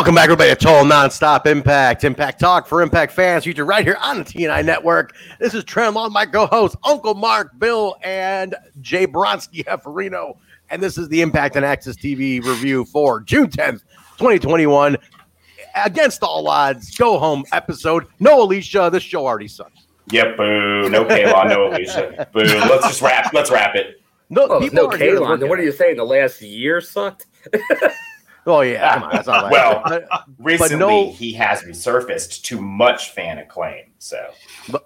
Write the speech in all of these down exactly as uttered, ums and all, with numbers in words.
Welcome back, everybody, to Total Nonstop Impact. Impact Talk for Impact fans, featured right here on the T N I Network. This is Trent along with my co-hosts, Uncle Mark, Bill, and Jay Bronski-Hefferino. And this is the Impact on Access T V review for June tenth, twenty twenty-one. Against all odds, go home episode. No Alicia. This show already sucks. Yep, boo. No Kayla, no Alicia. Boo. Let's just wrap. Let's wrap it. No, oh, people no Kayla. What are you saying? The last year sucked? Oh, yeah. Come on, that's all right. Well, but, recently but no, he has resurfaced to much fan acclaim. So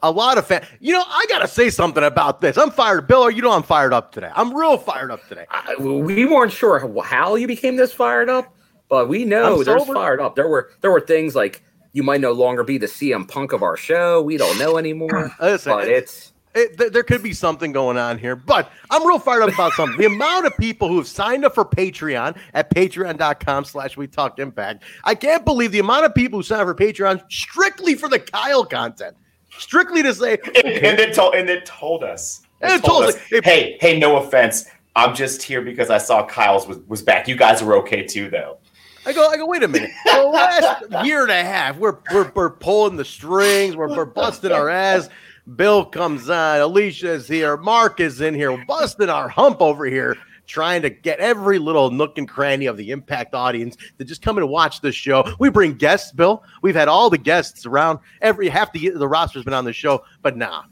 a lot of fan. You know, I got to say something about this. I'm fired. Bill, you know I'm fired up today. I'm real fired up today. I, we weren't sure how you became this fired up, but we know there's fired up. There were there were things like you might no longer be the C M Punk of our show. We don't know anymore. Listen, but it's. It, th- there could be something going on here, but I'm real fired up about something. The amount of people who have signed up for Patreon at patreon.com slash we talked impact. I can't believe the amount of people who signed up for Patreon strictly for the Kyle content, strictly to say, okay. and, and it told, and it told us, it and it told us, us it, Hey, Hey, no offense. I'm just here because I saw Kyle's was, was back. You guys were okay too, though. I go, I go, wait a minute. For the last year and a half, we're, we're, we're pulling the strings. We're, we're busting our ass. Bill comes on. Alicia's here. Mark is in here. We're busting our hump over here, trying to get every little nook and cranny of the Impact audience to just come and watch this show. We bring guests, Bill. We've had all the guests around. Every half the, the roster's been on the show, but nah.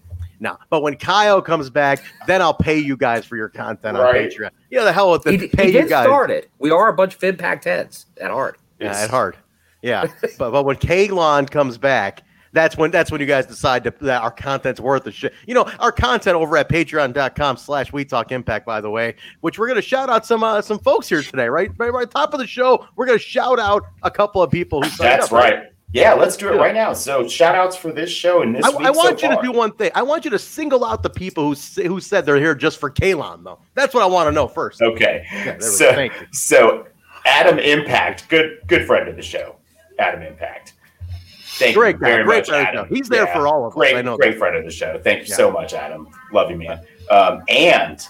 No, but when Kyle comes back, then I'll pay you guys for your content right. on Patreon. Yeah, the hell with the he, pay he you guys. Start it. We are a bunch of Impact heads at heart. Yeah, it's... at heart. Yeah, but but when Kalon comes back, that's when that's when you guys decide to, that our content's worth the shit. You know, our content over at patreon.com slash we talk impact, by the way, which we're gonna shout out some uh, some folks here today, right? Right, right top of the show, we're gonna shout out a couple of people who signed that's up. That's right. right? Yeah, let's do it right now. So, shout outs for this show and this I, week I want so you far. to do one thing. I want you to single out the people who who said they're here just for Kalon, though. That's what I want to know first. Okay. Yeah, so, Thank you. so Adam Impact, good good friend of the show, Adam Impact. Thank great you very guy, much, great Adam. He's there yeah, for all of great, us. I know great that. friend of the show. Thank you yeah. so much, Adam. Love you, man. Um, and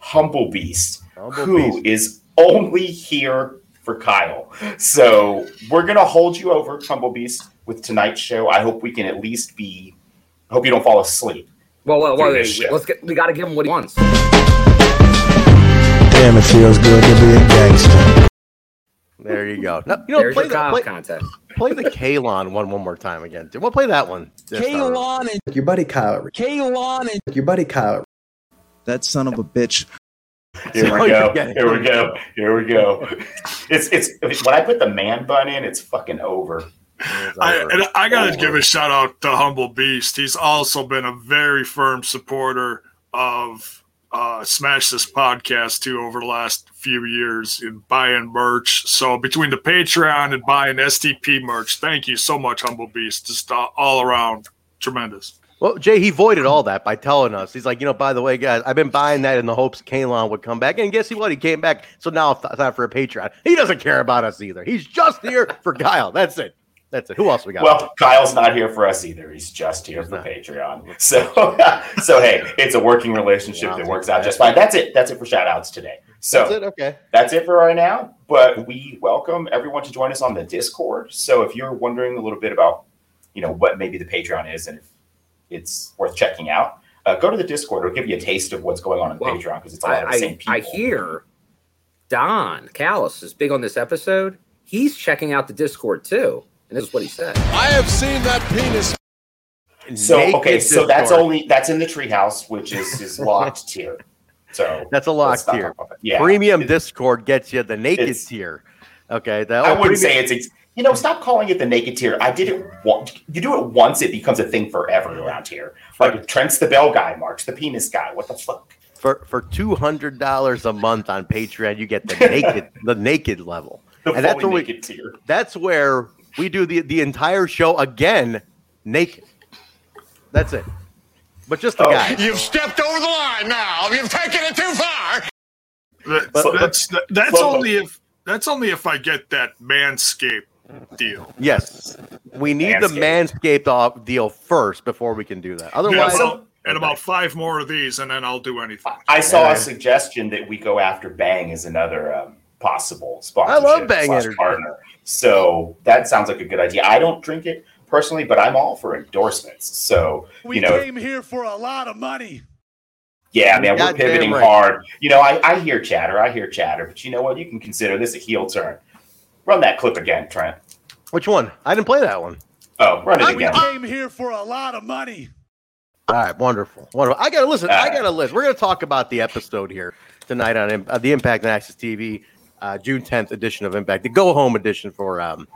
Humble Beast, Humble who Beast. is only here for Kyle. So we're going to hold you over, Humble Beast, with tonight's show. I hope we can at least be, I hope you don't fall asleep. Well, well, well wait, let's get, we got to give him what he wants. Damn, it feels good to be a gangster. There you go. Now, you know, There's play the play, content. Play the Kalon one one more time again. We'll play that one. Kalon and your buddy Kyle. Kalon and your buddy Kyle. That son of a bitch. Here we go. Here we go. Here we go. It's it's when I put the man bun in, it's fucking over. It's over. I, and I gotta over. give a shout out to Humble Beast. He's also been a very firm supporter of uh, Smash This Podcast too over the last few years in buying merch. So between the Patreon and buying S T P merch, thank you so much, Humble Beast. Just uh, all around tremendous. Well, Jay, he voided all that by telling us. He's like, you know, by the way, guys, I've been buying that in the hopes Kalon would come back. And guess what? He came back. So now it's time for a Patreon. He doesn't care about us either. He's just here for Kyle. That's it. That's it. Who else we got? Well, Kyle's not here for us either. He's just here He's for not. Patreon. So, so hey, it's a working relationship that works out just fine. That's it. That's it for shout outs today. So that's it. Okay. That's it for right now. But we welcome everyone to join us on the Discord. So if you're wondering a little bit about, you know, what maybe the Patreon is and if it's worth checking out. Uh, go to the Discord. It'll give you a taste of what's going on on well, Patreon because it's a lot of the same people. I hear Don Callis is big on this episode. He's checking out the Discord too, and this is what he said. I have seen that penis. So Naked okay, so Discord. that's only that's in the treehouse, which is is locked tier. So that's a locked tier. Yeah. Premium it, Discord gets you the naked tier. Okay, that I wouldn't premium. say it's. Ex- You know, stop calling it the naked tier. I did it once. You do it once, it becomes a thing forever around here. Like Trent's the bell guy, Mark's the penis guy. What the fuck? For for two hundred dollars a month on Patreon, you get the naked the naked level. The and that's where we, tier. That's where we do the, the entire show again naked. That's it. But just the oh. guy. You've stepped over the line now. You've taken it too far. That, but, that's but, that's but, only but, if that's only if I get that Manscaped deal. Yes, we need Manscaped. the Manscaped deal first before we can do that. Otherwise, yeah, so, and about five more of these, and then I'll do anything. I saw a suggestion that we go after Bang as another um, possible sponsorship. I love Bang Energy. Partner. So that sounds like a good idea. I don't drink it personally, but I'm all for endorsements. So we you know, came here for a lot of money. Yeah, man, God, we're pivoting right. hard. You know, I, I hear chatter, I hear chatter, but you know what? You can consider this a heel turn. Run that clip again, Trent. Which one? I didn't play that one. Oh, run it again. We came here for a lot of money. All right, wonderful, wonderful. I gotta listen. All I gotta right. listen. We're gonna talk about the episode here tonight on uh, the Impact and Access T V uh, June tenth edition of Impact, the Go Home edition for um,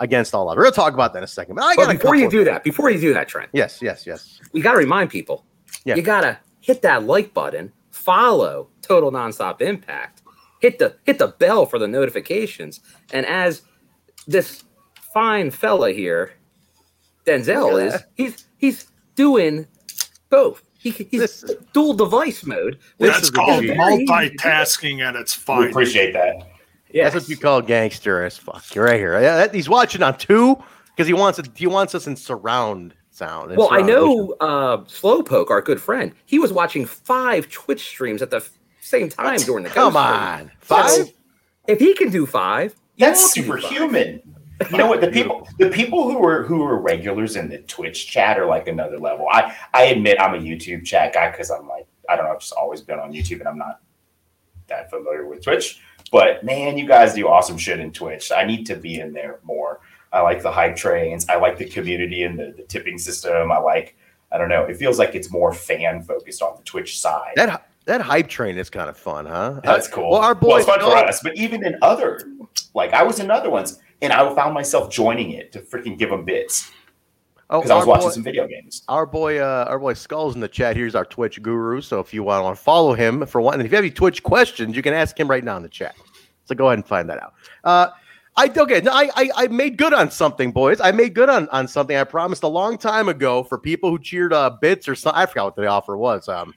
Against All Odds. We're gonna talk about that in a second. But I got before you do that, before you do that, Trent. Yes, yes, yes. We gotta remind people. Yeah. You gotta hit that like button. Follow Total Nonstop Impact. Hit the hit the bell for the notifications. And as this fine fella here, Denzel yeah. is he's he's doing. Both. He, he's this, dual device mode. That's called multitasking at its finest. We appreciate that. Yeah, that's what you call gangster as fuck. You're right here. Yeah, that, he's watching on two because he wants it, he wants us in surround sound. In well, surround I know uh, Slowpoke, our good friend, he was watching five Twitch streams at the f- same time that's, during the come on five. So, if he can do five, that's superhuman. You know what, the people the people who are who are regulars in the Twitch chat are like another level. I, I admit I'm a YouTube chat guy because I'm like, I don't know, I've just always been on YouTube and I'm not that familiar with Twitch. But man, you guys do awesome shit in Twitch. I need to be in there more. I like the hype trains. I like the community and the, the tipping system. I like, I don't know, it feels like it's more fan focused on the Twitch side. That that hype train is kind of fun, huh? That's cool. Well, our boys well, it's fun for us, but even in other, like I was in other ones. And I found myself joining it to freaking give them bits because oh, I was watching boy, some video games. Our boy, uh, our boy Skull's in the chat. Here's our Twitch guru. So if you want to follow him for one, and if you have any Twitch questions, you can ask him right now in the chat. So go ahead and find that out. Uh, I okay, no, I, I I made good on something, boys. I made good on, on something I promised a long time ago for people who cheered uh, bits or something. I forgot what the offer was. Um,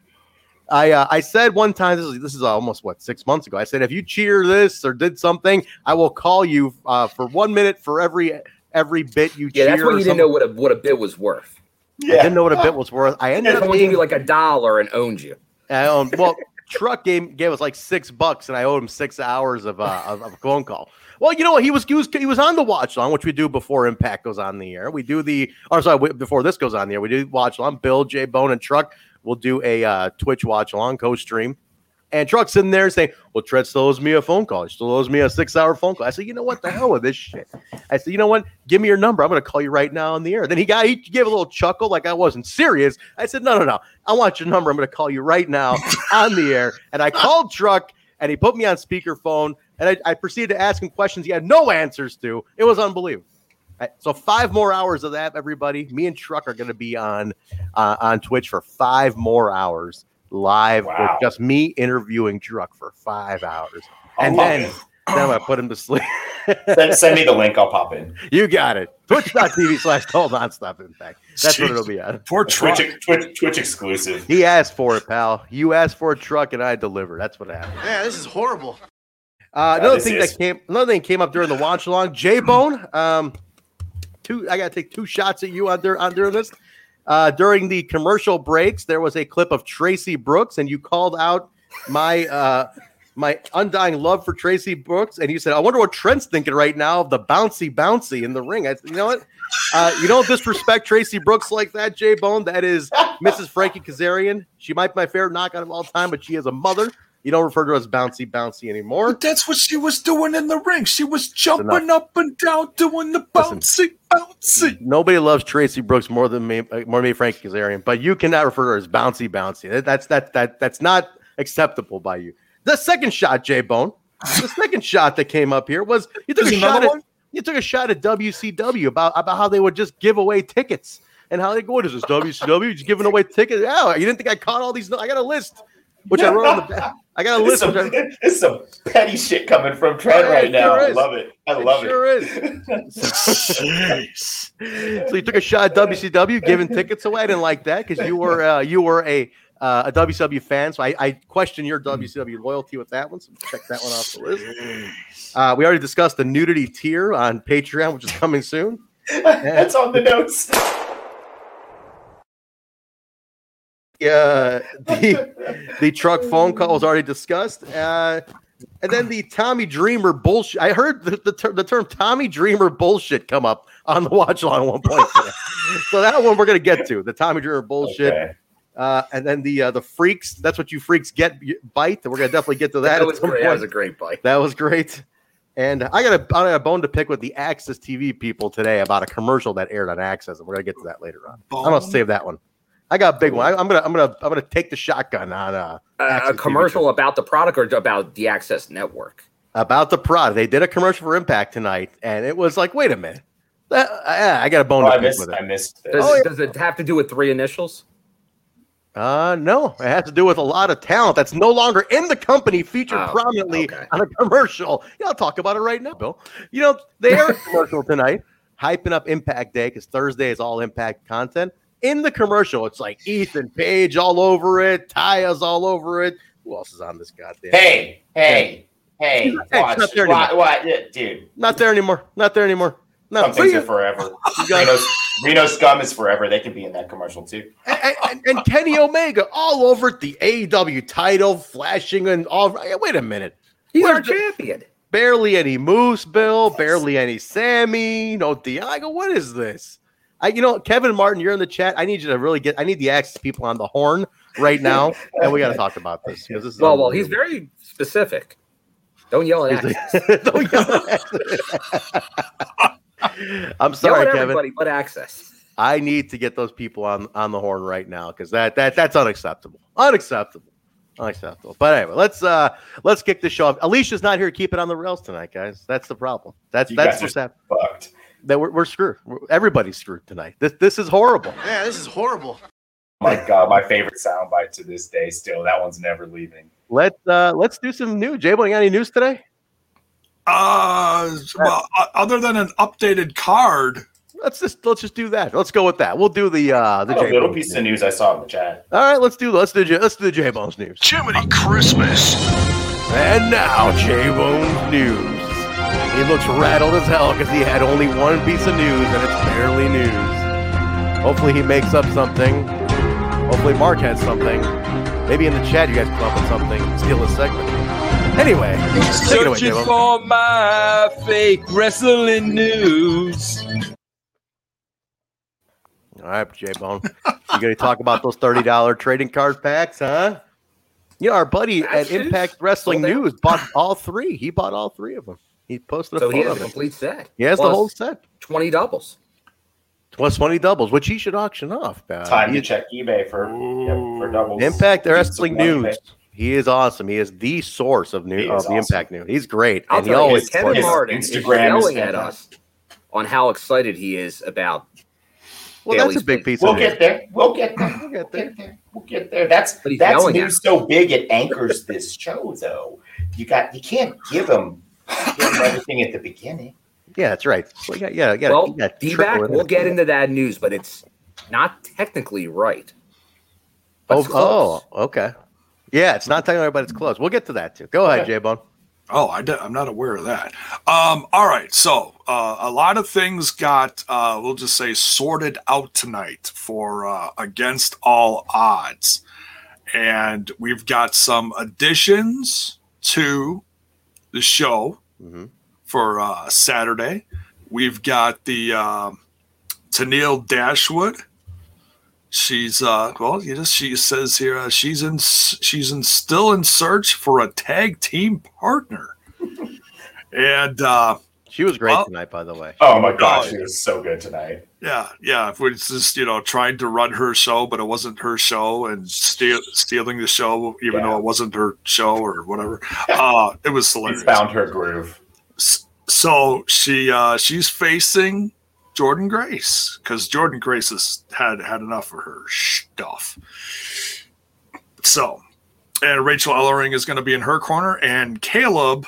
I uh, I said one time, this is, this is almost, what, six months ago, I said, if you cheer this or did something, I will call you uh, for one minute for every every bit you yeah, cheer. Yeah, that's when you didn't know what a, what a bit was worth. Yeah. I didn't know what a bit was worth. I ended up giving you like a dollar and owned you. I owned, well, Truck gave, gave us like six bucks, and I owed him six hours of uh, of, of phone call. Well, you know what? He was, he was he was on the watch long, which we do before Impact goes on the air. We do the, or sorry, we, before this goes on the air, we do watch long. Bill, Jay, Bone, and Truck. We'll do a uh, Twitch watch along co-stream, and Truck's in there saying, "Well, Trent still owes me a phone call. He still owes me a six-hour phone call." I said, "You know what? The hell with this shit." I said, "You know what? Give me your number. I'm going to call you right now on the air." Then he got he gave a little chuckle like I wasn't serious. I said, "No, no, no. I want your number. I'm going to call you right now on the air." And I called Truck, and he put me on speakerphone, and I, I proceeded to ask him questions he had no answers to. It was unbelievable. Right, so five more hours of that, everybody. Me and Truck are going to be on uh, on Twitch for five more hours live wow. with just me interviewing Truck for five hours. I'll and then, then I put him to sleep. send, send me the link. I'll pop in. You got it. Twitch.tv slash Total Nonstop Impact. That's Jeez. What it'll be on. Poor Twitch, Twitch Twitch exclusive. He asked for it, pal. You asked for a Truck, and I delivered. That's what happened. Yeah, this is horrible. Uh, another, yeah, thing is. That came, another thing came up during the watch along. J-Bone. Um, Two, I got to take two shots at you on under, under this. Uh, during the commercial breaks, there was a clip of Tracy Brooks, and you called out my uh, my undying love for Tracy Brooks, and you said, "I wonder what Trent's thinking right now of the bouncy bouncy in the ring." I said, "You know what? Uh, you don't disrespect Tracy Brooks like that, J-Bone. That is Missus Frankie Kazarian. She might be my favorite knockout of all time, but she is a mother. You don't refer to her as bouncy, bouncy anymore." But that's what she was doing in the ring. She was jumping up and down, doing the bouncy, Listen, bouncy. Nobody loves Tracy Brooks more than me, more than me, Frankie Kazarian. But you cannot refer to her as bouncy, bouncy. That's that that that's not acceptable by you. The second shot, J-Bone. The second shot that came up here was you took There's a shot. At, you took a shot at W C W about about how they would just give away tickets and how they go. What is this W C W just giving away tickets? Oh, you didn't think I caught all these? I got a list. Which I wrote on the back. I got a list. It's some petty shit coming from Trent right now. I love it. I love it. Sure is. So you took a shot at W C W, giving tickets away. I didn't like that because you were uh, you were a uh, a W C W fan. So I, I question your W C W loyalty with that one. So check that one off the list. Uh, we already discussed the nudity tier on Patreon, which is coming soon. That's on the notes. Uh, the the Truck phone call was already discussed. Uh, And then the Tommy Dreamer bullshit. I heard the the, ter- the term Tommy Dreamer bullshit come up on the watch along at one point. So that one we're going to get to, the Tommy Dreamer bullshit. Okay. Uh, and then the uh, the freaks. That's what you freaks get, bite. And we're going to definitely get to that. That was great. That was a great bite. That was great. And I got, a, I got a bone to pick with the Access T V people today about a commercial that aired on Access, and we're going to get to that later on. Bone. I'm going to save that one. I got a big one. I, I'm gonna, I'm gonna, I'm gonna take the shotgun on uh, uh, a commercial about the product or about the Access Network. About the product, they did a commercial for Impact tonight, and it was like, wait a minute, that, I, I got a bone oh, to I pick missed, with it. I missed it. Does, oh, yeah. does it have to do with three initials? Uh, no, it has to do with a lot of talent that's no longer in the company, featured oh, prominently okay. on a commercial. Yeah, I'll talk about it right now, Bill. You know, they aired a commercial tonight, hyping up Impact Day because Thursday is all Impact content. In the commercial, it's like Ethan Page all over it, Taya's all over it. Who else is on this goddamn? Hey, hey, hey! hey watch. Not there why, why, dude? Not there anymore. Not there anymore. No, some things are forever. Reno, Reno Scum is forever. They could be in that commercial too. and, and, and Kenny Omega all over the A E W title, flashing and all. Wait a minute, he's We're our champion. The, barely any Moose, Bill. Yes. Barely any Sammy. No Diego. What is this? I, you know, Kevin Martin, you're in the chat. I need you to really get. I need the Access people on the horn right now, and we got to talk about this. This is well, well, he's very specific. Don't yell at Access. Don't yell at Access. I'm sorry, yell at everybody, Kevin. But Access. I need to get those people on, on the horn right now because that that that's unacceptable. Unacceptable. Unacceptable. But anyway, let's uh let's kick this show off. Alicia's not here to keep it on the rails tonight, guys. That's the problem. That's you that's what's happening. Fucked. That we're, we're screwed. Everybody's screwed tonight. This this is horrible. Yeah, this is horrible. Oh my God, my favorite soundbite to this day. Still, that one's never leaving. Let uh, let's do some news. Jay, you got any news today? Uh, well, other than an updated card, let's just let's just do that. Let's go with that. We'll do the uh the J-Bones little piece news. of news I saw in the chat. All right, let's do let's do let's do the J-Bones news. Jiminy Christmas, and now J-Bones news. He looks rattled as hell because he had only one piece of news, and it's barely news. Hopefully he makes up something. Hopefully Mark has something. Maybe in the chat you guys come up with something. Steal a segment. Anyway. Searching away, for my fake wrestling news. All right, J-Bone. You going to talk about those thirty dollars trading card packs, huh? You know, our buddy at Impact Wrestling News bought all three. He bought all three of them. He posted a so photo. So he has a complete set. He has Plus the whole set. twenty doubles. Plus twenty doubles, which he should auction off. Uh, Time to check eBay for, yeah, for doubles. Impact Wrestling News. Page. He is awesome. He is the source of news, of awesome. the Impact News. He's great. I'll and he always Kevin plays. Martin is yelling at us on how excited he is about Well, Bailey's that's a big piece we'll of get there. We'll get there. We'll get there. We'll get there. That's that's news so big it anchors this show, though. You got you can't give him everything at the beginning. Yeah, that's right. Well, yeah, yeah, yeah. Well, D-back, we'll get into that news, but it's not technically right. Oh, oh, okay. Yeah, it's not technically right, but it's close. We'll get to that too. Go okay. ahead, J-Bone. Oh, I did, I'm not aware of that. Um, all right, so uh, a lot of things got, uh, we'll just say, sorted out tonight for uh, Against All Odds. And we've got some additions to the show mm-hmm. for uh, Saturday. We've got the uh, Tenille Dashwood. She's uh well, you just she says here uh, she's in she's in still in search for a tag team partner, and uh she was great well, tonight, by the way. Oh my gosh, oh, she was so good tonight. Yeah, yeah. If we're just you know trying to run her show, but it wasn't her show, and steal, stealing the show, even yeah. though it wasn't her show or whatever. Uh it was hilarious. She's found her groove. So she uh she's facing Jordynne Grace, because Jordynne Grace has had, had enough of her stuff. So, and Rachel Ellering is going to be in her corner, and Caleb,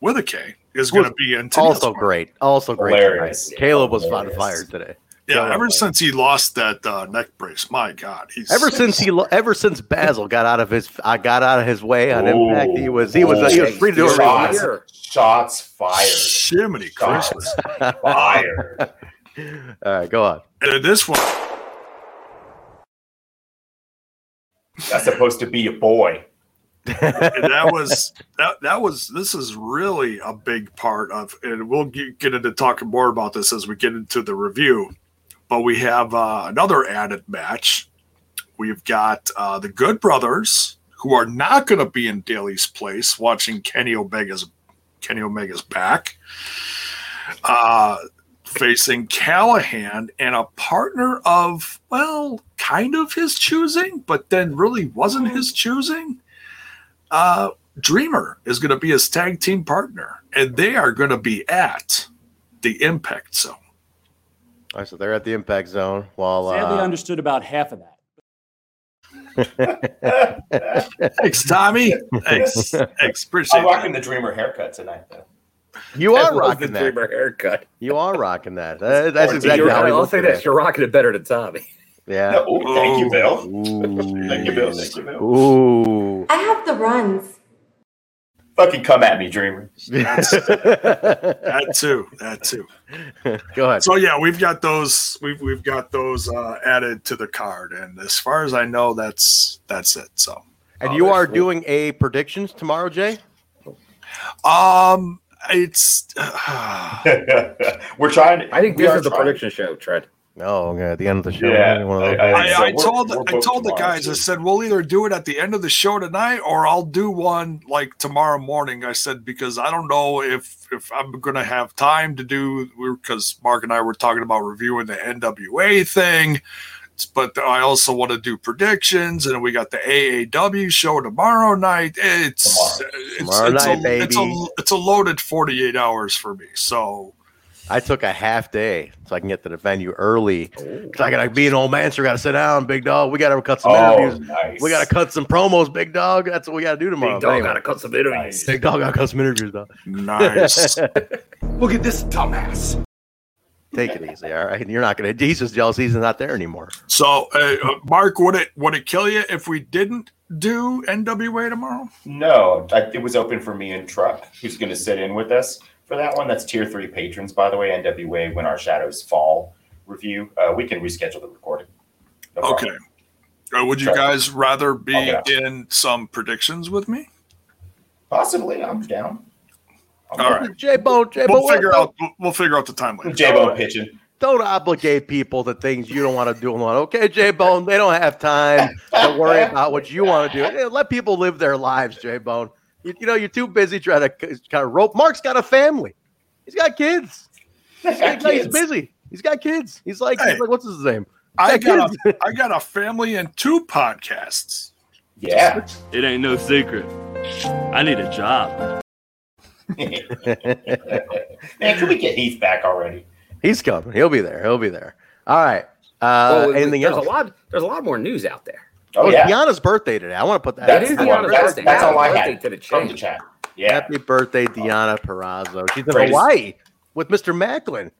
with a K, is going to be in Tennille's Also corner. great. Also great. Hilarious. Tonight. Caleb was on fire today. Yeah, Caleb ever was. since he lost that uh, neck brace, my God, he's ever sick. since he lo- ever since Basil got out of his uh, got out of his way on Ooh. Impact, he was he was uh, he was free to do shots, shots fired, Jiminy Christmas fired. All right, go on. And this one, that's supposed to be a boy. And that was that, that was this is really a big part of, and we'll get, get into talking more about this as we get into the review, but we have uh, another added match. We've got uh, the Good Brothers, who are not going to be in Daly's place watching Kenny Omega's Kenny Omega's back, uh, facing Callahan and a partner of, well, kind of his choosing, but then really wasn't his choosing. Uh, Dreamer is going to be his tag team partner, and they are going to be at the Impact Zone. All right, so they're at the Impact Zone. While sadly uh, understood about half of that. Thanks, Tommy. Thanks. Thanks. Appreciate I'm rocking that. The Dreamer haircut tonight, though. You are rocking the that. Dreamer haircut. You are rocking that. Uh, that's or exactly how I'll say this. You're rocking it better than Tommy. Yeah. No, ooh, thank you, Bill. Ooh. Thank you, Bill. Thank you, Bill. Ooh. I have the runs. Fucking come at me, Dreamer. That's, that too. That too. Go ahead. So yeah, we've got those. We've we've got those uh, added to the card, and as far as I know, that's that's it. So. And oh, you are cool. Doing a predictions tomorrow, Jay? Um, it's. Uh, We're trying. To, I think this is the trying. prediction show, Tread. No, okay, at the end of the show. Yeah, I, I, I, so I told we're, we're I told the guys, too. I said, we'll either do it at the end of the show tonight or I'll do one like tomorrow morning. I said, because I don't know if, if I'm going to have time to do, because Mark and I were talking about reviewing the N W A thing, but I also want to do predictions, and we got the A A W show tomorrow night. It's tomorrow, it's, tomorrow it's, night, a, baby. It's, a, it's a loaded forty-eight hours for me, so... I took a half day so I can get to the venue early. Ooh, I gotta be an old man, so I gotta sit down, big dog. We gotta cut some oh, interviews. Nice. We gotta cut some promos, big dog. That's what we gotta do tomorrow. Big dog anyway. gotta cut some interviews. Nice. Big dog gotta cut some interviews, though. Nice. Look at this dumbass. Take it easy, all right? You're not gonna. Jesus, jealous he's not there anymore. So, uh, Mark, would it would it kill you if we didn't do N W A tomorrow? No, I, it was open for me and Truck, who's gonna sit in with us. For that one, that's tier three patrons, by the way, N W A When Our Shadows Fall review. Uh, we can reschedule the recording. No okay. Uh, would you Try guys it. rather be in some predictions with me? Possibly. I'm down. I'm All right. J-Bone, J-Bone. We'll figure, we'll, out, we'll figure out the time later. J-Bone pitching. Don't obligate people to things you don't want to do alone. Okay, J-Bone, they don't have time to worry about what you want to do. Let people live their lives, J-Bone. You, you know, you're too busy trying to kind of rope. Mark's got a family. He's got kids. He's, got got, kids. He's busy. He's got kids. He's like, hey, he's like what's his name? He's I got, got a, I got a family and two podcasts. Yeah. It ain't no secret. I need a job. Man, can we get Heath back already? He's coming. He'll be there. He'll be there. All right. Uh, well, anything there's else? A lot, there's a lot more news out there. Oh, oh yeah. It's Deanna's birthday today. I want to put that. That is Deanna's birthday. That's all I had. To the chat. Yeah. Happy birthday, Deanna Perrazzo. She's in Greatest. Hawaii with Mister Macklin.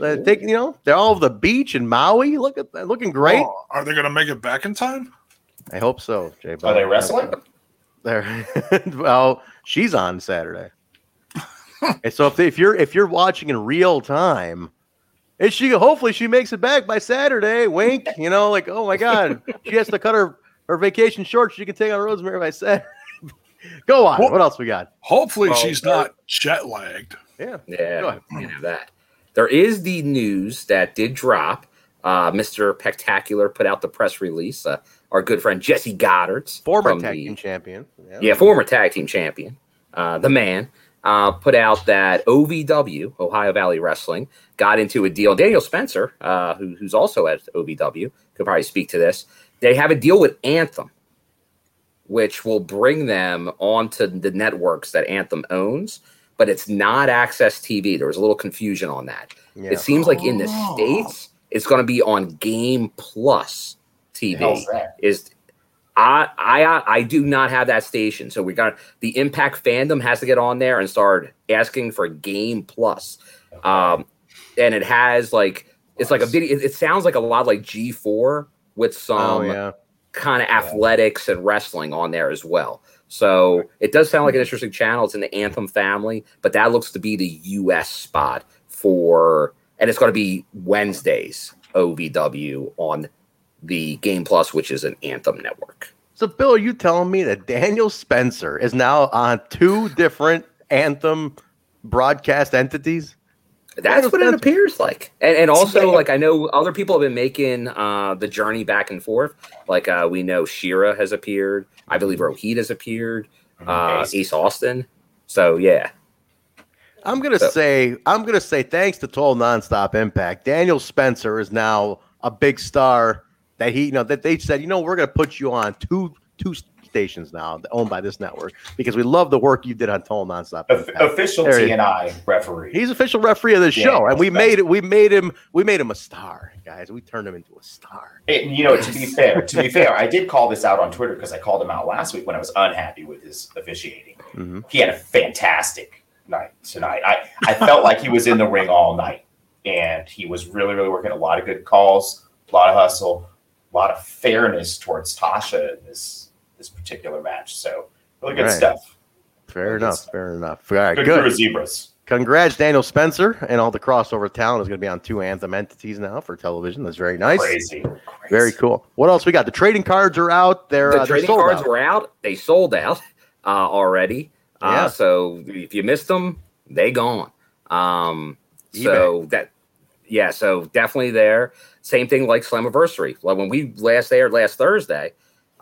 Uh, take, you know, they're all over the beach in Maui. Look at that. Looking great. Oh, are they going to make it back in time? I hope so, J-Bo. Are they wrestling? They're, well, she's on Saturday. And so if, they, if you're if you're watching in real time. And she hopefully she makes it back by Saturday. Wink, you know, like, oh my God, she has to cut her, her vacation short. So she can take on Rosemary by Saturday. Go on. Well, what else we got? Hopefully well, she's there. not jet lagged. Yeah. Yeah. You know that. There is the news that did drop. Uh, Mister Pectacular put out the press release. Uh, our good friend Jesse Goddard, former tag the, team champion. Yeah. yeah, former tag team champion. Uh, the man. Uh, put out that O V W, Ohio Valley Wrestling, got into a deal. Daniel Spencer, uh, who, who's also at O V W, could probably speak to this. They have a deal with Anthem, which will bring them onto the networks that Anthem owns, but it's not Access T V. There was a little confusion on that. Yeah. It seems like in the States, it's going to be on Game Plus T V. Is I, I I do not have that station, so we got the Impact fandom has to get on there and start asking for Game Plus, um, and it has like it's like a video. It, it sounds like a lot like G four with some oh, yeah. kind of yeah. athletics and wrestling on there as well. So it does sound like an interesting channel. It's in the Anthem family, but that looks to be the U S spot for, and it's going to be Wednesdays O V W on the Game Plus, which is an Anthem network. So, Bill, are you telling me that Daniel Spencer is now on two different Anthem broadcast entities? That's Daniel what Spencer. It appears like. And, and also, like, I know other people have been making uh, the journey back and forth. Like, uh, we know Shira has appeared. I believe Rohit has appeared. Uh, nice. Ace Austin. So, yeah. I'm going to so. say, I'm going to say, thanks to Total Nonstop Impact, Daniel Spencer is now a big star that he, you know, that they said, you know, we're going to put you on two, two stations now owned by this network because we love the work you did on Total Nonstop Impact. Official T N I referee. He's official referee of this yeah, show. And we made it, we made him, we made him a star, guys. We turned him into a star. And, you know, to be fair, to be fair, I did call this out on Twitter because I called him out last week when I was unhappy with his officiating. Mm-hmm. He had a fantastic night tonight. I, I felt like he was in the ring all night, and he was really, really working a lot of good calls, a lot of hustle, a lot of fairness towards Tasha in this this particular match. So really good right. stuff. Fair really enough. Stuff. Fair enough. All right, good, good. Zebras. Congrats, Daniel Spencer, and all the crossover talent is going to be on two Anthem entities now for television. That's very nice. Crazy. Crazy. Very cool. What else we got? The trading cards are out. They're the uh, trading cards out. were out. They sold out uh, already. Yeah. Uh, so if you missed them, they gone. Um, so that, yeah, so definitely there. Same thing like Slammiversary. Like when we last aired last Thursday,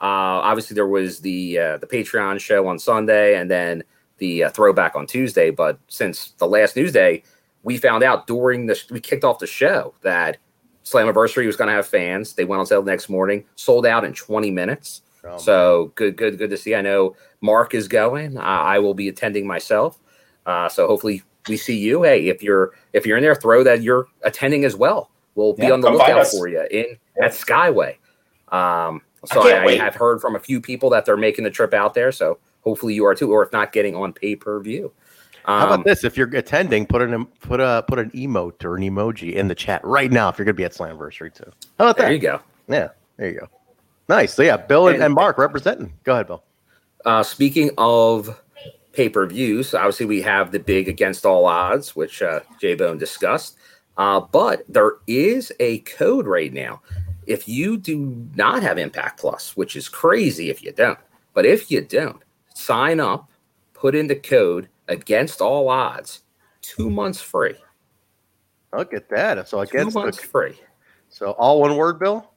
uh, obviously there was the uh, the Patreon show on Sunday and then the uh, throwback on Tuesday. But since the last Newsday, we found out during the we kicked off the show that Slammiversary was going to have fans. They went on sale the next morning, sold out in twenty minutes. Oh, so good, good, good to see. I know Mark is going. Uh, I will be attending myself. Uh, so hopefully we see you. Hey, if you're if you're in there, throw that you're attending as well. We'll yeah, be on the lookout for you in yeah. at Skyway. Um, so I, I, I have heard from a few people that they're making the trip out there. So hopefully you are too, or if not, getting on pay per view. Um, How about this? If you're attending, put an put a put an emote or an emoji in the chat right now if you're going to be at Slammiversary too. How about that? There you go. Yeah, there you go. Nice. So, yeah, Bill and, and Mark representing. Go ahead, Bill. Uh, speaking of pay-per-views, obviously we have the big Against All Odds, which uh, J-Bone discussed. Uh, but there is a code right now. If you do not have Impact Plus, which is crazy if you don't, but if you don't, sign up, put in the code Against All Odds, two months free. Look at that. So against two months the, free. So all one word, Bill?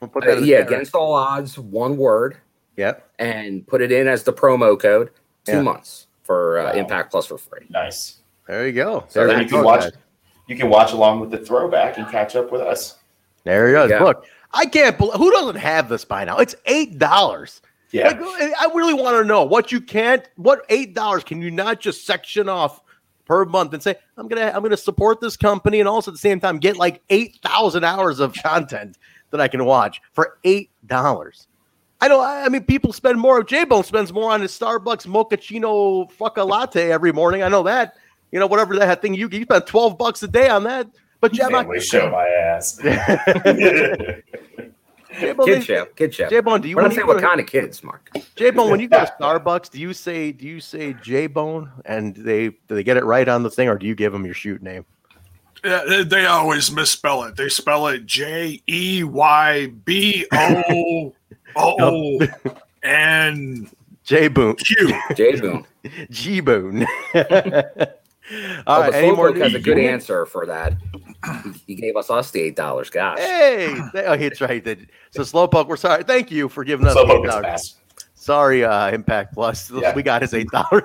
We'll put that uh, yeah, there. Against All Odds, one word. Yep. And put it in as the promo code. Two yeah. months for uh, wow. Impact Plus for free. Nice. There you go. So there you can watch. Guys. You can watch along with the throwback and catch up with us. There he goes. Yeah. Look, I can't believe who doesn't have this by now. It's eight dollars. Yeah. Like, I really want to know what you can't. What eight dollars can you not just section off per month and say I'm gonna I'm gonna support this company and also at the same time get like eight thousand hours of content that I can watch for eight dollars. I don't. I mean, people spend more. J-Bone spends more on his Starbucks mochaccino fucka latte every morning. I know that. You know, whatever that thing you you spend twelve bucks a day on that. But J-Bone, man, we show my ass. J-Bone, kid show, kid show. J-Bone, do you want to say what kind of kids, Mark? J-Bone, when you go to Starbucks, do you say do you say J-Bone and they do they get it right on the thing, or do you give them your shoot name? Yeah, they always misspell it. They spell it J E Y B O. Oh, nope. And J Boone, J Boone, G Boone. All well, right, any more has a good answer for that. He gave us us the eight dollars, gosh. Hey, oh, that's right. So Slowpoke, we're sorry. Thank you for giving us the eight dollars. Sorry, uh, Impact Plus. Yeah. We got his eight dollars.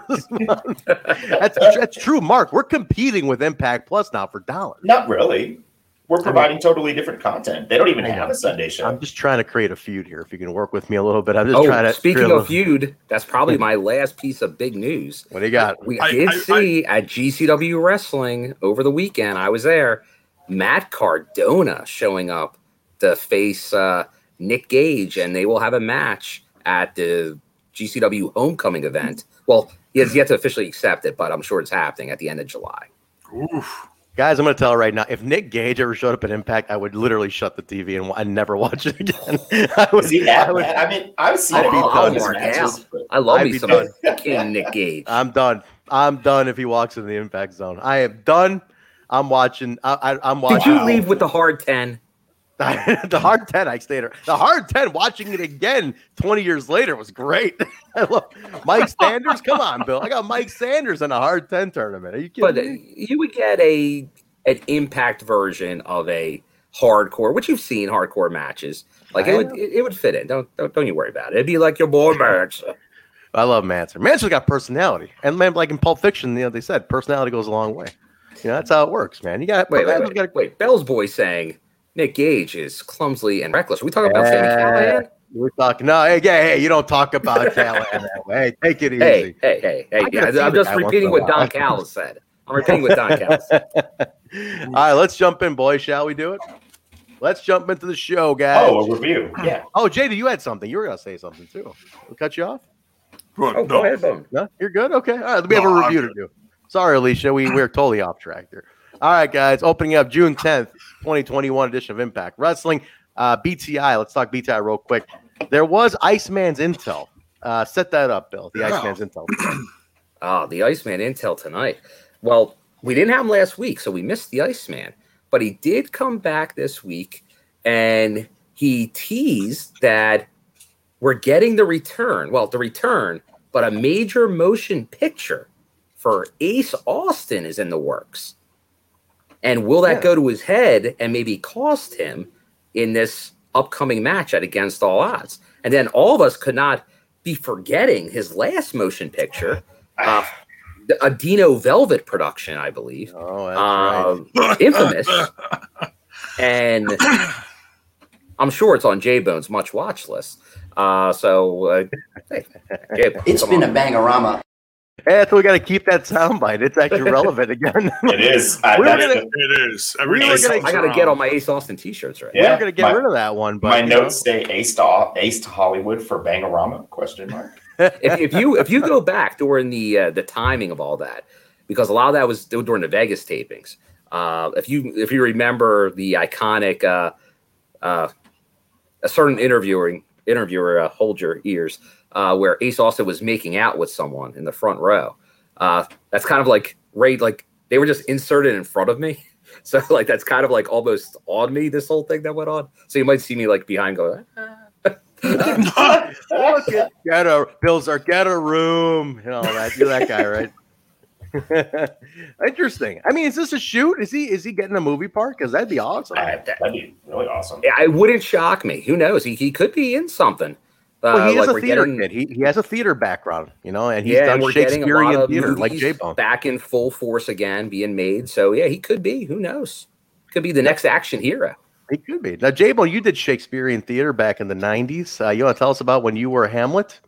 that's that's true, Mark. We're competing with Impact Plus now for dollars. Not really. We're providing I mean, totally different content. They don't even have a Sunday show. I'm just trying to create a feud here. If you can work with me a little bit, I'm just oh, trying to. Speaking of feud, that's probably my last piece of big news. What do you got? We I, did I, see I, at G C W Wrestling over the weekend. I was there. Matt Cardona showing up to face uh, Nick Gage, and they will have a match at the G C W Homecoming event. Well, he has yet to officially accept it, but I'm sure it's happening at the end of July. Oof. Guys, I'm going to tell you right now, if Nick Gage ever showed up at Impact, I would literally shut the T V and, and never watch it again. I would, See that, I, would, I mean, I've seen it all his matches. I love me some Nick Gage. I'm done. I'm done if he walks in the Impact Zone. I am done. I'm watching. I, I, I'm watching. Did you leave with the hard ten? The hard ten, I stayed. The hard ten, watching it again twenty years later was great. I love Mike Sanders. Come on, Bill. I got Mike Sanders in a hard ten tournament. Are you kidding? But me? You would get a an impact version of a hardcore, which you've seen hardcore matches. Like I it would, it, it would fit in. Don't, don't don't you worry about it. It'd be like your boy Manson. I love Manson. Manson's got personality, and man, like in Pulp Fiction, you know they said personality goes a long way. You know that's how it works, man. You got wait, wait, wait, gotta, wait. Bell's boy sang. Nick Gage is clumsy and reckless. Are we talking about uh, Sami Callihan? We're talking. No, hey, hey, hey, you don't talk about Callihan that way. Hey, take it easy. Hey, hey, hey, hey. Yeah, I'm just repeating what Don Callis said. I'm repeating what Don Callis said. All right, let's jump in, boys. Shall we do it? Let's jump into the show, guys. Oh, a review. Yeah. Oh, J D, you had something. You were going to say something, too. We'll cut you off. Good. Oh, no. Go ahead, Bob. No? You're good? Okay. All right, we have no, a review to do. Sorry, Alicia. We, we're totally off track here. All right, guys, opening up June tenth, twenty twenty-one edition of Impact Wrestling. Uh, B T I, let's talk B T I real quick. There was Iceman's Intel. Uh, set that up, Bill, the yeah. Iceman's Intel. Ah, the Iceman Intel tonight. Well, we didn't have him last week, so we missed the Iceman. But he did come back this week, and he teased that we're getting the return. Well, the return, but a major motion picture for Ace Austin is in the works. And will that yeah. go to his head and maybe cost him in this upcoming match at Against All Odds? And then all of us could not be forgetting his last motion picture, uh, a Dino Velvet production, I believe. Oh, that's um, right. Infamous. And I'm sure it's on J-Bone's much watch list. Uh, so, uh, hey, J-Bone, it's been on. A bangorama. Yeah, so we got to keep that soundbite. It's actually relevant again. It is. I, we gonna, the, it is. I, really we gonna, I gotta get all my Ace Austin T-shirts right. Yeah, we we're gonna get my, rid of that one. But my notes know. say Ace to Ace to Hollywood for Bangorama? Question mark. if, if you if you go back during the uh, the timing of all that, because a lot of that was during the Vegas tapings. Uh, if you if you remember the iconic uh, uh, a certain interviewing interviewer, uh, hold your ears. Uh, where Ace Austin was making out with someone in the front row. Uh, that's kind of like Ray, like they were just inserted in front of me. So like that's kind of like almost on me, this whole thing that went on. So you might see me like behind going, ah. get a Bills are get a room and all that. You're that guy, right? Interesting. I mean, is this a shoot? Is he is he getting a movie part? Because that'd be awesome. Uh, that'd be really awesome. Yeah, it wouldn't shock me. Who knows? He he could be in something. Uh, well, he is like a theater getting, kid. He he has a theater background, you know, and he's yeah, done and Shakespearean theater like J-Bone. Back in full force again, being made. So yeah, he could be. Who knows? Could be the next action hero. He could be. Now, J-Bone, you did Shakespearean theater back in the nineties. Uh, you want to tell us about when you were Hamlet?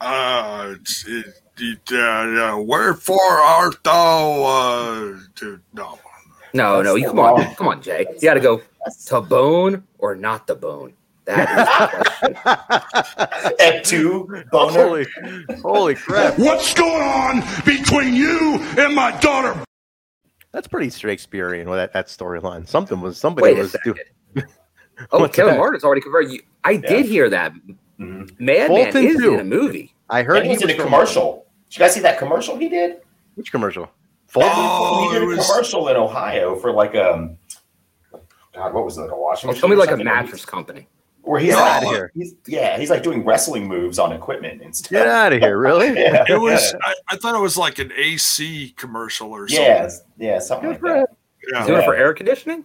Uh, it, it, uh, uh wherefore art thou? Uh, to, no, no, no. You come on, man. Come on, Jay. You got to go to bone or not the bone. At two, holy, holy crap! What's going on between you and my daughter? That's pretty Shakespearean with that, that storyline. Something was somebody Wait a was second. doing. Oh, Kevin Martin's already converted. You, I yeah. did hear that. Mm-hmm. Madman is too. in a movie. I heard he was in a commercial. Did you guys see that commercial he did? Which commercial? Fulton? Oh, he did a was... commercial in Ohio for like um. God, what was it? A washing machine? Oh, something like a mattress movie? company. Where he's, out of here. he's yeah, he's like doing wrestling moves on equipment and stuff. Get out of here, really? yeah. It was. I, I thought it was like an A C commercial or something. Yeah, yeah, something like that. Yeah. Doing it for air conditioning?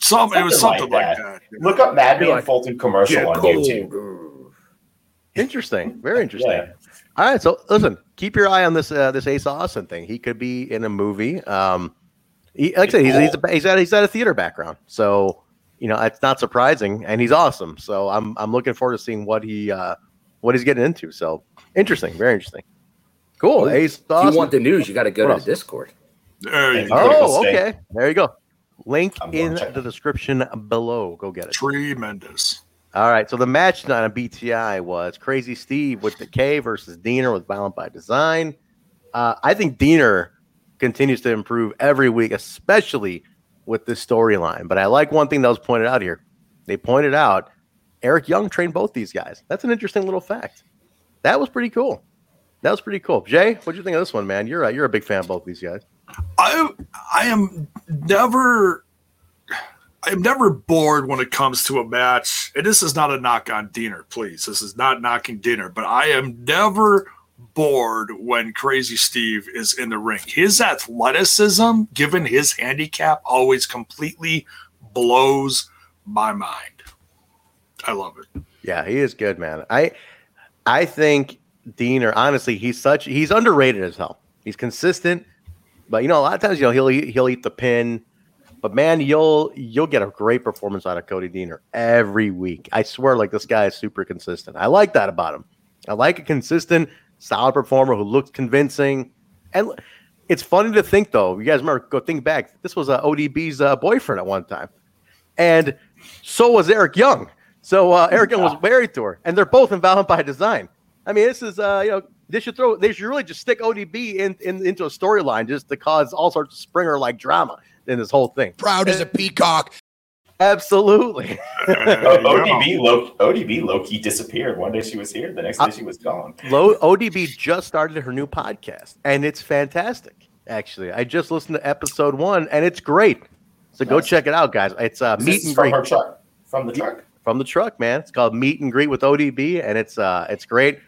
Some. Something it was something like, like that. that. Look up Madman like, Fulton commercial on cold. YouTube. Interesting. Very interesting. yeah. All right, so listen, keep your eye on this uh, this Ace Austin thing. He could be in a movie. Um, he, like I said, he's he's a, he's, at, he's at a theater background, so. You know, it's not surprising, and he's awesome. So I'm I'm looking forward to seeing what he uh, what he's getting into. So interesting, very interesting. Cool. Well, Ace Austin. If you want the news, you got to go what to else? the Discord. There you go. Oh, okay. There you go. Link in the description below. Go get it. Tremendous. All right. So the match tonight on B T I was Crazy Steve with the K versus Diener with Violent by Design. Uh, I think Diener continues to improve every week, especially with this storyline. But I like one thing that was pointed out here. They pointed out Eric Young trained both these guys. That's an interesting little fact. That was pretty cool. That was pretty cool. Jay, what do you think of this one, man? You're a, you're a big fan of both these guys. I I am never I'm never bored when it comes to a match. And this is not a knock on Diener, please. This is not knocking Diener, but I am never bored when Crazy Steve is in the ring. His athleticism, given his handicap, always completely blows my mind. I love it. Yeah, he is good, man. I I think Diener, honestly, he's such he's underrated as hell. He's consistent, but you know, a lot of times, you know, he'll he'll eat the pin. But man, you'll you'll get a great performance out of Cody Diener every week. I swear, like, this guy is super consistent. I like that about him. I like a consistent, solid performer who looks convincing. And it's funny to think, though. You guys remember, go think back. This was uh, O D B's uh, boyfriend at one time, and so was Eric Young. So uh, Eric Young was married to her, and they're both in Violent by Design. I mean, this is uh, you know, they should throw they should really just stick O D B in, in into a storyline just to cause all sorts of Springer like drama in this whole thing. Proud as a peacock. Absolutely. O D B, low, O D B low-key disappeared. One day she was here. The next day she was gone. Low, O D B just started her new podcast, and it's fantastic, actually. I just listened to episode one, and it's great. So nice. Go check it out, guys. It's uh, Meet and Greet. From her truck. From the truck? From the truck, man. It's called Meet and Greet with O D B, and it's uh, it's great.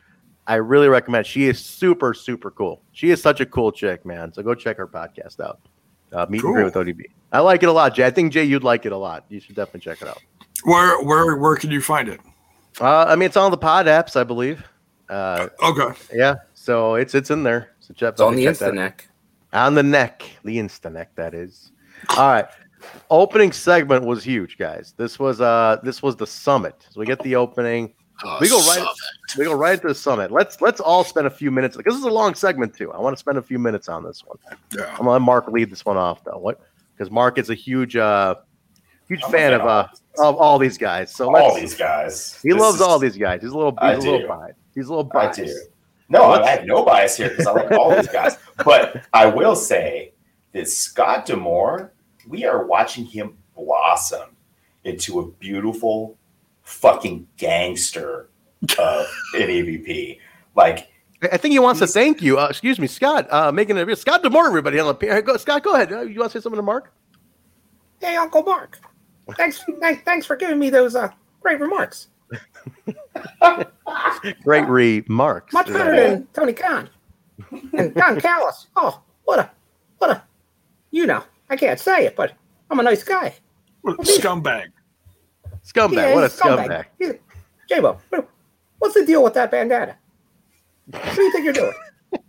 I really recommend it. She is super, super cool. She is such a cool chick, man. So go check her podcast out. Uh, meet cool. and Greet with O D B. I like it a lot, Jay. I think, Jay, you'd like it a lot. You should definitely check it out. Where where, where can you find it? Uh, I mean, it's on the pod apps, I believe. Uh, okay. Yeah, so it's it's in there. So check, it's on the Instaneck. On the neck. The Instaneck, that is. All right. Opening segment was huge, guys. This was uh this was the summit. So we get the opening. Oh, we go right at, we go right into the summit. Let's let's all spend a few minutes. Like, this is a long segment too. I want to spend a few minutes on this one. Yeah. I'm gonna let Mark lead this one off though. What? Because Mark is a huge uh huge I'm fan of uh of all these guys. So all let's, these guys. He this loves is, all these guys. He's a little he's I a do. little biased. He's a little biased. I do. No, let's, I have no bias here because I like all these guys. But I will say that Scott D'Amore, we are watching him blossom into a beautiful fucking gangster of an E V P. Like, I think he wants to thank you. Uh, excuse me, Scott. Uh, making it Scott D'Amore, everybody. Go, Scott, go ahead. Uh, you want to say something to Mark? Hey, Uncle Mark. Thanks, thanks for giving me those uh, great remarks. Great remarks. Much better than Tony Khan and Don Callis. Oh, what a, what a, you know. I can't say it, but I'm a nice guy. Scumbag. Scumbag. Yeah, what a scumbag. scumbag. J-Bo, what's the deal with that bandana? What do you think you're doing?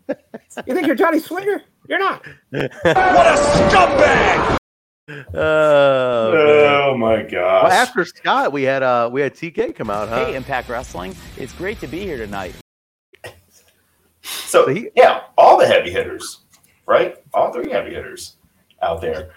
You think you're Johnny Swinger? You're not. What a scumbag! Oh, oh my gosh. Well, after Scott, we had uh, we had T K come out, huh? Hey, Impact Wrestling. It's great to be here tonight. So, so he, yeah, all the heavy hitters, right? All three heavy hitters out there.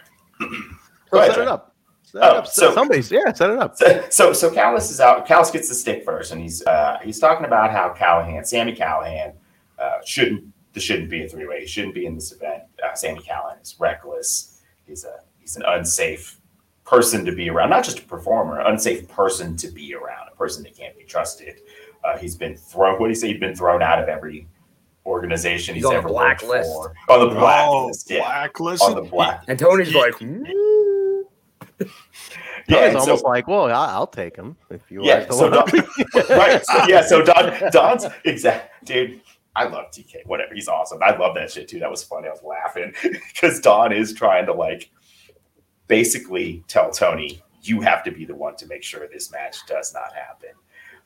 So ahead, set it up. Set oh, it up. So, Somebody's, yeah, set it up. So, so, so Callis is out. Callis gets the stick first, and he's uh, he's talking about how Callahan, Sami Callihan, uh, shouldn't this shouldn't be a three way. He shouldn't be in this event. Uh, Sami Callihan is reckless. He's a he's an unsafe person to be around. Not just a performer, an unsafe person to be around. A person that can't be trusted. Uh, he's been thrown. What do you say? He's been thrown out of every organization he's, he's ever worked for. On the blacklist. Oh, blacklist. Yeah. On the black. And Tony's yeah. like, woo. Yeah, Tony's almost so, like, well, I'll take him if you yeah, like. So Don, right. So, yeah. So Don, Don's exact dude. I love T K. Whatever. He's awesome. I love that shit too. That was funny. I was laughing because Don is trying to like basically tell Tony, you have to be the one to make sure this match does not happen.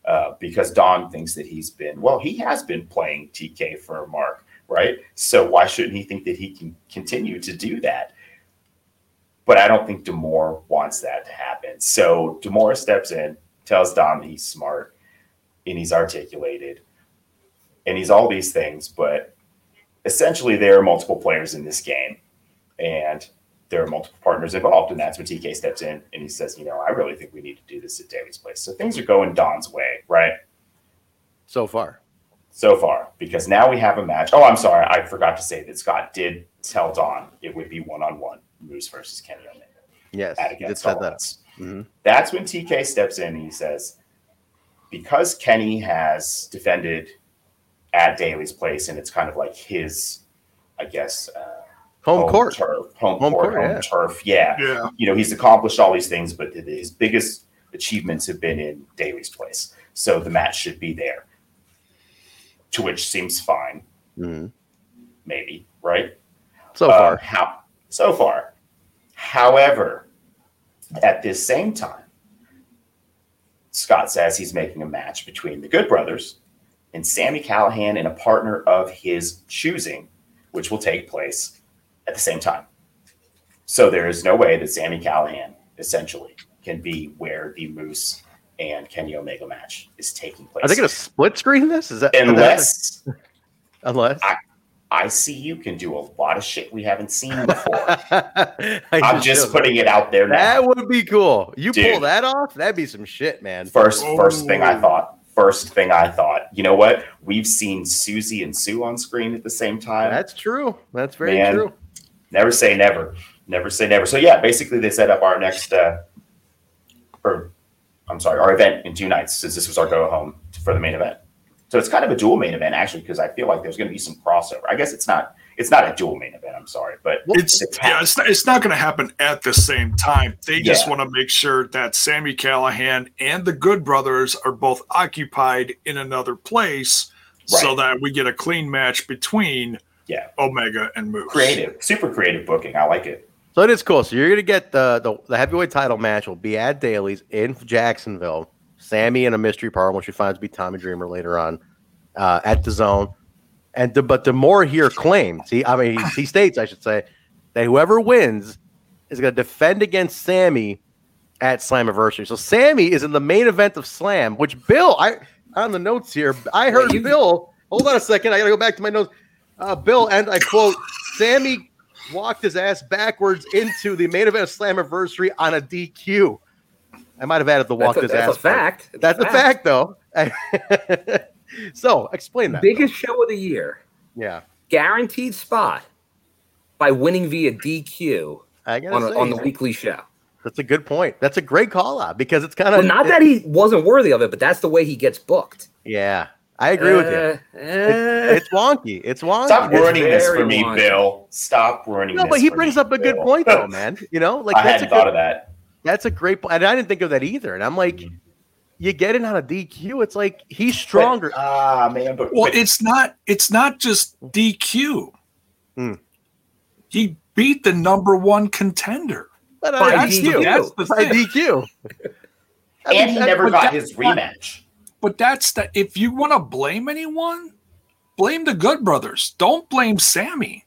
Uh, because Don thinks that he's been, well, he has been playing T K for Mark, right? So why shouldn't he think that he can continue to do that? But I don't think D'Amore wants that to happen. So D'Amore steps in, tells Don that he's smart and he's articulated and he's all these things, but essentially there are multiple players in this game and there are multiple partners involved, and that's when T K steps in and he says, you know, I really think we need to do this at Daly's place. So things are going Don's way, right? So far. So far, because now we have a match. Oh, I'm sorry. I forgot to say that Scott did tell Don it would be one-on-one, Moose versus Kenny Omega. Yes, he did say that. Mm-hmm. That's when T K steps in and he says, because Kenny has defended at Daly's place and it's kind of like his, I guess, uh, Home, home court, turf, home, home court, court home yeah. turf. Yeah. yeah, you know, he's accomplished all these things, but his biggest achievements have been in Daly's place. So the match should be there. To which seems fine, mm-hmm. maybe right. So uh, far, how so far. However, at this same time, Scott says he's making a match between the Good Brothers and Sami Callihan and a partner of his choosing, which will take place at the same time. So there is no way that Sami Callihan essentially can be where the Moose and Kenny Omega match is taking place. Are they going to split screen this? Is that unless, that, unless I, I C U can do a lot of shit we haven't seen before. I'm just putting it out there now. That would be cool. You Dude, pull that off, that'd be some shit, man. First, oh. first thing I thought. First thing I thought. You know what? We've seen Susie and Sue on screen at the same time. That's true. That's very man, true. Never say never. Never say never. So yeah, basically they set up our next, uh, or I'm sorry, our event in two nights since this was our go home for the main event. So it's kind of a dual main event, actually, because I feel like there's going to be some crossover. I guess it's not it's not a dual main event. I'm sorry, but it's it's, yeah, it's not, it's not going to happen at the same time. They yeah. just want to make sure that Sami Callihan and the Good Brothers are both occupied in another place, right. so that we get a clean match between yeah. Omega and Moose. Creative, super creative booking. I like it. So it is cool. So you're going to get the, the the heavyweight title match will be at Daly's in Jacksonville. Sami in a mystery partner, which we find to be Tommy Dreamer later on, uh, at the Zone. And the, but the more here claims, he I mean he, he states, I should say, that whoever wins is going to defend against Sami at Slammiversary. So Sami is in the main event of Slam, which Bill, I on the notes here, I heard you, Bill. Hold on a second, I got to go back to my notes. Uh, Bill, and I quote, Sami walked his ass backwards into the main event of Slammiversary on a D Q. I might have added the walk this ass. That's a fact. That's a fact, though. So, explain that. Biggest show of the year. Yeah. Guaranteed spot by winning via D Q on, a, on the weekly show. That's a good point. That's a great call out because it's kind of. Well, not it, that he wasn't worthy of it, but that's the way he gets booked. Yeah. I agree uh, with you. Uh, it's, it's wonky. It's wonky. Stop ruining this for me, wonky. Bill. Stop ruining no, this No, but he for brings me, up a Bill. Good point, though, man. You know, like I that's hadn't a good, thought of that. That's a great point. And I didn't think of that either. And I'm like, you get in on a D Q. It's like he's stronger. Ah, uh, man. But, well, but, it's not. It's not just D Q. Hmm. He beat the number one contender but by I, D Q. That's the by thing. D Q. I mean, and he that, never got his rematch. Not, but that's the. If you want to blame anyone, blame the Good Brothers. Don't blame Sami.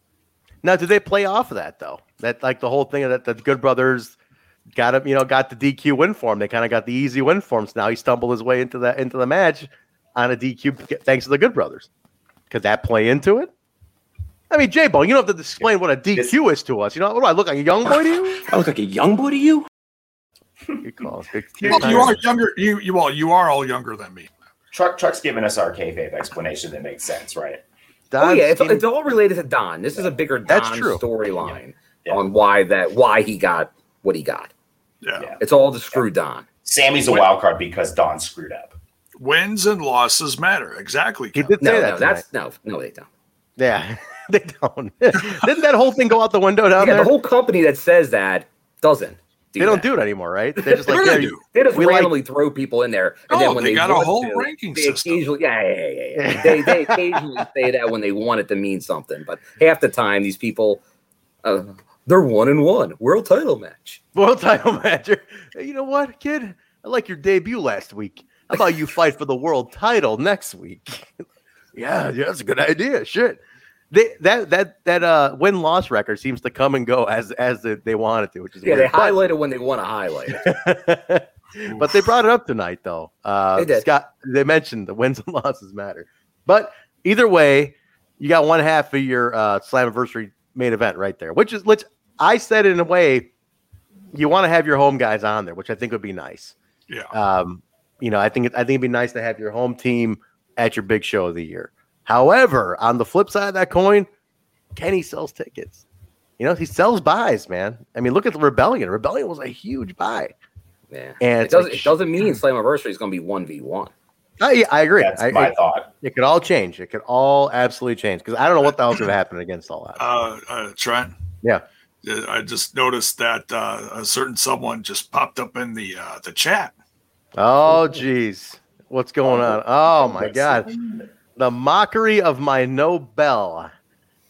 Now, do they play off of that though? That like the whole thing of that the Good Brothers. Got him, you know. Got the D Q win for him. They kind of got the easy win for him. So now he stumbled his way into that into the match on a D Q thanks to the Good Brothers. Could that play into it? I mean, J Bone, you don't have to explain what a D Q is to us. You know, what do I look like a young boy to you? I look like a young boy to you. Good call. Good, good well, you are younger. You you all you are all younger than me. Truck Truck's giving us our kayfabe explanation that makes sense, right? Don's oh yeah, it's, it's all related to Don. This yeah. is a bigger Don storyline yeah. yeah. on why that why he got. What he got. Yeah. yeah. It's all the screw yeah. Don. Sammy's a Win. wild card because Don screwed up. Wins and losses matter. Exactly. He did no, say no, that that's no, no, they don't. Yeah, they don't. Didn't that whole thing go out the window down yeah, there? The whole company that says that doesn't. Do they that. don't do it anymore, right? They're just like, they, do. they just we randomly like, throw people in there. And no, then when they, they got a whole to, ranking system. Yeah, yeah, yeah. yeah. they, they occasionally say that when they want it to mean something. But half the time, these people. Uh, They're one and one world title match. World title match. You know what, kid? I like your debut last week. How about you fight for the world title next week? yeah, yeah, that's a good idea. Shit, they, that that that uh, win loss record seems to come and go as as the, they want it to, which is yeah. Weird. They highlight it when they want to highlight it. But they brought it up tonight, though. Uh, they did. Scott, they mentioned the wins and losses matter. But either way, you got one half of your uh, Slammiversary main event right there, which is let's. I said in a way, you want to have your home guys on there, which I think would be nice. Yeah. Um, you know, I think it, I think it'd be nice to have your home team at your big show of the year. However, on the flip side of that coin, Kenny sells tickets. You know, he sells buys, man. I mean, look at the Rebellion. Rebellion was a huge buy. Yeah. And it doesn't like, it doesn't mean Slammiversary is going to be one v one. I, yeah, I agree. That's I, my it, thought. It could all change. It could all absolutely change because I don't know what the hell's going to happen against all that. Uh, uh, Trent. Yeah. I just noticed that uh, a certain someone just popped up in the uh, the chat. Oh, geez. What's going on? Oh, my God. The mockery of my Nobel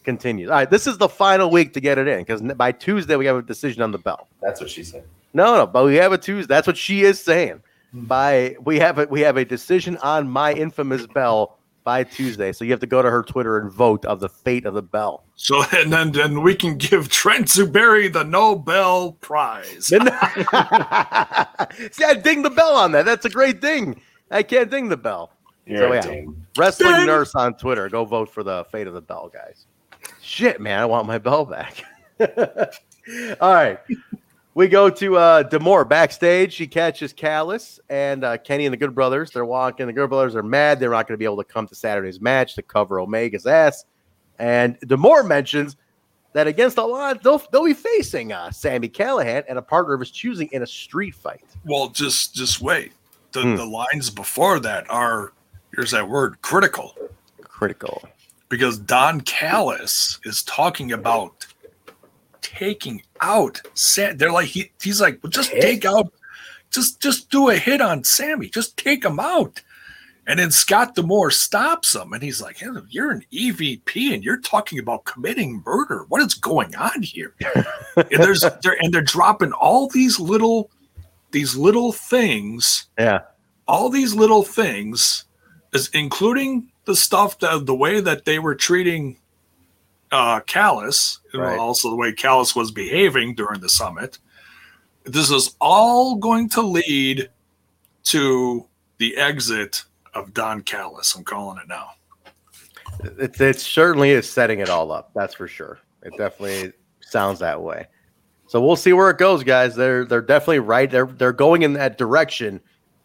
continues. All right, this is the final week to get it in, because by Tuesday we have a decision on the bell. That's what she said. No, no, but we have a Tuesday. That's what she is saying. By we have a, we have a decision on my infamous bell by Tuesday, so you have to go to her Twitter and vote of the fate of the bell. So and then then we can give Trent Zuberi the Nobel Prize. See, I ding the bell on that. That's a great ding. I can't ding the bell. You're so yeah, ding. Wrestling ding. Nurse on Twitter. Go vote for the fate of the bell, guys. Shit, man, I want my bell back. All right. We go to uh, D'Amore backstage. She catches Callis and uh, Kenny and the Good Brothers. They're walking. The Good Brothers are mad. They're not going to be able to come to Saturday's match to cover Omega's ass. And D'Amore mentions that against the odds, they'll, they'll be facing uh, Sami Callihan and a partner of his choosing in a street fight. Well, just just wait. The, hmm. the lines before that are, here's that word, critical. Critical. Because Don Callis is talking about taking out Sam. They're like he, he's like, well, just take out, just just do a hit on Sammy, just take him out. And then Scott D'Amore stops him, and he's like, hey, "You're an E V P, and you're talking about committing murder. What is going on here?" and there's they're and they're dropping all these little these little things, yeah, all these little things, is including the stuff that the way that they were treating Uh, Callis, right, and also the way Callis was behaving during the summit. This is all going to lead to the exit of Don Callis. I'm calling it now. It, it certainly is setting it all up. That's for sure. It definitely sounds that way. So we'll see where it goes, guys. They're they're definitely right. They're they're going in that direction.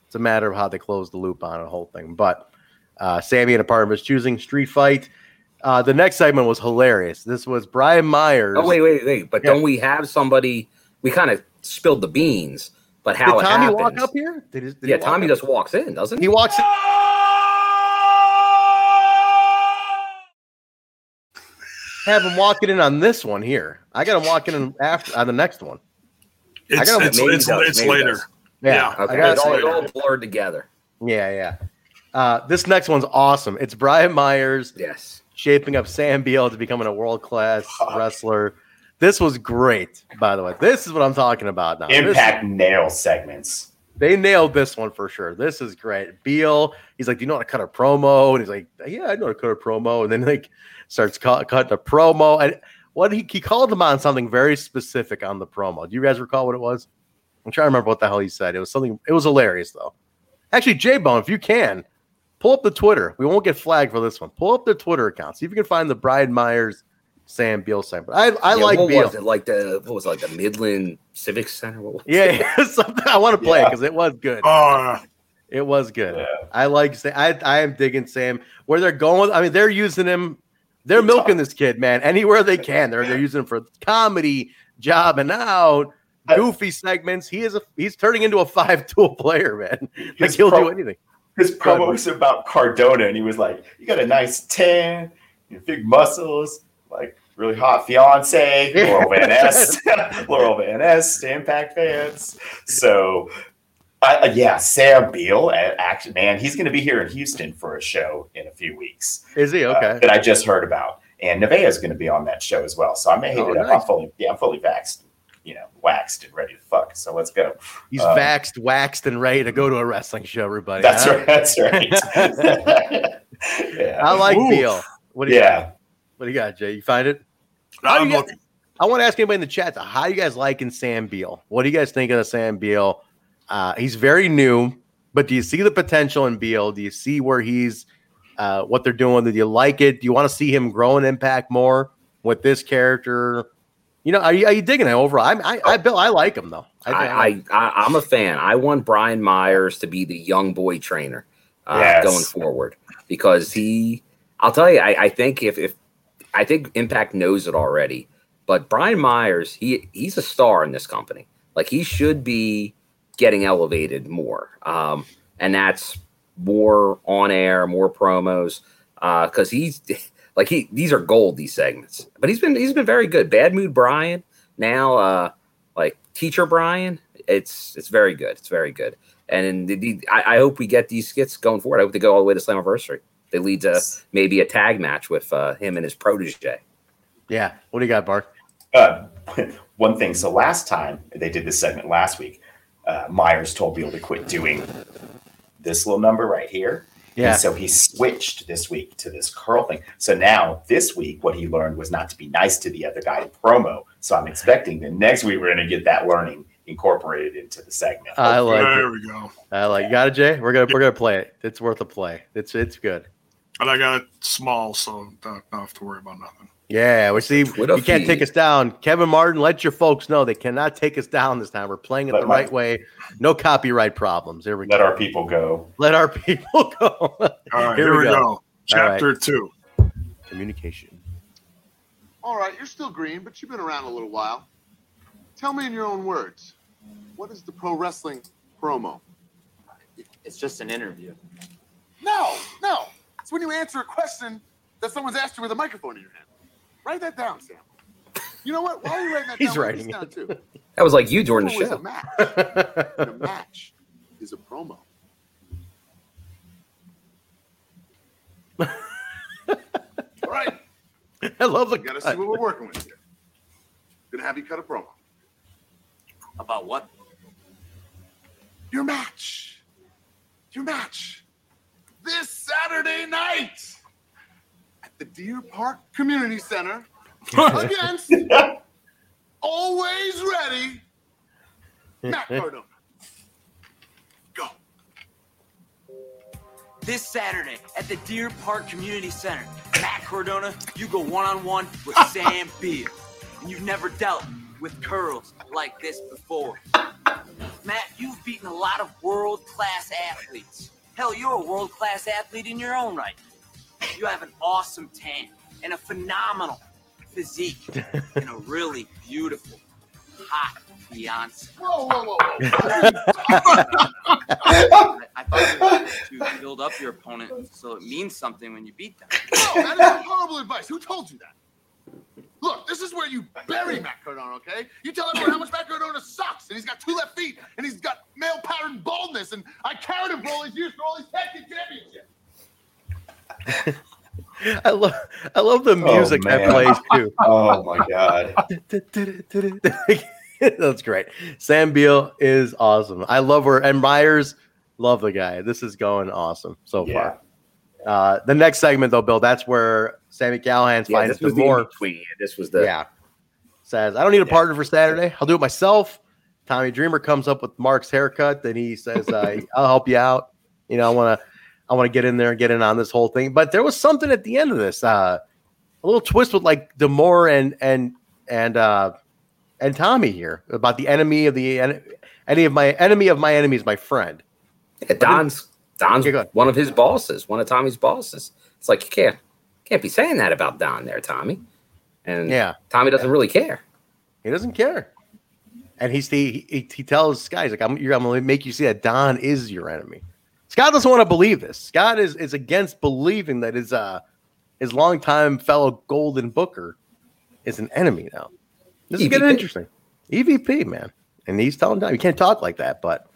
It's a matter of how they close the loop on the whole thing. But uh, Sammy and a partner was choosing street fight. Uh, the next segment was hilarious. This was Brian Myers. Oh, wait, wait, wait. But yeah. Don't we have somebody? We kind of spilled the beans, but how did it Tommy happens, walk up here? Did his, did yeah, he Tommy up? Just walks in, doesn't he? He walks in. Have him walking in on this one here. I got him walking in after on the next one. It's, I got it's, it's, does, it's later. Does. Yeah. yeah okay. I it's all, later. It all blurred together. Yeah, yeah. Uh, this next one's awesome. It's Brian Myers. Yes. Shaping up Sam Beal to becoming a world-class Fuck. wrestler. This was great, by the way. This is what I'm talking about now. Impact this, nail segments. They nailed this one for sure. This is great. Beal, he's like, do you know how to cut a promo? And he's like, yeah, I know how to cut a promo. And then like starts cut, cutting a promo. And what he, he called him on something very specific on the promo. Do you guys recall what it was? I'm trying to remember what the hell he said. It was something. It was hilarious, though. Actually, J-Bone, if you can, pull up the Twitter. We won't get flagged for this one. Pull up the Twitter account. See if you can find the Brian Myers, Sam Beal segment. I, I yeah, like what Beal. Was it like the what was it, like the Midland Civic Center? What was yeah, yeah. something I want to play because yeah. it, it was good. Uh, it was good. Yeah. I like. I I am digging Sam. Where they're going? I mean, they're using him. They're milking this kid, man. Anywhere they can, they're they're using him for comedy, jobbing out, goofy segments. He is a he's turning into a five tool player, man. Like he'll pro- do anything. His promo was about Cardona, and he was like, you got a nice tan, your big muscles, like really hot fiance, Laurel Van Ness, Laurel Van Ness, Impact fans. So, uh, yeah, Sam Beal, action man, he's going to be here in Houston for a show in a few weeks. Is he? Okay. Uh, that I just heard about. And Nevaeh is going to be on that show as well. So I may hit oh, it up. Nice. I'm fully, yeah, I'm fully vaxxed. You know, waxed and ready to fuck. So let's go. He's um, vaxxed, waxed, and ready to go to a wrestling show, everybody. That's huh? right. That's right. yeah. I like Ooh. Beal. What do you yeah. got? What do you got, Jay? You find it? I'm you guys, looking. I want to ask anybody in the chat, how are you guys liking Sam Beal? What do you guys think of Sam Beal? Uh, he's very new, but do you see the potential in Beal? Do you see where he's, uh, what they're doing? Do you like it? Do you want to see him grow and impact more with this character? You know, are you, are you digging it overall? I'm, I, I, Bill, I like him though. I, I, I, I, I'm a fan. I want Brian Myers to be the young boy trainer uh, yes. going forward because he. I'll tell you, I, I think if, if I think Impact knows it already, but Brian Myers, he he's a star in this company. Like he should be getting elevated more, um, and that's more on air, more promos, because uh, he's. Like he, these are gold, these segments. But he's been he's been very good. Bad Mood Brian, now uh, like Teacher Brian. It's it's very good. It's very good. And the, I, I hope we get these skits going forward. I hope they go all the way to Slammiversary. They lead to maybe a tag match with uh, him and his protege. Yeah. What do you got, Bart? Uh, one thing. So last time they did this segment last week, uh, Myers told people to quit doing this little number right here. Yeah. And so he switched this week to this curl thing. So now this week, what he learned was not to be nice to the other guy in promo. So I'm expecting that next week we're going to get that learning incorporated into the segment. I like there it. we go. I like you got it, Jay. We're gonna yeah. we're gonna play it. It's worth a play. It's it's good. And I got it small, so don't, don't have to worry about nothing. Yeah, we see what you can't he... take us down. Kevin Martin, let your folks know they cannot take us down this time. We're playing it let the my... right way. No copyright problems. There we let go. Let our people go. Let our people go. All right, here, here we go. go. Chapter right. two. Communication. All right, you're still green, but you've been around a little while. Tell me in your own words. What is the pro wrestling promo? It's just an interview. No, no. It's when you answer a question that someone's asked you with a microphone in your hand. Write that down, Sam. You know what? Why are you writing that He's down? He's writing it. Too? That was like you during the, the show. A match. And a match is a promo. All right. I love the you gotta cut. See what we're working with here. Gonna have you cut a promo. About what? Your match. Your match. This Saturday night at the Deer Park Community Center against Always Ready Matt Cardona. Go. This Saturday at the Deer Park Community Center, Matt Cardona, you go one-on-one with Sam Beal. And you've never dealt with curls like this before. Matt, you've beaten a lot of world-class athletes. Hell, you're a world-class athlete in your own right. You have an awesome tan and a phenomenal physique and a really beautiful, hot fiance. Whoa, whoa, whoa, whoa. I, I thought you wanted to build up your opponent so it means something when you beat them. No, that is horrible advice. Who told you that? Look, this is where you bury Matt Cardona, okay? You tell everyone how much Matt Cardona sucks, and he's got two left feet, and he's got male pattern baldness, and I carried him for all these years for all these tag team championships. I love, I love the music oh, that plays too. Oh my god, that's great. Sam Beal is awesome. I love her, and Myers, love the guy. This is going awesome so yeah. far. Uh, the next segment, though, Bill, that's where Sammy Callahan's yeah, finest more. Between. This was the yeah. Says, I don't need a yeah. partner for Saturday. I'll do it myself. Tommy Dreamer comes up with Mark's haircut. Then he says, uh, "I'll help you out." You know, I want to, I want to get in there and get in on this whole thing. But there was something at the end of this, uh, a little twist with like D'Amore and and and uh, and Tommy here about the enemy of the en- any of my enemy of my enemy is my friend. Yeah, Don's. Don's one of his bosses, one of Tommy's bosses. It's like, you can't, can't be saying that about Don there, Tommy. And yeah, Tommy doesn't yeah. really care. He doesn't care. And he's the, he, he tells Scott, he's like, I'm, you're, I'm going to make you see that Don is your enemy. Scott doesn't want to believe this. Scott is, is against believing that his, uh, his longtime fellow Golden Booker is an enemy now. This E V P. Is getting interesting. E V P, man. And he's telling Don, you can't talk like that, but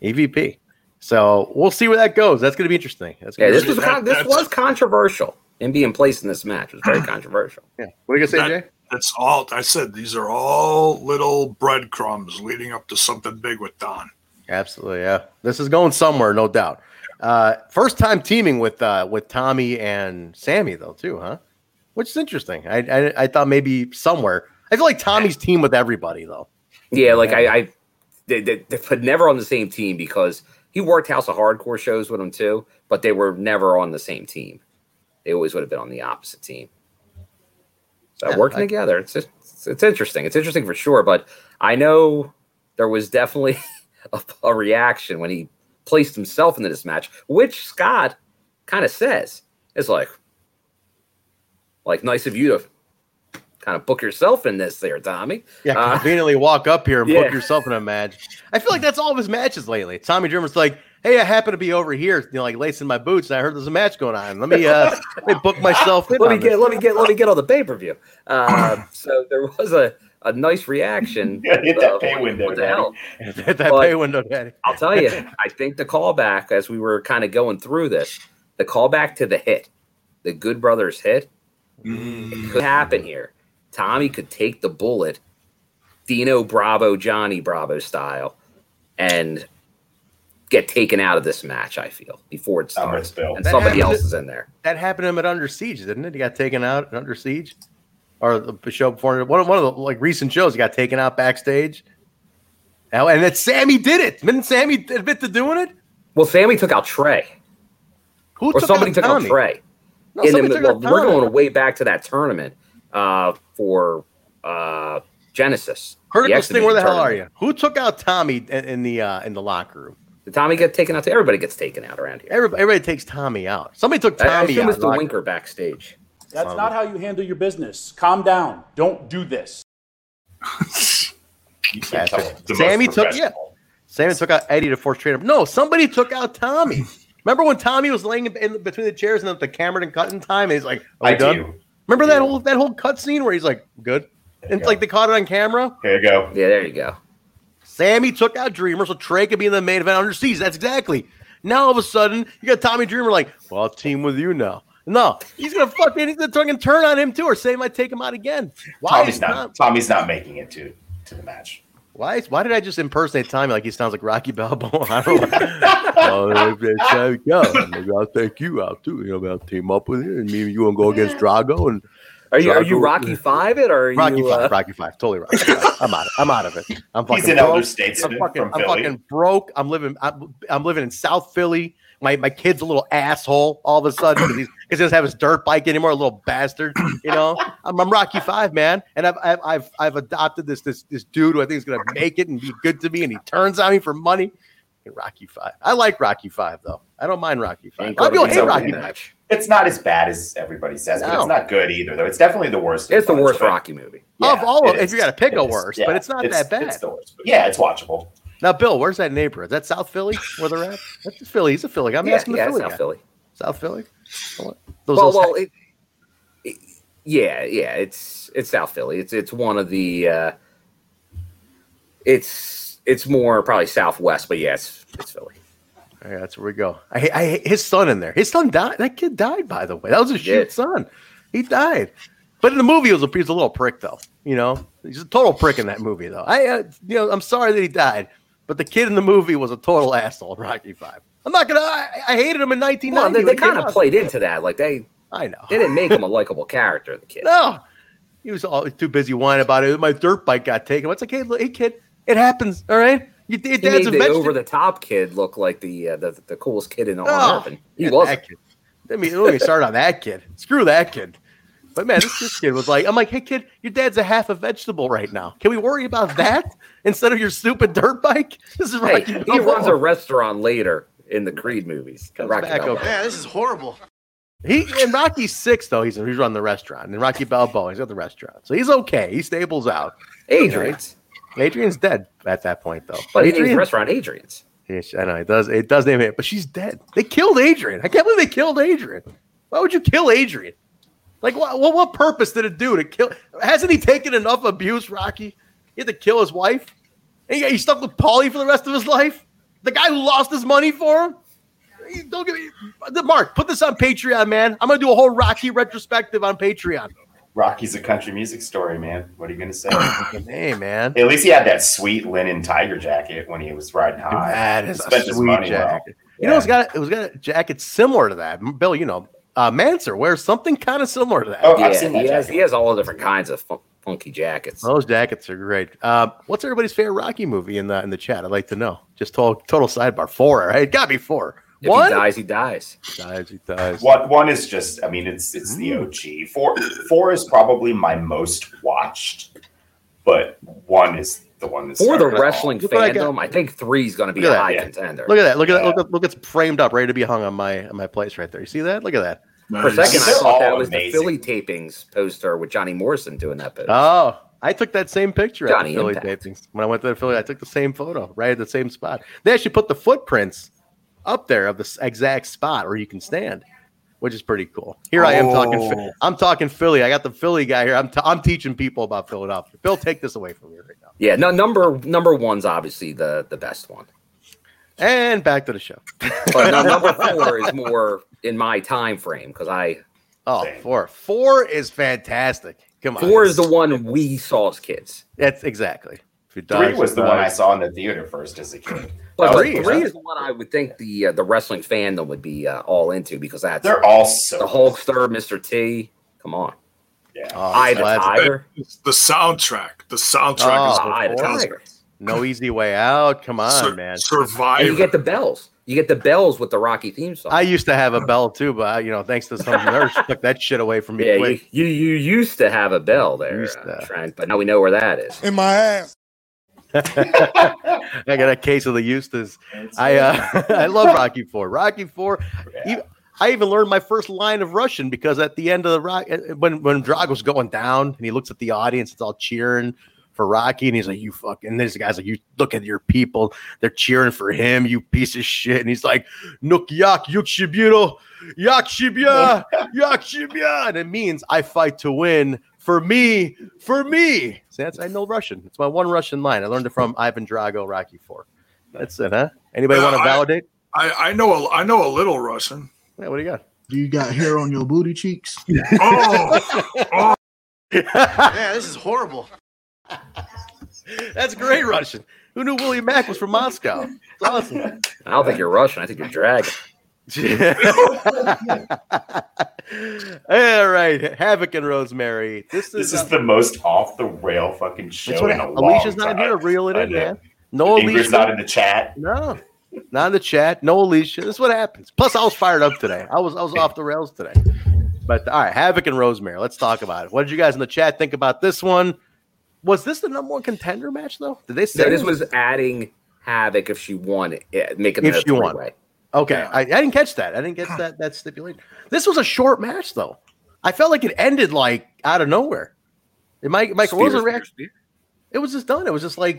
E V P. So we'll see where that goes. That's going to be interesting. That's yeah, be this was that, this was controversial in being placed in this match. It was very controversial. Yeah. What are you going to say, that, Jay? That's all. I said these are all little breadcrumbs leading up to something big with Don. Absolutely, yeah. This is going somewhere, no doubt. Uh, first time teaming with uh, with Tommy and Sammy, though, too, huh? Which is interesting. I, I I thought maybe somewhere. I feel like Tommy's teamed with everybody, though. Yeah, like yeah. I, I they, they, they put never on the same team because – he worked House of Hardcore shows with them too, but they were never on the same team. They always would have been on the opposite team. So yeah, working I, together, it's, just, it's it's interesting. It's interesting for sure, but I know there was definitely a, a reaction when he placed himself into this match, which Scott kind of says. It's like, like nice of you to kind of book yourself in this there, Tommy. Yeah, conveniently uh, walk up here and yeah. book yourself in a match. I feel like that's all of his matches lately. Tommy Dreamer's like, hey, I happen to be over here, you know, like lacing my boots, and I heard there's a match going on. Let me uh, let me book myself in. Let me get, this. let me get, let me get on the pay per view. Uh, so there was a, a nice reaction. Yeah, hit that uh, pay window, Daddy. Hit that but pay window, Daddy. I'll tell you, I think the callback as we were kind of going through this, the callback to the hit, the Good Brothers hit, mm. it could happen here. Tommy could take the bullet, Dino Bravo, Johnny Bravo style, and get taken out of this match, I feel, before it starts. And that somebody else to, is in there. That happened to him at Under Siege, didn't it? He got taken out at Under Siege. Or the show before. One of, one of the like recent shows, he got taken out backstage. Now, and then Sammy did it. Didn't Sammy admit to doing it? Well, Sammy took out Trey. Who or took somebody out took Tommy? out Trey. No, in the, took well, out we're going way back to that tournament uh, for uh, Genesis. Hercules thing, where the tournament. hell are you? Who took out Tommy in, in the uh, in the locker room? Did Tommy get taken out? To, everybody gets taken out around here. Everybody, everybody takes Tommy out. Somebody took Tommy I, I out. It was the Winker backstage. That's um, not how you handle your business. Calm down. Don't do this. Sammy took yeah. Sammy took out Eddie to force trade him. No, somebody took out Tommy. Remember when Tommy was laying in, in between the chairs and the camera didn't cut in time? And he's like, "Are we I done?" Do. Remember yeah. that whole that whole cut scene where he's like, "Good," and it's like they caught it on camera. There you go. Yeah, there you go. Sammy took out Dreamer, so Trey could be in the main event Under Siege. That's exactly. Now all of a sudden, you got Tommy Dreamer like, well, I'll team with you now. No, he's going to fucking he's gonna turn on him too, or Sammy might take him out again. Why Tommy's not, not Tommy's not making it to, to the match. Why is, why did I just impersonate Tommy like he sounds like Rocky Balboa? I don't know. Oh, maybe I'll take you out too. You know, I'll team up with you, and maybe you want to go against Drago and. Are you Drago, are you Rocky Five it or are Rocky you, Five? Uh... Rocky Five, totally Rocky Five. I'm out. Of, I'm out of it. I'm fucking. He's an elder statesman I'm fucking, from I'm Philly. fucking broke. I'm living. I'm, I'm living in South Philly. My my kid's a little asshole all of a sudden because he's, he doesn't have his dirt bike anymore. A little bastard, you know. I'm, I'm Rocky Five, man, and I've I've I've, I've adopted this this this dude who I think is gonna make it and be good to me, and he turns on me for money. Rocky Five. I like Rocky Five though. I don't mind Rocky Five. I don't hate Rocky Five. It's not as bad as everybody says, no. but it's not good either. Though it's definitely the worst. It's the worst Rocky movie yeah, of all of. If you got to pick a worst, yeah. but it's not it's, that bad. It's the worst. Yeah, it's watchable. Now, Bill, where's that neighborhood? Is that South Philly where they're at? That's the Philly. He's a Philly. I'm yeah, asking the yeah, Philly. South guy. Philly. South Philly. Those well, well it, it, yeah, yeah. It's it's South Philly. It's it's one of the. Uh, it's. It's more probably Southwest, but yes, it's Philly. All right, that's where we go. I, I, his son in there. His son died. That kid died, by the way. That was his shit son. He died. But in the movie, he was a, he was a little prick, though. You know, he's a total prick in that movie, though. I, uh, you know, I'm sorry that he died, but the kid in the movie was a total asshole. Rocky Five. I'm not gonna. I, I hated him in nineteen ninety. Well, they, they kind of played into that. Like they, I know, they didn't make him a likable character. The kid. No, he was always too busy whining about it. My dirt bike got taken. It's like, hey, hey, kid. It happens, all right. Your dad's he made a the over-the-top kid look like the uh, the, the coolest kid in all oh, of Earth. He was that kid. Let me let me start on that kid. Screw that kid. But man, this, this kid was like, I'm like, hey kid, your dad's a half a vegetable right now. Can we worry about that instead of your stupid dirt bike? This is Rocky hey, he runs a restaurant later in the Creed movies. Rocky Balboa. Yeah, this is horrible. He in Rocky Six though, he's he's running the restaurant. And Rocky Balboa, he's at the restaurant, so he's okay. He stables out. Adrian's. Adrian's dead at that point, though. But Adrian's Adrian, restaurant, Adrian's. I know it does. It does name it, but she's dead. They killed Adrian. I can't believe they killed Adrian. Why would you kill Adrian? Like, what? What, what purpose did it do to kill? Hasn't he taken enough abuse, Rocky? He had to kill his wife. And he, he stuck with Paulie for the rest of his life. The guy who lost his money for him. He, don't give me. Mark, put this on Patreon, man. I'm gonna do a whole Rocky retrospective on Patreon. Rocky's a country music story, man. What are you going to say? Hey, man. At least he had that sweet linen tiger jacket when he was riding high. That is a sweet jacket. Well. You yeah. know, it's got, it was got a jacket similar to that. Bill, you know, uh, Manser wears something kind of similar to that. Oh, yeah, I've seen that he, has, he has all different kinds of fun- funky jackets. Those jackets are great. Uh, what's everybody's favorite Rocky movie in the, in the chat? I'd like to know. Just total, total sidebar. Four, right? It got to be four. If one? he dies, he dies. He dies, he dies. What one is just, I mean, it's it's the O G. Four four is probably my most watched, but one is the one that's for the wrestling fandom. I, I think three is gonna be a high yeah. contender. Look at that, look yeah. at that, look, look it's framed up, ready to be hung on my on my place right there. You see that? Look at that. Nice. For a second, I thought that was amazing. The Philly tapings poster with Johnny Morrison doing that post. Oh, I took that same picture Johnny at the Philly tapings. When I went to the Philly, I took the same photo, right at the same spot. They actually put the footprints up there of this exact spot where you can stand, which is pretty cool. Here I am oh. talking. I'm talking Philly. I got the Philly guy here. I'm t- I'm teaching people about Philadelphia. Bill, take this away from me right now. Yeah, no number number one's obviously the the best one. And back to the show. But no, number four is more in my time frame because I. Oh, dang. four four is fantastic. Come on, four is the one we saw as kids. That's exactly. Three was the one I saw in the theater first as a kid. But oh, three, three is the one I would think the uh, the wrestling fandom would be uh, all into because that's they're all so the Hulkster, Mister T. Come on, yeah. Oh, Eye of the Tiger. It's the soundtrack, the soundtrack oh, is Eye of the Tiger. No easy way out. Come on, Sur- man. Survivor. And you get the bells. You get the bells with the Rocky theme song. I used to have a bell too, but I, you know, thanks to some nurse, took that shit away from me. Yeah, quick. You, you you used to have a bell there, uh, Trent, but now we know where that is. In my ass. I got a case of the Eustace. I uh, I love Rocky Four. Rocky Four. Yeah. I even learned my first line of Russian because at the end of the rock, when when Drago's going down and he looks at the audience, it's all cheering for Rocky, and he's like, "You fucking." And this guy's like, "You look at your people. They're cheering for him. You piece of shit." And he's like, "Nuk yak yuk shibuto yak shibya yak shibya," and it means I fight to win. For me, for me. See, that's, I know Russian. It's my one Russian line. I learned it from Ivan Drago, Rocky Four. That's it, huh? Anybody uh, want to validate? I, I, I know a, I know a little Russian. Yeah, what do you got? Do you got hair on your booty cheeks? oh, oh. Yeah, this is horrible. That's great Russian. Who knew Willie Mack was from Moscow? It's awesome. I don't think you're Russian. I think you're dragon. All right, Havoc and Rosemary. This is, this is the most off the rail fucking show. That's what in a Alicia's long not time. Here to reel it in, man. No, Alicia's not in the chat. No, not in the chat. No, Alicia. This is what happens. Plus, I was fired up today. I was I was off the rails today. But all right, Havoc and Rosemary. Let's talk about it. What did you guys in the chat think about this one? Was this the number one contender match though? Did they say no, this was adding Havoc if she won it? Yeah, make it if she won. Way. Okay, yeah. I, I didn't catch that. I didn't catch that that stipulation. This was a short match, though. I felt like it ended like out of nowhere. It might, Michael Spears, wasn't Spears, Spears. It was just done. It was just like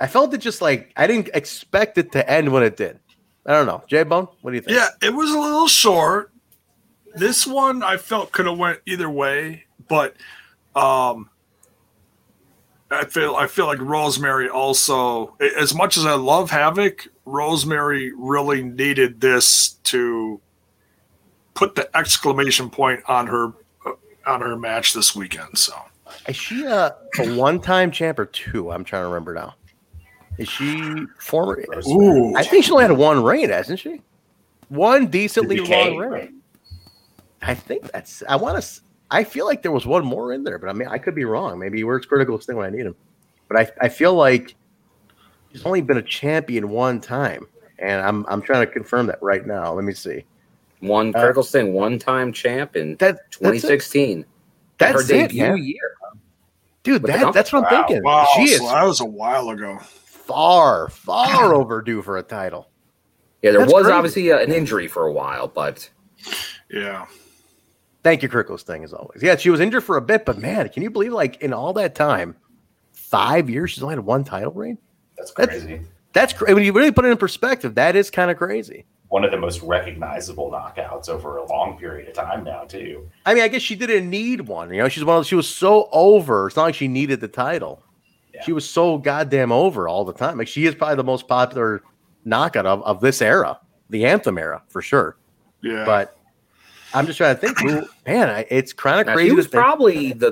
I felt it. Just like I didn't expect it to end when it did. I don't know. J Bone, what do you think? Yeah, it was a little short. This one I felt could have went either way, but um, I feel I feel like Rosemary also. As much as I love Havoc, Rosemary really needed this to put the exclamation point on her uh, on her match this weekend. So, is she a, a one-time champ or two? I'm trying to remember now. Is she former? Ooh. I think she only had one reign, hasn't she? One decently long reign. I think that's. I want to. I feel like there was one more in there, but I mean, I could be wrong. Maybe he works Critical Sting when I need him. But I, I feel like. She's only been a champion one time, and I'm I'm trying to confirm that right now. Let me see. One Critical Sting, uh, one-time champ in that, twenty sixteen. That's, that's her it, debut man. Year, dude. That, that's what I'm wow. thinking. Wow, she is, so that was a while ago. Far, far overdue for a title. Yeah, there that's was crazy. Obviously uh, an injury for a while, but yeah. Thank you, Critical Sting, as always. Yeah, she was injured for a bit, but man, can you believe? Like in all that time, five years, she's only had one title reign. That's crazy. That's crazy. When you really put it in perspective, that is kind of crazy. One of the most recognizable knockouts over a long period of time now, too. I mean, I guess she didn't need one. You know, she's one of, she was so over. It's not like she needed the title. Yeah. She was so goddamn over all the time. Like she is probably the most popular knockout of, of this era, the Anthem era, for sure. Yeah. But I'm just trying to think. Ooh, man, I, it's kind of now, crazy. She was to probably think. the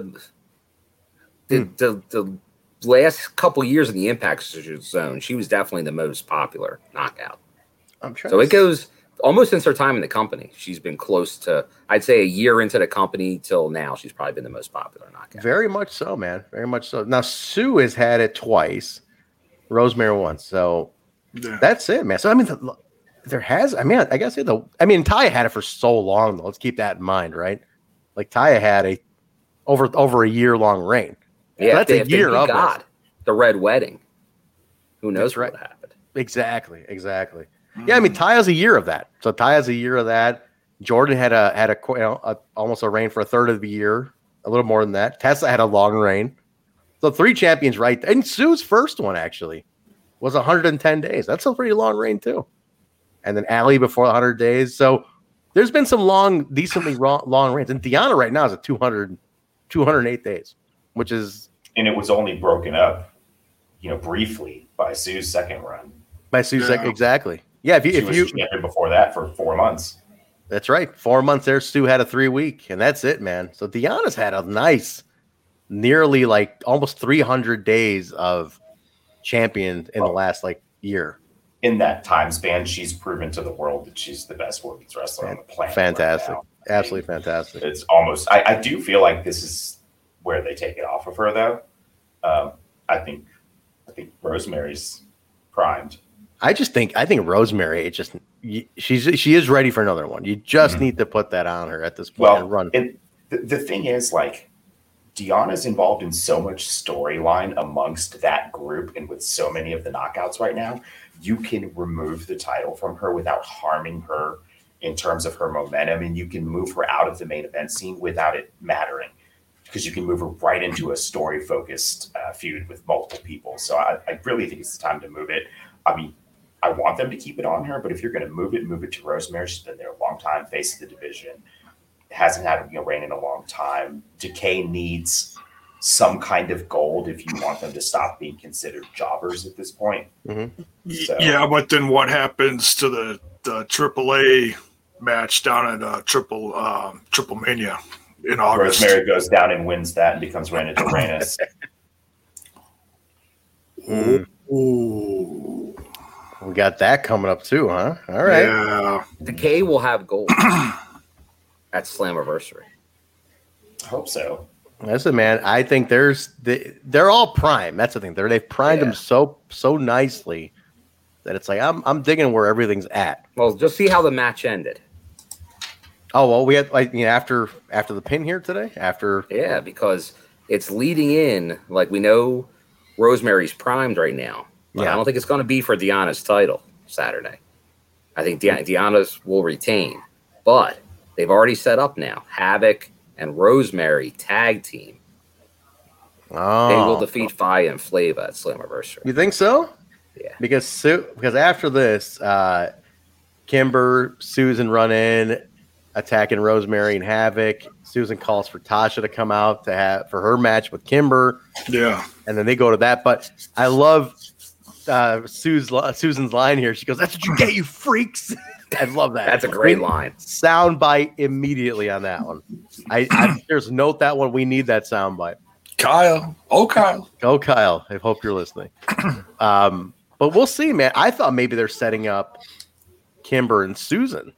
the hmm. the. the last couple years in the Impact zone, she was definitely the most popular knockout. I'm trying so it goes almost since her time in the company. She's been close to, I'd say, a year into the company till now. She's probably been the most popular knockout. Very much so, man. Very much so. Now, Sue has had it twice, Rosemary once. So yeah. That's it, man. So, I mean, the, there has, I mean, I guess, the, I mean, Taya had it for so long, though. Let's keep that in mind, right? Like, Taya had a over over a year long reign. Yeah, so that's they, a year of God, the Red Wedding. Who knows that's what right. happened? Exactly, exactly. Mm. Yeah, I mean, Taya's a year of that. So Taya's a year of that. Jordan had a had a, you know, a almost a reign for a third of the year, a little more than that. Tessa had a long reign. So three champions, right? And Sue's first one actually was one hundred ten days. That's a pretty long reign too. and then Allie before one hundred days. So there's been some long, decently wrong, long reigns. And Deanna right now is at two hundred, two hundred eight days, which is. And it was only broken up, you know, briefly by Sue's second run. By Sue's second, exactly. Yeah, if you she if was you champion before that for four months. That's right. Four months there. Sue had a three week, and that's it, man. So Deanna's had a nice, nearly like almost three hundred days of champion in oh. the last like year. In that time span, she's proven to the world that she's the best women's wrestler Fan- on the planet. Fantastic. Right now. Absolutely I mean, fantastic. It's almost, I, I do feel like this is where they take it off of her though. Um, I think, I think Rosemary's primed. I just think I think Rosemary. It just she's she is ready for another one. You just mm-hmm. need to put that on her at this point. Well, and run. And the, the thing is, like, Deanna's involved in so much storyline amongst that group, and with so many of the knockouts right now, you can remove the title from her without harming her in terms of her momentum, and you can move her out of the main event scene without it mattering, because you can move her right into a story-focused uh, feud with multiple people. So I, I really think it's the time to move it. I mean, I want them to keep it on her, but if you're going to move it, move it to Rosemary. She's been there a long time, face of the division, hasn't had you know, reign in a long time. Decay needs some kind of gold if you want them to stop being considered jobbers at this point. Mm-hmm. So. Yeah, but then what happens to the, the triple A match down at uh, Triple um, Triple Mania in August? Rosemary goes down and wins that and becomes Reina Dorenas. mm. Ooh. We got that coming up too, huh? All right. Yeah. Decay will have gold at Slammiversary. I hope so. That's it, man. I think there's the, they're all prime. That's the thing. They're, they've primed yeah. them so so nicely that it's like I'm I'm digging where everything's at. Well, just see how the match ended. Oh well, we had like you know, after after the pin here today. After yeah, because it's leading in. Like we know, Rosemary's primed right now. Yeah. I don't think it's going to be for Deanna's title Saturday. I think De- Deanna's will retain, but they've already set up now. Havoc and Rosemary tag team. Oh. They will defeat Faya and Flava at Slammiversary. You think so? Yeah. Because Sue, because after this, uh, Kimber, Susan run in, attacking Rosemary and Havoc. Susan calls for Tasha to come out to have for her match with Kimber. Yeah. And then they go to that. But I love uh, Sue's, Susan's line here. She goes, "That's what you get, you freaks." I love that. That's a great line. Soundbite immediately on that one. I, I there's note that one. We need that soundbite. Kyle. Oh, Kyle. Oh, Kyle. I hope you're listening. Um, but we'll see, man. I thought maybe they're setting up Kimber and Susan.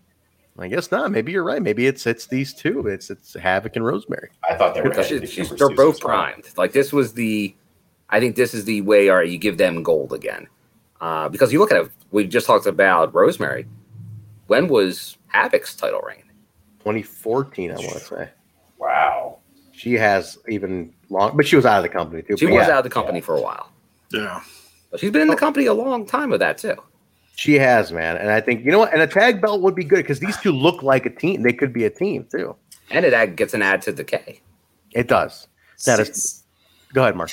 I guess not. Maybe you're right. Maybe it's it's these two. It's it's Havoc and Rosemary. I thought they were. She, she, they're both primed. Right. Like this was the. I think this is the way. All right, you give them gold again, uh, because you look at it. We just talked about Rosemary. When was Havoc's title reign? twenty fourteen, I want to say. Wow. She has even long, but she was out of the company too. She was yeah. out of the company yeah. for a while. Yeah, but she's been in the company a long time with that too. She has, man. And I think, you know what? And a tag belt would be good because these two look like a team. They could be a team, too. And it gets an add to Decay. It does. That six. is. Go ahead, Mark.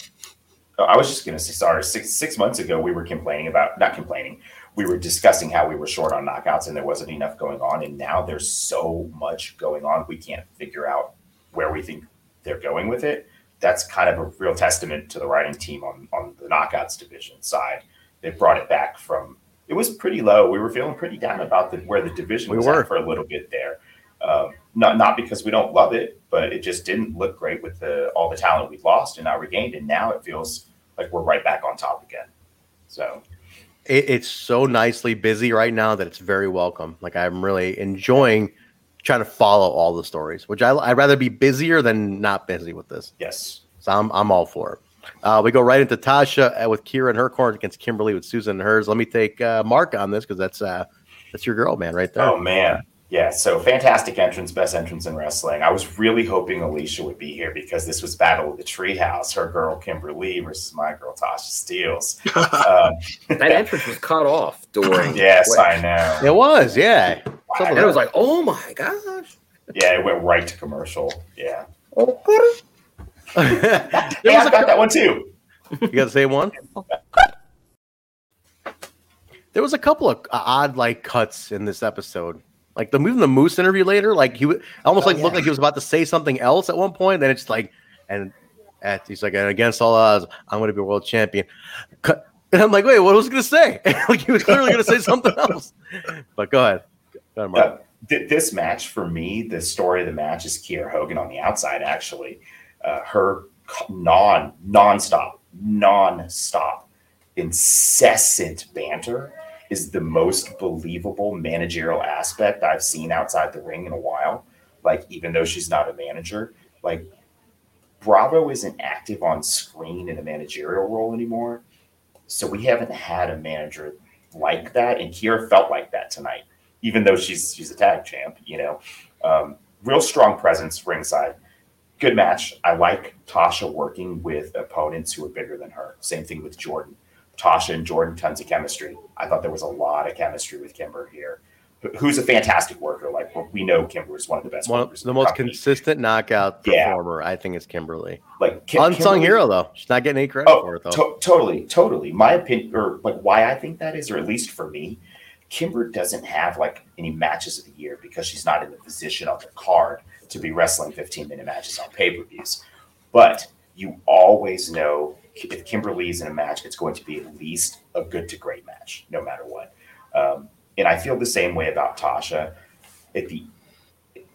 Oh, I was just going to say, sorry. Six, six months ago, we were complaining about, not complaining, we were discussing how we were short on knockouts and there wasn't enough going on. And now there's so much going on, we can't figure out where we think they're going with it. That's kind of a real testament to the writing team on, on the knockouts division side. They brought it back from. It was pretty low. We were feeling pretty down about the, where the division we was were. at for a little bit there. Um, not not because we don't love it, but it just didn't look great with the, all the talent we lost and now regained. And now it feels like we're right back on top again. So it, it's so nicely busy right now that it's very welcome. Like I'm really enjoying trying to follow all the stories, which I, I'd rather be busier than not busy with this. Yes. So I'm I'm all for it. Uh, we go right into Tasha with Kiera in her corner against Kimberly with Susan and hers. Let me take uh, Mark on this because that's uh, that's your girl, man, right there. Oh, man. Yeah, so fantastic entrance, best entrance in wrestling. I was really hoping Alicia would be here because this was Battle of the Treehouse, her girl Kimberly versus my girl Tasha Steelz. Um, that entrance was cut off during. Yes, which. I know. It was, yeah. Wow. And it was like, oh, my gosh. Yeah, it went right to commercial. Yeah. Oh, God. that, hey, I got co- that one too. You got the same one? there was a couple of odd like cuts in this episode. Like the moving the Moose interview later, like he almost oh, like yeah. looked like he was about to say something else at one point. Then it's just like, and at, he's like, and against all odds, I'm going to be world champion. Cut. And I'm like, wait, what was he going to say? Like he was clearly going to say something else. But go ahead. Go ahead uh, th- this match for me, the story of the match is Kiera Hogan on the outside. Actually, uh, her non non-stop, non-stop, incessant banter is the most believable managerial aspect I've seen outside the ring in a while. Like, even though she's not a manager, like Bravo isn't active on screen in a managerial role anymore. So we haven't had a manager like that. And Kiera felt like that tonight, even though she's, she's a tag champ, you know, um, real strong presence ringside. Good match. I like Tasha working with opponents who are bigger than her. Same thing with Jordan. Tasha and Jordan, tons of chemistry. I thought there was a lot of chemistry with Kimber here, who's a fantastic worker. Like we know Kimber is one of the best. One of the, the most company. consistent knockout performer, yeah. I think, is Kimberly. Like Kim- unsung Kimberly, hero though. She's not getting any credit oh, for it though. To- totally, totally. My opinion, or like why I think that is, or at least for me, Kimber doesn't have like any matches of the year because she's not in the position on the card to be wrestling fifteen minute matches on pay-per-views. But you always know if Kimberly's in a match, it's going to be at least a good to great match, no matter what. Um, and I feel the same way about Tasha. It be,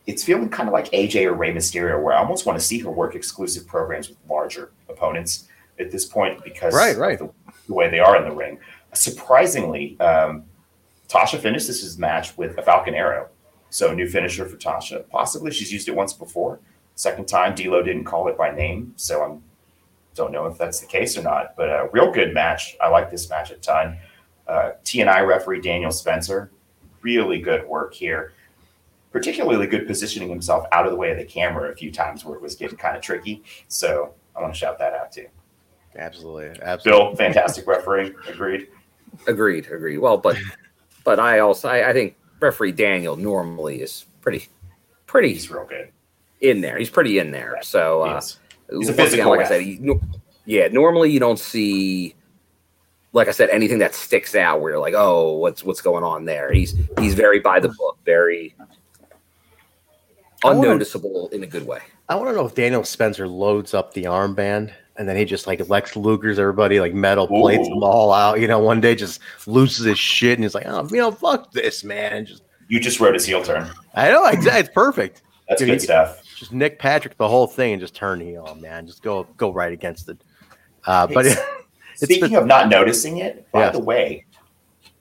it's feeling kind of like A J or Rey Mysterio, where I almost want to see her work exclusive programs with larger opponents at this point because right, right. of the, the way they are in the ring. Surprisingly, um, Tasha finished this match with a Falcon Arrow. So new finisher for Tasha. Possibly she's used it once before. Second time, D'Lo didn't call it by name. So I don't know if that's the case or not. But a real good match. I like this match a ton. Uh, T N I referee Daniel Spencer, really good work here. Particularly good positioning himself out of the way of the camera a few times where it was getting kind of tricky. So I want to shout that out too. Absolutely. Absolutely. Bill, fantastic referee. Agreed. Agreed. Agreed. Well, but but I also, I, I think, referee Daniel normally is pretty, pretty. He's real good in there. He's pretty in there. So, uh, he's a physical again, like I said, he, yeah. Normally, you don't see, like I said, anything that sticks out where you're like, oh, what's what's going on there? He's he's very by the book, very unnoticeable wanna, in a good way. I want to know if Daniel Spencer loads up the armband and then he just like Lex Luger's everybody, like metal plates Ooh. them all out. You know, one day just loses his shit and he's like, oh, you know, fuck this, man. And just you just wrote his heel turn. I know, exactly. It's perfect. That's Dude, good he, stuff. Just Nick Patrick the whole thing and just turn heel, man. Just go go right against it. Uh, but it's, it's speaking been, of not noticing it, by yes. the way,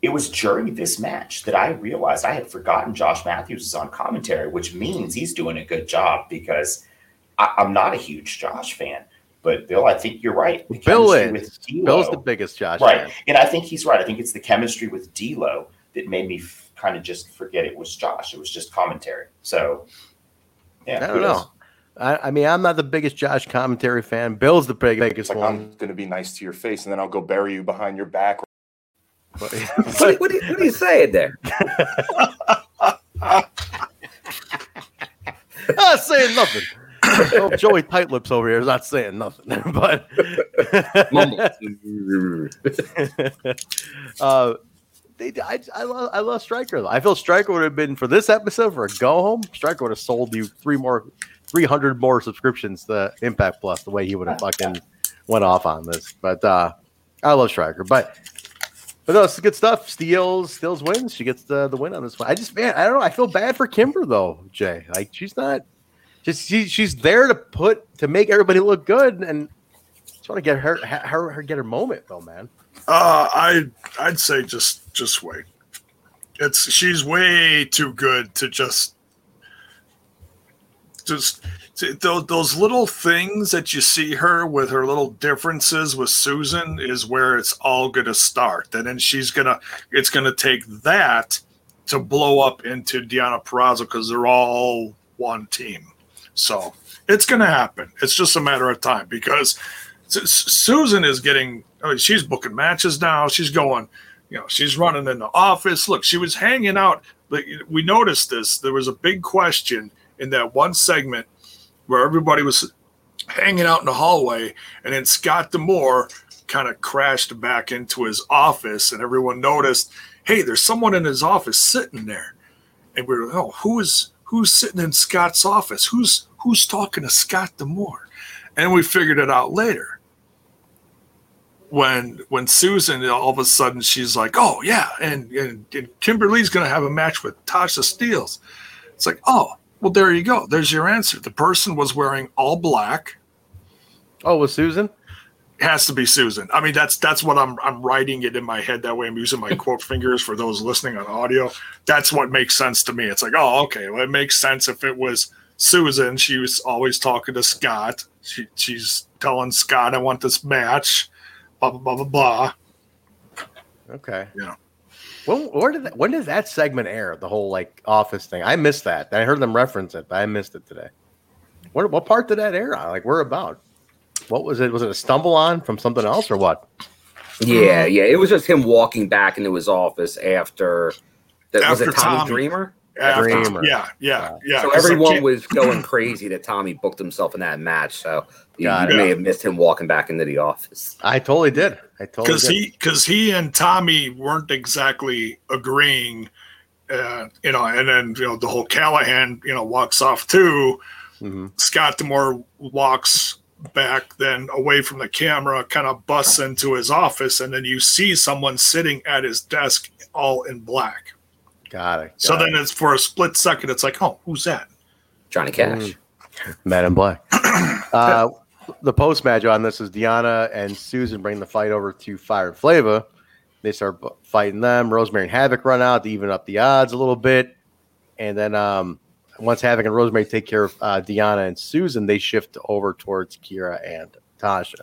it was during this match that I realized I had forgotten Josh Matthews is on commentary, which means he's doing a good job because I, I'm not a huge Josh fan. But Bill, I think you're right. The Bill is. With D'Lo, Bill's the biggest Josh. Right. Man. And I think he's right. I think it's the chemistry with D'Lo that made me f- kind of just forget it was Josh. It was just commentary. So, yeah. I don't know. I, I mean, I'm not the biggest Josh commentary fan. Bill's the big, biggest like, one. I'm going to be nice to your face, and then I'll go bury you behind your back. what, what, what, are you, what are you saying there? I'm not saying nothing. Oh, Joey Tight Lips over here is not saying nothing, but uh, they, I, I love, I love Stryker though. I feel Stryker would have been for this episode for a go home. Stryker would have sold you three more, three hundred more subscriptions to Impact Plus the way he would have fucking went off on this. But uh, I love Stryker, but but no, it's good stuff. Steals, Steals wins. She gets the the win on this one. I just man, I don't know. I feel bad for Kimber though, Jay. Like she's not. Just she, she's there to put to make everybody look good, and just want to get her, her, her get her moment though, man. Uh, I I'd say just just wait. It's she's way too good to just just to, those, those little things that you see her with her little differences with Susan is where it's all gonna start, and then she's gonna it's gonna take that to blow up into Deonna Purrazzo because they're all one team. So it's going to happen. It's just a matter of time because Susan is getting, I mean, she's booking matches now. She's going, you know, she's running in the office. Look, she was hanging out. We noticed this. There was a big question in that one segment where everybody was hanging out in the hallway. And then Scott D'Amore kind of crashed back into his office, and everyone noticed, hey, there's someone in his office sitting there. And we were, oh, who is who's sitting in Scott's office? Who's who's talking to Scott D'Amore? And we figured it out later. When when Susan, all of a sudden, she's like, oh, yeah, and, and, and Kimberly's going to have a match with Tasha Steelz. It's like, oh, well, there you go. There's your answer. The person was wearing all black. Oh, was Susan? It has to be Susan. I mean, that's that's what I'm I'm writing it in my head that way. I'm using my quote fingers for those listening on audio. That's what makes sense to me. It's like, oh, okay, well, it makes sense if it was Susan. She was always talking to Scott. She she's telling Scott, I want this match. Blah blah blah blah blah. Okay. Yeah. When, where did that, when does that segment air? The whole like office thing. I missed that. I heard them reference it, but I missed it today. What what part did that air on? Like, where about? What was it? Was it a stumble on from something else or what? Yeah, yeah. It was just him walking back into his office after that. After was it Tommy, Tommy Dreamer? After, Dreamer. Yeah, yeah, yeah. So everyone like, was going crazy that Tommy booked himself in that match. So you, you may have missed him walking back into the office. I totally did. I totally because he because he and Tommy weren't exactly agreeing, uh, you know. And then you know the whole Callahan you know walks off too. Mm-hmm. Scott D'Amore walks back then away from the camera, kind of busts into his office, and then you see someone sitting at his desk all in black. Got it. Got so it. Then it's for a split second, it's like, oh, who's that? Johnny Cash. Mm. Man in Black. uh, the post match on this is Deonna and Susan bring the fight over to Fire Flava. They start fighting them. Rosemary and Havoc run out to even up the odds a little bit. And then, um, once Havoc and Rosemary take care of uh, Deonna and Susan, they shift over towards Kiera and Tasha.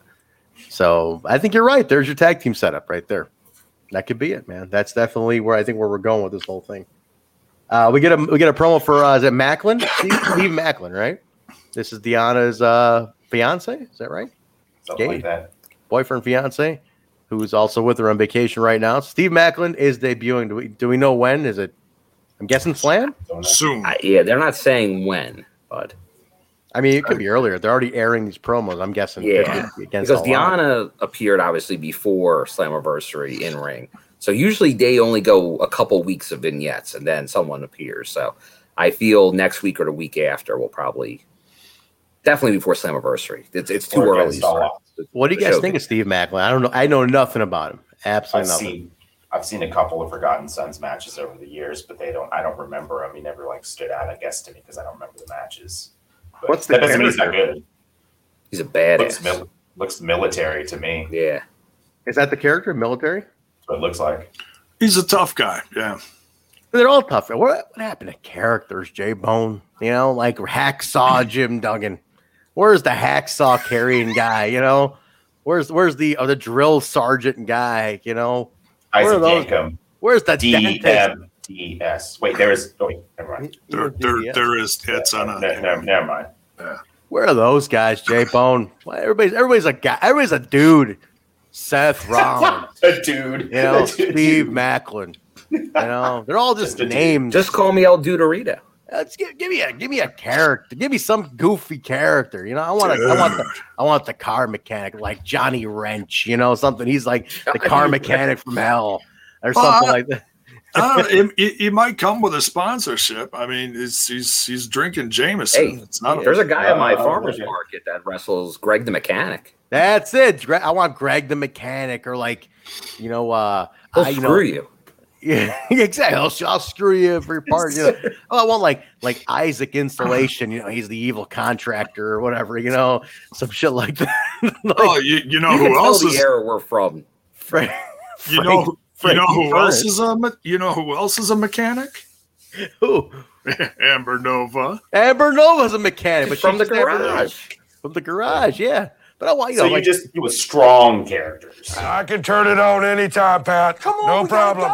So I think you're right. There's your tag team setup right there. That could be it, man. That's definitely where I think where we're going with this whole thing. Uh, we get a we get a promo for uh, is it Macklin? Steve Macklin, right? This is Deanna's uh, fiance. Is that right? Something Gabe, like that. Boyfriend, fiance, who is also with her on vacation right now. Steve Macklin is debuting. Do we do we know when? Is it? I'm guessing Slam? Soon. I, yeah, they're not saying when, but I mean, it could be earlier. They're already airing these promos, I'm guessing. Yeah, because Deonna appeared, obviously, before Slammiversary in-ring. So usually they only go a couple weeks of vignettes, and then someone appears. So I feel next week or the week after will probably definitely before Slammiversary. It's, it's too early. What do you guys think of Steve Macklin? I don't know. I know nothing about him. Absolutely nothing. I've seen a couple of Forgotten Sons matches over the years, but they don't. I don't remember them. He never like stood out, I guess, to me because I don't remember the matches. But what's the that doesn't mean he's not good. He's a badass. Looks, mil- looks military to me. Yeah, is that the character? Military? That's what it looks like. He's a tough guy. Yeah, they're all tough. What, what happened to characters? J Bone, you know, like Hacksaw Jim Duggan. Where's the hacksaw carrying guy? You know, where's where's the oh, the drill sergeant guy? You know. Where those, where's the D M D S? Wait, there is. Oh, wait, never mind. There, there, there is. It's on. A, never, never, never mind. Yeah. Where are those guys, J Bone? Well, everybody's everybody's a guy. Everybody's a dude. Seth Rollins, a dude. You know, a dude. Steve Macklin. You know, they're all just names. Just call me El Dudorito. Let's give, give me a give me a character. Give me some goofy character. You know, I want to, I want the I want the car mechanic like Johnny Wrench. You know, something. He's like the car mechanic from hell or well, something I, like that. uh, it, it, it might come with a sponsorship. I mean, it's, he's he's drinking Jameson. Hey, it's not. There's a, a guy uh, at my uh, farmer's uh, market that wrestles Greg the Mechanic. That's it. I want Greg the Mechanic or like, you know, uh, He'll I, you screw know, you. Yeah, exactly. I'll, I'll screw you every part. You know, oh, I want like like Isaac Installation. You know, he's the evil contractor or whatever. You know, some shit like that. Like, oh, you, you know you who else is the era we're from? Frank, you Frank, know, Frank you know who Ferris. Else is a you know who else is a mechanic? Who? Amber Nova. Amber Nova's a mechanic, but from the garage. From the garage, yeah. But I want you. So know, you like, just you with strong characters. I can turn it on anytime, Pat. Come on, no problem.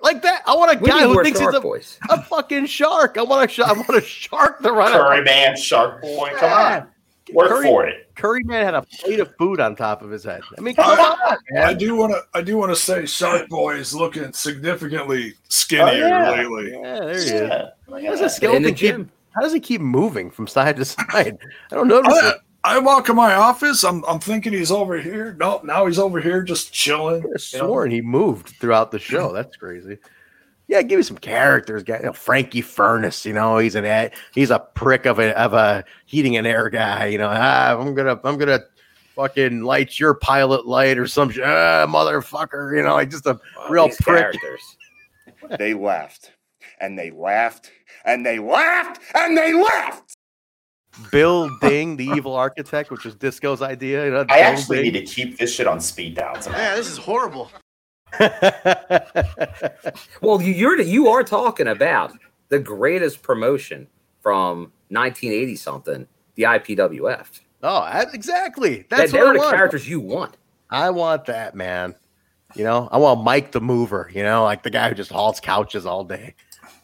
Like that, I want a guy who thinks he's a, a fucking shark. I want a shark. I want a shark to run. Curry man, shark boy. Come yeah. on, work Curry, for it. Curry man had a plate of food on top of his head. I mean, come I, on. Man. I do want to. I do want to say, Shark Boy is looking significantly skinnier oh, yeah. lately. Yeah, there he yeah. is. How does, the skeleton keep, how does he keep moving from side to side? I don't notice. I, it. I walk in my office. I'm I'm thinking he's over here. Nope, now he's over here just chilling. I sworn he moved throughout the show. That's crazy. Yeah, give me some characters, guy. You know, Frankie Furnace. You know, he's an he's a prick of a of a heating and air guy. You know, ah, I'm gonna I'm gonna fucking light your pilot light or some shit, ah, motherfucker. You know, like just a well, real prick. They laughed and they laughed and they laughed and they laughed. Bill Ding, the evil architect, which was Disco's idea. You know, I actually Ding. need to keep this shit on speed down. Yeah, this is horrible. Well, you're you are talking about the greatest promotion from nineteen eighty something, the I P W F. Oh, exactly. That's that, what I the want. Characters you want. I want that, man. You know, I want Mike the Mover. You know, like the guy who just hauls couches all day.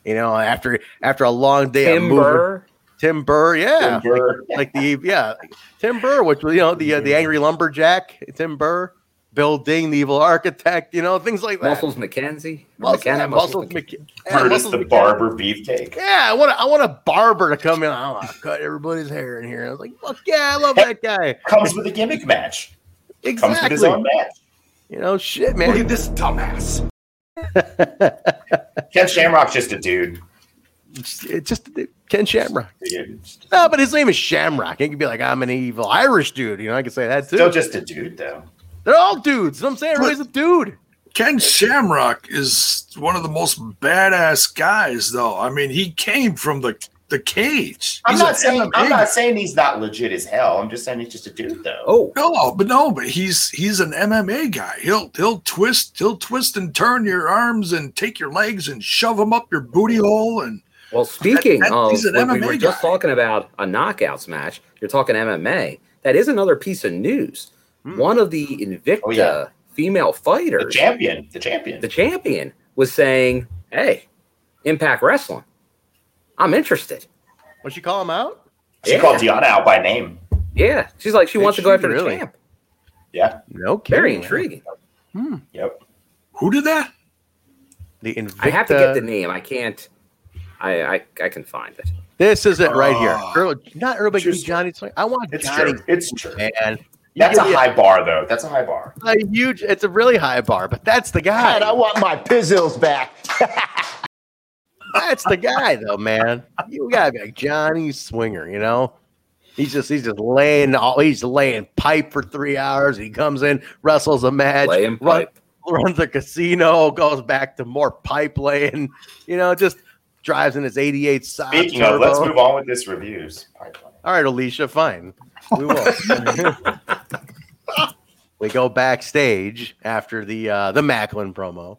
You know, after after a long day of moving. Tim Burr, yeah, Tim Burr. Like, like the yeah, Tim Burr, which you know the uh, the angry lumberjack, Tim Burr, Bill Ding, the evil architect, you know things like that. Muscles McKenzie, Muscles, McKenna, Muscles, Muscles McK- yeah, Curtis Muscles the McKenna. Barber beefcake. Yeah, I want a, I want a barber to come in. I want to cut everybody's hair in here. I was like, fuck yeah, I love that guy. Comes with a gimmick match. Exactly. Comes with his own match. You know, shit, man. Look at this dumbass. Ken Shamrock's just a dude. It's, it's just Ken Shamrock. No, but his name is Shamrock. He could be like, I'm an evil Irish dude. You know, I could say that too. Still just a dude, though. They're all dudes. You know what I'm saying? Everybody's a dude. Ken Shamrock is one of the most badass guys, though. I mean, he came from the the cage. I'm he's not saying M M A. I'm not saying he's not legit as hell. I'm just saying he's just a dude, though. Oh no, but no, but he's he's an M M A guy. He'll he'll twist, he'll twist and turn your arms and take your legs and shove them up your booty hole and. Well, speaking that, of, when we were guy. just talking about a knockouts match, you're talking M M A. That is another piece of news. Mm. One of the Invicta oh, yeah. female fighters, the champion, the champion, the champion was saying, "Hey, Impact Wrestling, I'm interested." What she call him out? She yeah. called Deanna out by name. Yeah, she's like, she Did wants she to go after really? the champ. Yeah, no kidding. Very intriguing. Hmm. Yep. Who did that? The Invicta. I have to get the name. I can't. I, I I can find it. This is it right oh, here. Not everybody needs Johnny. I want it's Johnny. True. It's true. Man. That's yeah, a high bar, though. That's a high bar. A huge. It's a really high bar, but that's the guy. God, I want my pizzles back. That's the guy, though, man. You got to be like Johnny Swinger. You know, he's just he's just laying all he's laying pipe for three hours. He comes in, wrestles a match, laying pipe. Run, runs a casino, goes back to more pipe laying. You know, just. Drives in his eighty-eight side. Speaking turbo. of, let's move on with this reviews. All right, Alicia, fine. We will. We go backstage after the uh, the Macklin promo,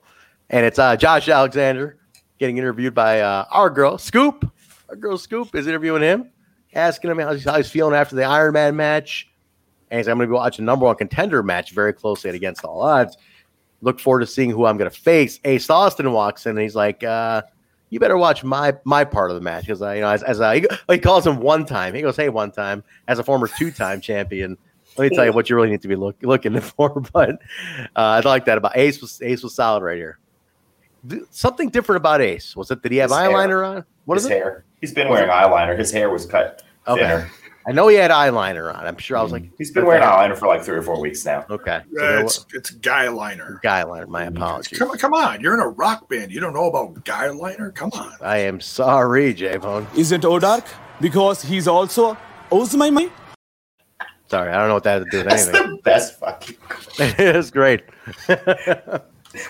and it's uh, Josh Alexander getting interviewed by uh, our girl, Scoop. Our girl, Scoop, is interviewing him, asking him how he's, how he's feeling after the Iron Man match. And he's like, I'm going to go watch a number one contender match very closely at Against All Odds. Look forward to seeing who I'm going to face. Ace Austin walks in, and he's like, uh, you better watch my my part of the match because uh, you know as, as uh, he, he calls him one time. He goes, hey, one time as a former two time champion. Let me tell you what you really need to be look, looking for. But uh, I like that about Ace. Was, Ace was solid right here. Th- something different about Ace was it? Did he have his eyeliner hair. on? What his is it? hair? He's been wearing eyeliner. His hair was cut okay. thinner. I know he had eyeliner on. I'm sure I was like, he's been wearing eyeliner for like three or four weeks now. Okay. So uh, it's it's guy liner. Guy liner. My apologies. Come, come on. You're in a rock band. You don't know about guy liner? Come on. I am sorry, J-Bone. Is it O'Dark? Because he's also Ozmaimai? Sorry. I don't know what that has to do with anything. That's the best fucking It is great.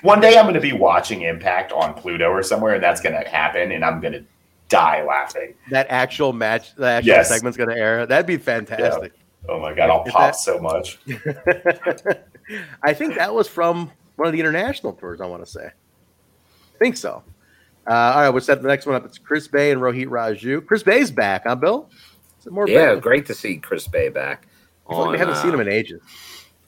One day I'm going to be watching Impact on Pluto or somewhere, and that's going to happen, and I'm going to die laughing. That actual match, the actual yes. segment's going to air. That'd be fantastic. Yeah. Oh my God, I'll Is pop that... so much. I think that was from one of the international tours, I want to say. I think so. Uh, all right, we'll set the next one up. It's Chris Bay and Rohit Raju. Chris Bay's back, huh, Bill? More yeah, Bay? Great to see Chris Bay back. I like we haven't uh, seen him in ages.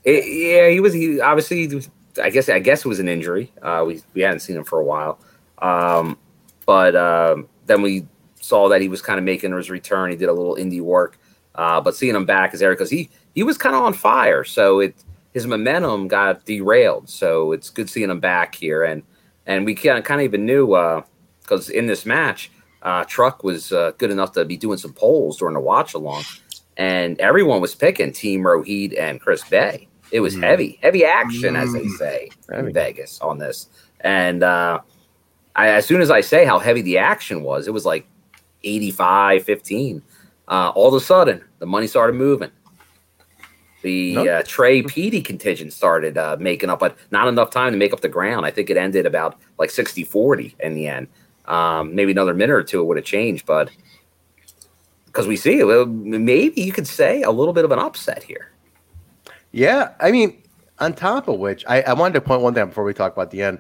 It, yeah, he was He obviously, he was, I guess I guess it was an injury. Uh, we, we hadn't seen him for a while. Um, but... Um, Then we saw that he was kind of making his return. He did a little indie work, uh, but seeing him back is there because he he was kind of on fire. So it his momentum got derailed. So it's good seeing him back here, and and we kind of kind of even knew because uh, in this match, uh, Truck was uh, good enough to be doing some polls during the watch along, and everyone was picking Team Rohit and Chris Bay. It was mm. heavy, heavy action, mm. as they say heavy. in Vegas on this. And uh, I, as soon as I say how heavy the action was, it was like eighty-five fifteen. Uh, all of a sudden, the money started moving. The nope. uh, Trey Petey contingent started uh, making up, but not enough time to make up the ground. I think it ended about like sixty forty in the end. Um, maybe another minute or two it would have changed, but because we see it, maybe you could say a little bit of an upset here. Yeah, I mean, on top of which, I, I wanted to point one thing before we talk about the end.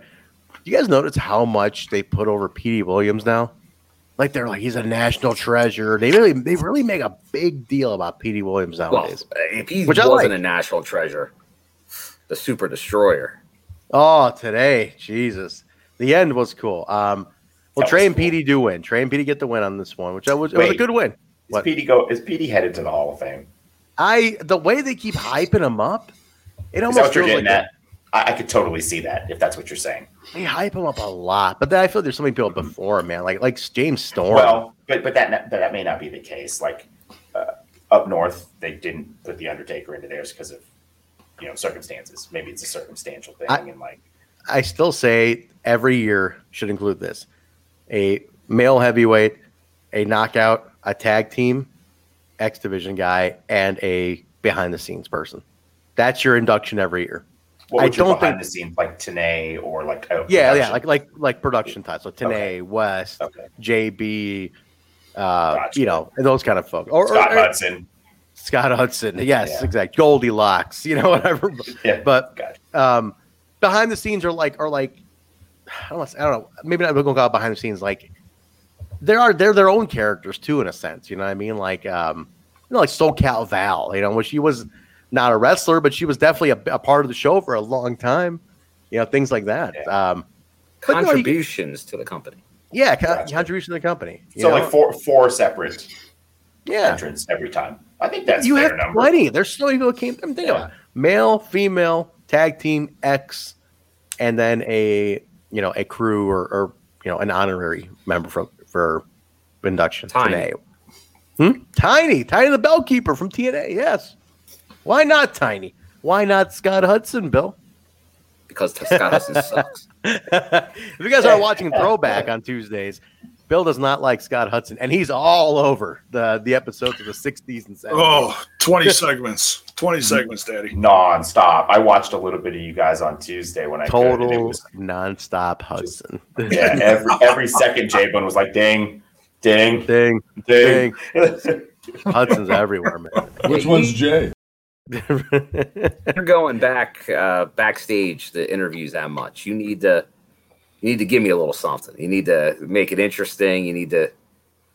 You guys notice how much they put over Petey Williams now? Like they're like he's a national treasure. They really they really make a big deal about Petey Williams nowadays. Well, if he which wasn't like. a national treasure, the Super Destroyer. Oh, today, Jesus, the end was cool. Um, well, that Trey and cool. Petey do win. Trey and Petey get the win on this one, which I was, it was a good win. Is Petey go? Is Petey headed to the Hall of Fame? I the way they keep hyping him up, it almost is that what feels you're getting like at? I could totally see that if that's what you're saying. They hype him up a lot, but then I feel like there's so many people before him, man, like like James Storm. Well, but but that but that may not be the case. Like uh, up north, they didn't put the Undertaker into theirs because of you know circumstances. Maybe it's a circumstantial thing. I, and like, I still say every year should include this: a male heavyweight, a knockout, a tag team, X Division guy, and a behind the scenes person. That's your induction every year. What I don't behind think the scenes like Tenay or like oh, yeah production. yeah like like like production types so Tenay okay. West okay. J B uh gotcha. you know and those kind of folks or Scott or, Hudson Scott Hudson yes yeah. exactly Goldilocks you know whatever yeah. but gotcha. um behind the scenes are like are like I don't know, I don't know maybe not going to call it behind the scenes like there are they're their own characters too in a sense you know what I mean like um you know like SoCal Val you know when she was not a wrestler, but she was definitely a, a part of the show for a long time. You know, things like that. Yeah. Um, contributions no, you, to the company. Yeah, con- contribution to the company. So know? like four four separate yeah. entrants every time. I think that's you have number. plenty. There's so many people came. I'm thinking yeah. about male, female, tag team, X, and then a you know a crew or, or you know an honorary member from for induction Tiny. Today. Hmm? Tiny, Tiny the Bellkeeper from T N A. Yes. Why not Tiny? Why not Scott Hudson, Bill? Because Scott Hudson sucks. If you guys are watching Throwback on Tuesdays, Bill does not like Scott Hudson, and he's all over the, the episodes of the sixties and seventies. Oh, twenty segments. twenty segments, Daddy. Non-stop. I watched a little bit of you guys on Tuesday when I Total could, it was non-stop Hudson. Just, yeah, every, every second J-Bone was like, ding, ding, ding, ding. ding. Hudson's everywhere, man. Which one's Jay? You're going back uh, backstage the interviews that much. You need to, you need to give me a little something. You need to make it interesting. You need to,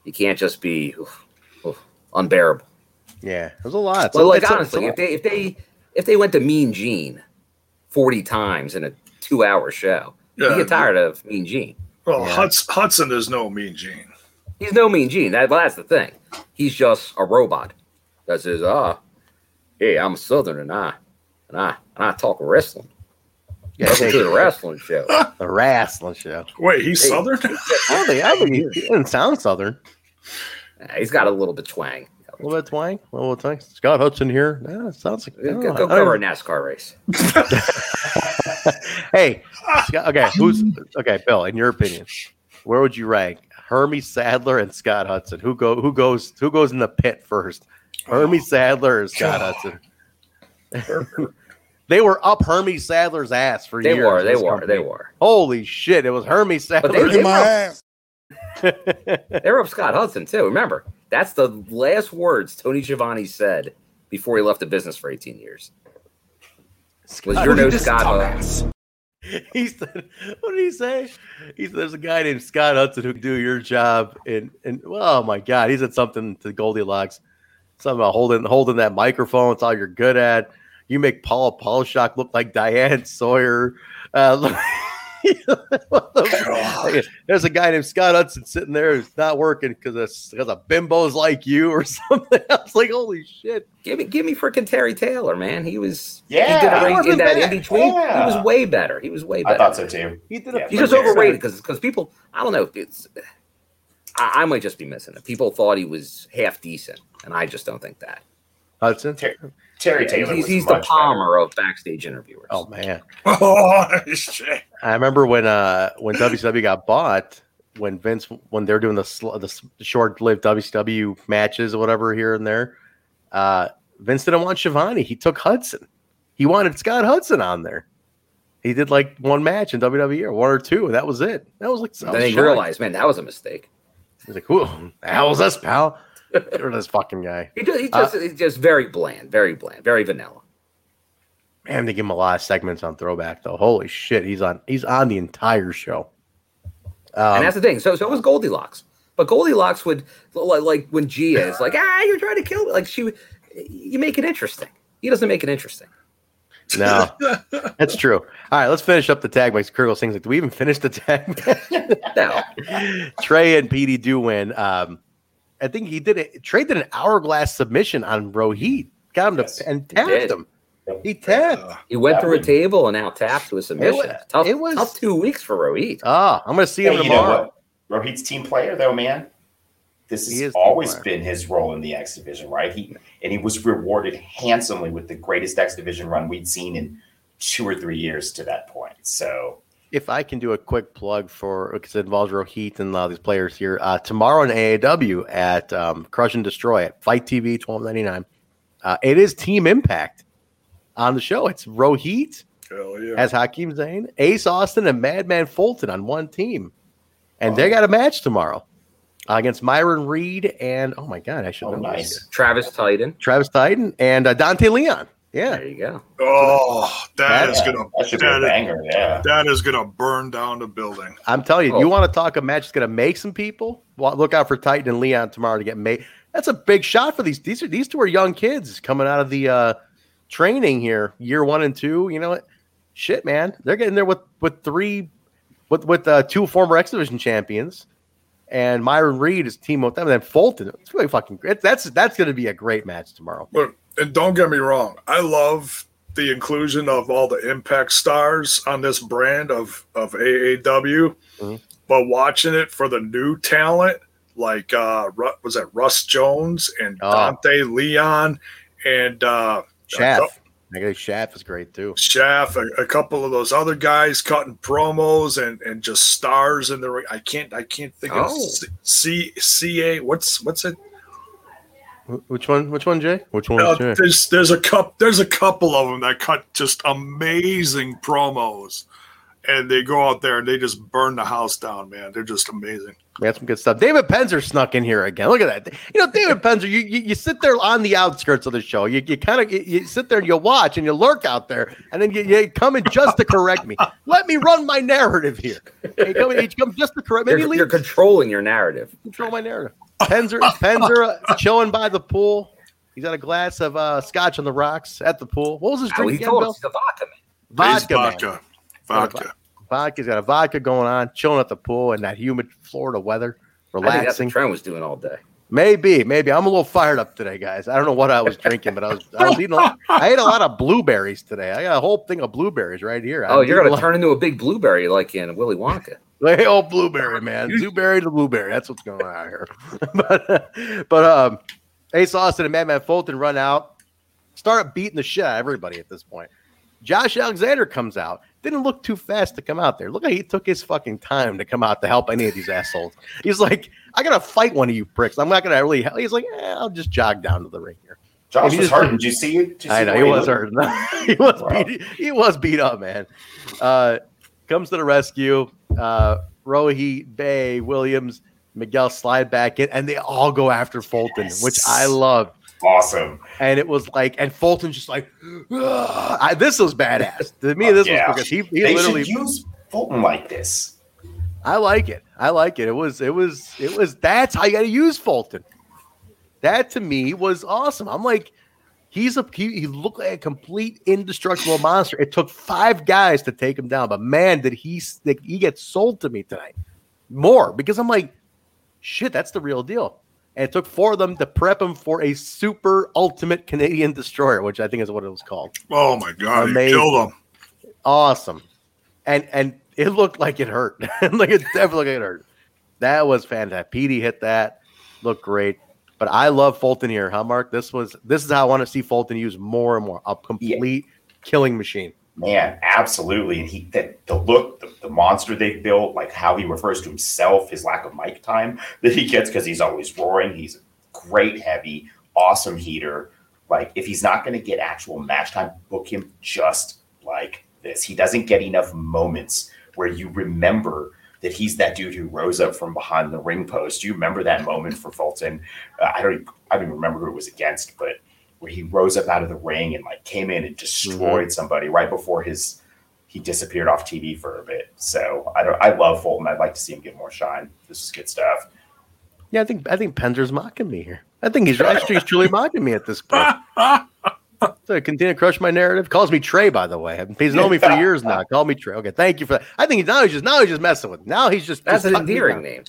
you can't just be oof, oof, unbearable. Yeah, there's a lot. Well, like honestly, if they if they if they went to Mean Gene forty times in a two hour show, yeah, you get tired of Mean Gene. Well, yeah. Hudson is no Mean Gene. He's no Mean Gene. That, well, that's the thing. He's just a robot. That says ah. Hey, I'm a Southern, and I and I and I talk wrestling. Yeah, welcome to the wrestling show. The wrestling show. Wait, he's hey. Southern? Probably. I mean, he doesn't sound Southern. Nah, he's got a little bit twang. A little bit twang. A little bit twang. Scott Hudson here. Nah, it sounds like no, go, go cover a NASCAR race. Hey, Scott, okay, who's okay, Bill? In your opinion, where would you rank Hermie Sadler and Scott Hudson? Who go? Who goes? Who goes in the pit first? Hermie Sadler and Scott Hudson. They were up Hermie Sadler's ass for they years. Were, they were. Company. They were. Holy shit. It was Hermie Sadler. But they, they, my ass. They were up Scott Hudson, too. Remember, that's the last words Tony Schiavone said before he left the business for eighteen years. Was you're no Scott Hudson. He said, what did he say? He said, there's a guy named Scott Hudson who can do your job. And, and oh, my God. He said something to Goldilocks. Something about holding holding that microphone. It's all you're good at. You make Paula Polishuk look like Diane Sawyer. Uh, there's a guy named Scott Hudson sitting there who's not working because a, a bimbo's like you or something. I was like, holy shit. Give me give me freaking Terry Taylor, man. He was yeah, he did a race in that in between. Yeah. He was way better. He was way better. I thought so too. He did a, yeah, he's just overrated because people, I don't know. It's I, I might just be missing it. People thought he was half decent, and I just don't think that. Hudson? Ter- Terry yeah, Taylor. He's, he's the Palmer better. Of backstage interviewers. Oh, man. Oh, shit. I remember when uh, when W C W got bought, when Vince, when they're doing the, sl- the short lived W C W matches or whatever here and there, uh, Vince didn't want Schiavone. He took Hudson. He wanted Scott Hudson on there. He did like one match in W W E or one or two, and that was it. That was like, that then was he realized, man, that was a mistake. He's like, who the hell was this, pal? Or this fucking guy. He just, he just, uh, he's just very bland, very bland, very vanilla. Man, they give him a lot of segments on Throwback, though. Holy shit, he's on he's on the entire show. Um, and that's the thing. So, so it was Goldilocks, but Goldilocks would like, like when Gia is like, ah, you're trying to kill me. Like she, you make it interesting. He doesn't make it interesting. No, that's true. All right, let's finish up the tag match. Kurgle sings like, do we even finish the tag match? No. Trey and Petey do win. Um, I think he did it. Trey did an hourglass submission on Rohit. Got him yes, to and tapped him. He tapped. Uh, he went through one. A table and now tapped to a submission. It was tough, it was, tough two weeks for Rohit. Ah, I'm going to see hey, him tomorrow. You know Rohit's team player, though, man. This has always been his role in the X Division, right? He and he was rewarded handsomely with the greatest X Division run we'd seen in two or three years to that point. So, if I can do a quick plug for because it involves Rohit and a lot of these players here uh, tomorrow in A A W at um, Crush and Destroy at Fight T V twelve ninety-nine, uh, it is Team Impact on the show. It's Rohit yeah. as Hakeem Zayn, Ace Austin, and Madman Fulton on one team, and oh. they got a match tomorrow. Uh, against Myron Reed and oh my god, I should oh, know nice. This. Travis Titan, Travis Titan, and uh, Dante Leon. Yeah, there you go. Oh, that, that is yeah, gonna that, that, is, banger, yeah. that is gonna burn down the building. I'm telling you, oh. you want to talk a match that's gonna make some people well, look out for Titan and Leon tomorrow to get made. That's a big shot for these. These are these two are young kids coming out of the uh, training here, year one and two. You know what? Shit, man, they're getting there with with three, with with uh, two former X Division champions. And Myron Reed is team with them, and then Fulton. It's really fucking great. That's that's going to be a great match tomorrow. But, and don't get me wrong, I love the inclusion of all the Impact stars on this brand of of A A W. Mm-hmm. But watching it for the new talent, like uh, was that Russ Jones and oh. Dante Leon and uh, Shaft. Uh, I guess Shaft is great too. Shaft, a, a couple of those other guys cutting promos and, and just stars in the ring. I can't I can't think oh. of C C A. What's what's it? Which one? Which one, Jay? Which one? Uh, there's there's a cup. There's a couple of them that cut just amazing promos, and they go out there and they just burn the house down, man. They're just amazing. We had some good stuff. David Penzer snuck in here again. Look at that. You know, David Penzer, you, you, you sit there on the outskirts of the show. You you kind of you, you sit there and you watch and you lurk out there, and then you, you come in just to correct me. Let me run my narrative here. You come, in, you come just to correct me. You're, you're controlling your narrative. Control my narrative. Penzer, Penzer uh, chilling by the pool. He's got a glass of uh, scotch on the rocks at the pool. What was his drink? He again, told Bill? Us the vodka, man. Vodka, vodka. Man. Vodka. Vodka. Vodka's got a vodka going on, chilling at the pool in that humid Florida weather, relaxing. I think that's what Trent was doing all day. Maybe, maybe. I'm a little fired up today, guys. I don't know what I was drinking, but I was I was eating. A lot, I ate a lot of blueberries today. I got a whole thing of blueberries right here. Oh, I'm you're gonna turn into a big blueberry like in Willy Wonka. Like old blueberry, man. Blueberry to blueberry. That's what's going on out here. but but um, Ace Austin and Madman Fulton run out, start beating the shit out of everybody at this point. Josh Alexander comes out. Didn't look too fast to come out there. Look how he took his fucking time to come out to help any of these assholes. He's like, I gotta fight one of you pricks. I'm not gonna really help. He's like, eh, I'll just jog down to the ring here. Josh he was hurt. Did you see it? I know he was hurt. he was wow. beat, he was beat up, man. Uh, comes to the rescue. Uh, Rohit, Bay, Williams, Miguel slide back in, and they all go after Fulton, yes. which I love. Awesome. And it was like, and Fulton's just like, I, this was badass. To me, oh, this yeah. was because he, he they literally use Fulton like this. I like it. I like it. It was, it was, it was, that's how you got to use Fulton. That to me was awesome. I'm like, he's a, he, he looked like a complete indestructible monster. It took five guys to take him down, but man, did he, did he get sold to me tonight more because I'm like, shit, that's the real deal. And it took four of them to prep him for a super ultimate Canadian destroyer, which I think is what it was called. Oh, my God. Amazing. He killed him. Awesome. And and it looked like it hurt. Like it definitely looked like it hurt. That was fantastic. Petey hit that. Looked great. But I love Fulton here, huh, Mark? This was this is how I want to see Fulton used more and more. A complete yeah. killing machine. Man, absolutely. And he that the look, the, the monster they built, like how he refers to himself, his lack of mic time that he gets because he's always roaring. He's a great heavy, awesome heater. Like, if he's not going to get actual match time, book him just like this. He doesn't get enough moments where you remember that he's that dude who rose up from behind the ring post. Do you remember that moment for Fulton? Uh, I don't, I don't even remember who it was against, but where he rose up out of the ring and like came in and destroyed mm-hmm. somebody right before his he disappeared off T V for a bit. So I don't, I love Fulton. I'd like to see him get more shine. This is good stuff. Yeah, I think I think Pender's mocking me here. I think he's actually he's truly mocking me at this point. So continue to crush my narrative. Calls me Trey, by the way. He's known me for years now. Call me Trey. Okay, thank you for that. I think now he's just now he's just messing with. Me. Now he's just that's an endearing name,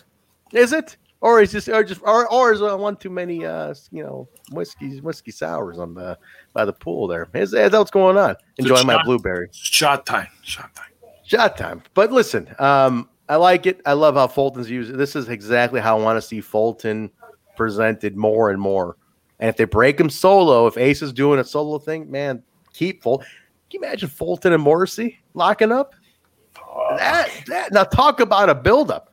is it? Or is just or just or, or is one too many uh you know whiskeys whiskey sours on the by the pool there? Is, is that what's going on? Enjoying shot, my blueberry. Shot time. Shot time. Shot time. But listen, um, I like it. I love how Fulton's used. This is exactly how I want to see Fulton presented more and more. And if they break him solo, if Ace is doing a solo thing, man, keep Fulton. Can you imagine Fulton and Morrissey locking up? Fuck. That that now talk about a buildup.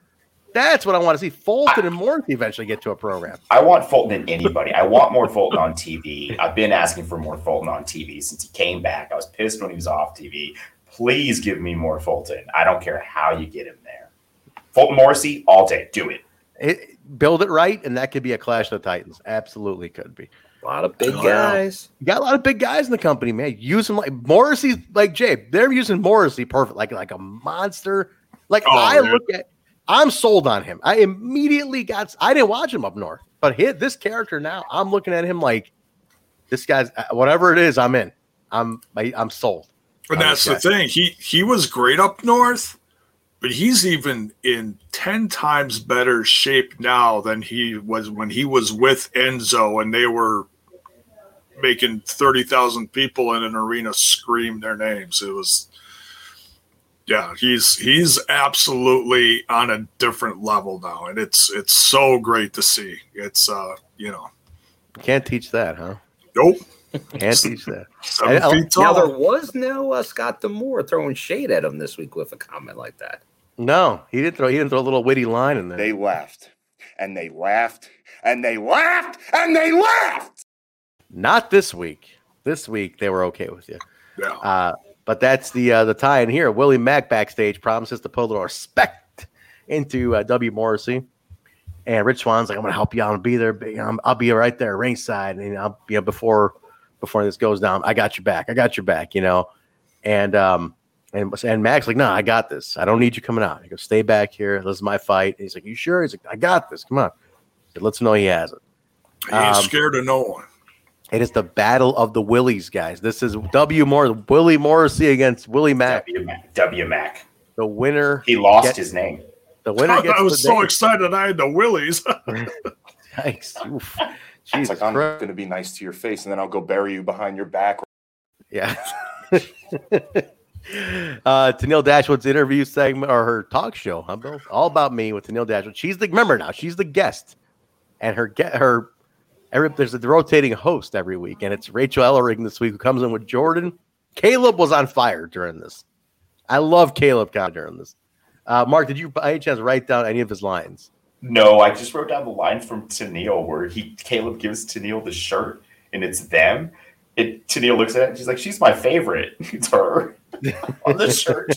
That's what I want to see. Fulton I, and Morrissey eventually get to a program. I want Fulton in anybody. I want more Fulton on T V. I've been asking for more Fulton on T V since he came back. I was pissed when he was off T V. Please give me more Fulton. I don't care how you get him there. Fulton Morrissey, all day. Do it. It, build it right, and that could be a Clash of the Titans. Absolutely could be. A lot of big oh, guys. You got a lot of big guys in the company, man. Use them like Morrissey's, like Jay. They're using Morrissey perfect, like like a monster. Like oh, I man. look at, I'm sold on him. I immediately got. I didn't watch him up north, but his, this character now, I'm looking at him like this guy's whatever it is. I'm in. I'm I, I'm sold. But that's the thing. He he was great up north. But he's even in ten times better shape now than he was when he was with Enzo and they were making thirty thousand people in an arena scream their names. It was, yeah, he's he's absolutely on a different level now, and it's it's so great to see. It's uh, you know, can't teach that, huh? Nope. Can't teach that. I, I, now there was no uh, Scott D'Amore throwing shade at him this week with a comment like that. No, he didn't throw. He didn't throw a little witty line in there. They laughed, and they laughed, and they laughed, and they laughed. Not this week. This week they were okay with you. Yeah. Uh, but that's the uh, the tie in here. Willie Mack backstage promises to put a little respect into uh, W. Morrissey, and Rich Swan's like, "I'm going to help you out and be there. But, you know, I'll be right there ringside, and I'll you know before." Before this goes down, I got your back. I got your back, you know. And um, and and Mac's like, no, nah, I got this. I don't need you coming out. He goes, stay back here. This is my fight. And he's like, you sure? He's like, I got this. Come on. It lets him know he has it. He ain't um, scared of no one. It is the battle of the Willies, guys. This is W. Morris, Willie Morrissey against Willie Mack. W. Mac. W. Mac. The winner. He lost gets, his name. The winner. Gets I was so name. excited. I had the Willies. Nice. Oof. Jesus it's like, I'm going to be nice to your face, and then I'll go bury you behind your back. Yeah. uh, Tenille Dashwood's interview segment, or her talk show, huh, Bill? All About Me with Tenille Dashwood. She's the, remember now, she's the guest. And her, her every, there's a rotating host every week, and it's Rachel Ellering this week who comes in with Jordan. Caleb was on fire during this. I love Caleb during this. Uh, Mark, did you by any chance write down any of his lines? No, I just wrote down the line from Tenille where he Caleb gives Tenille the shirt and it's them. It Tenille looks at it and she's like, she's my favorite. It's her on the shirt.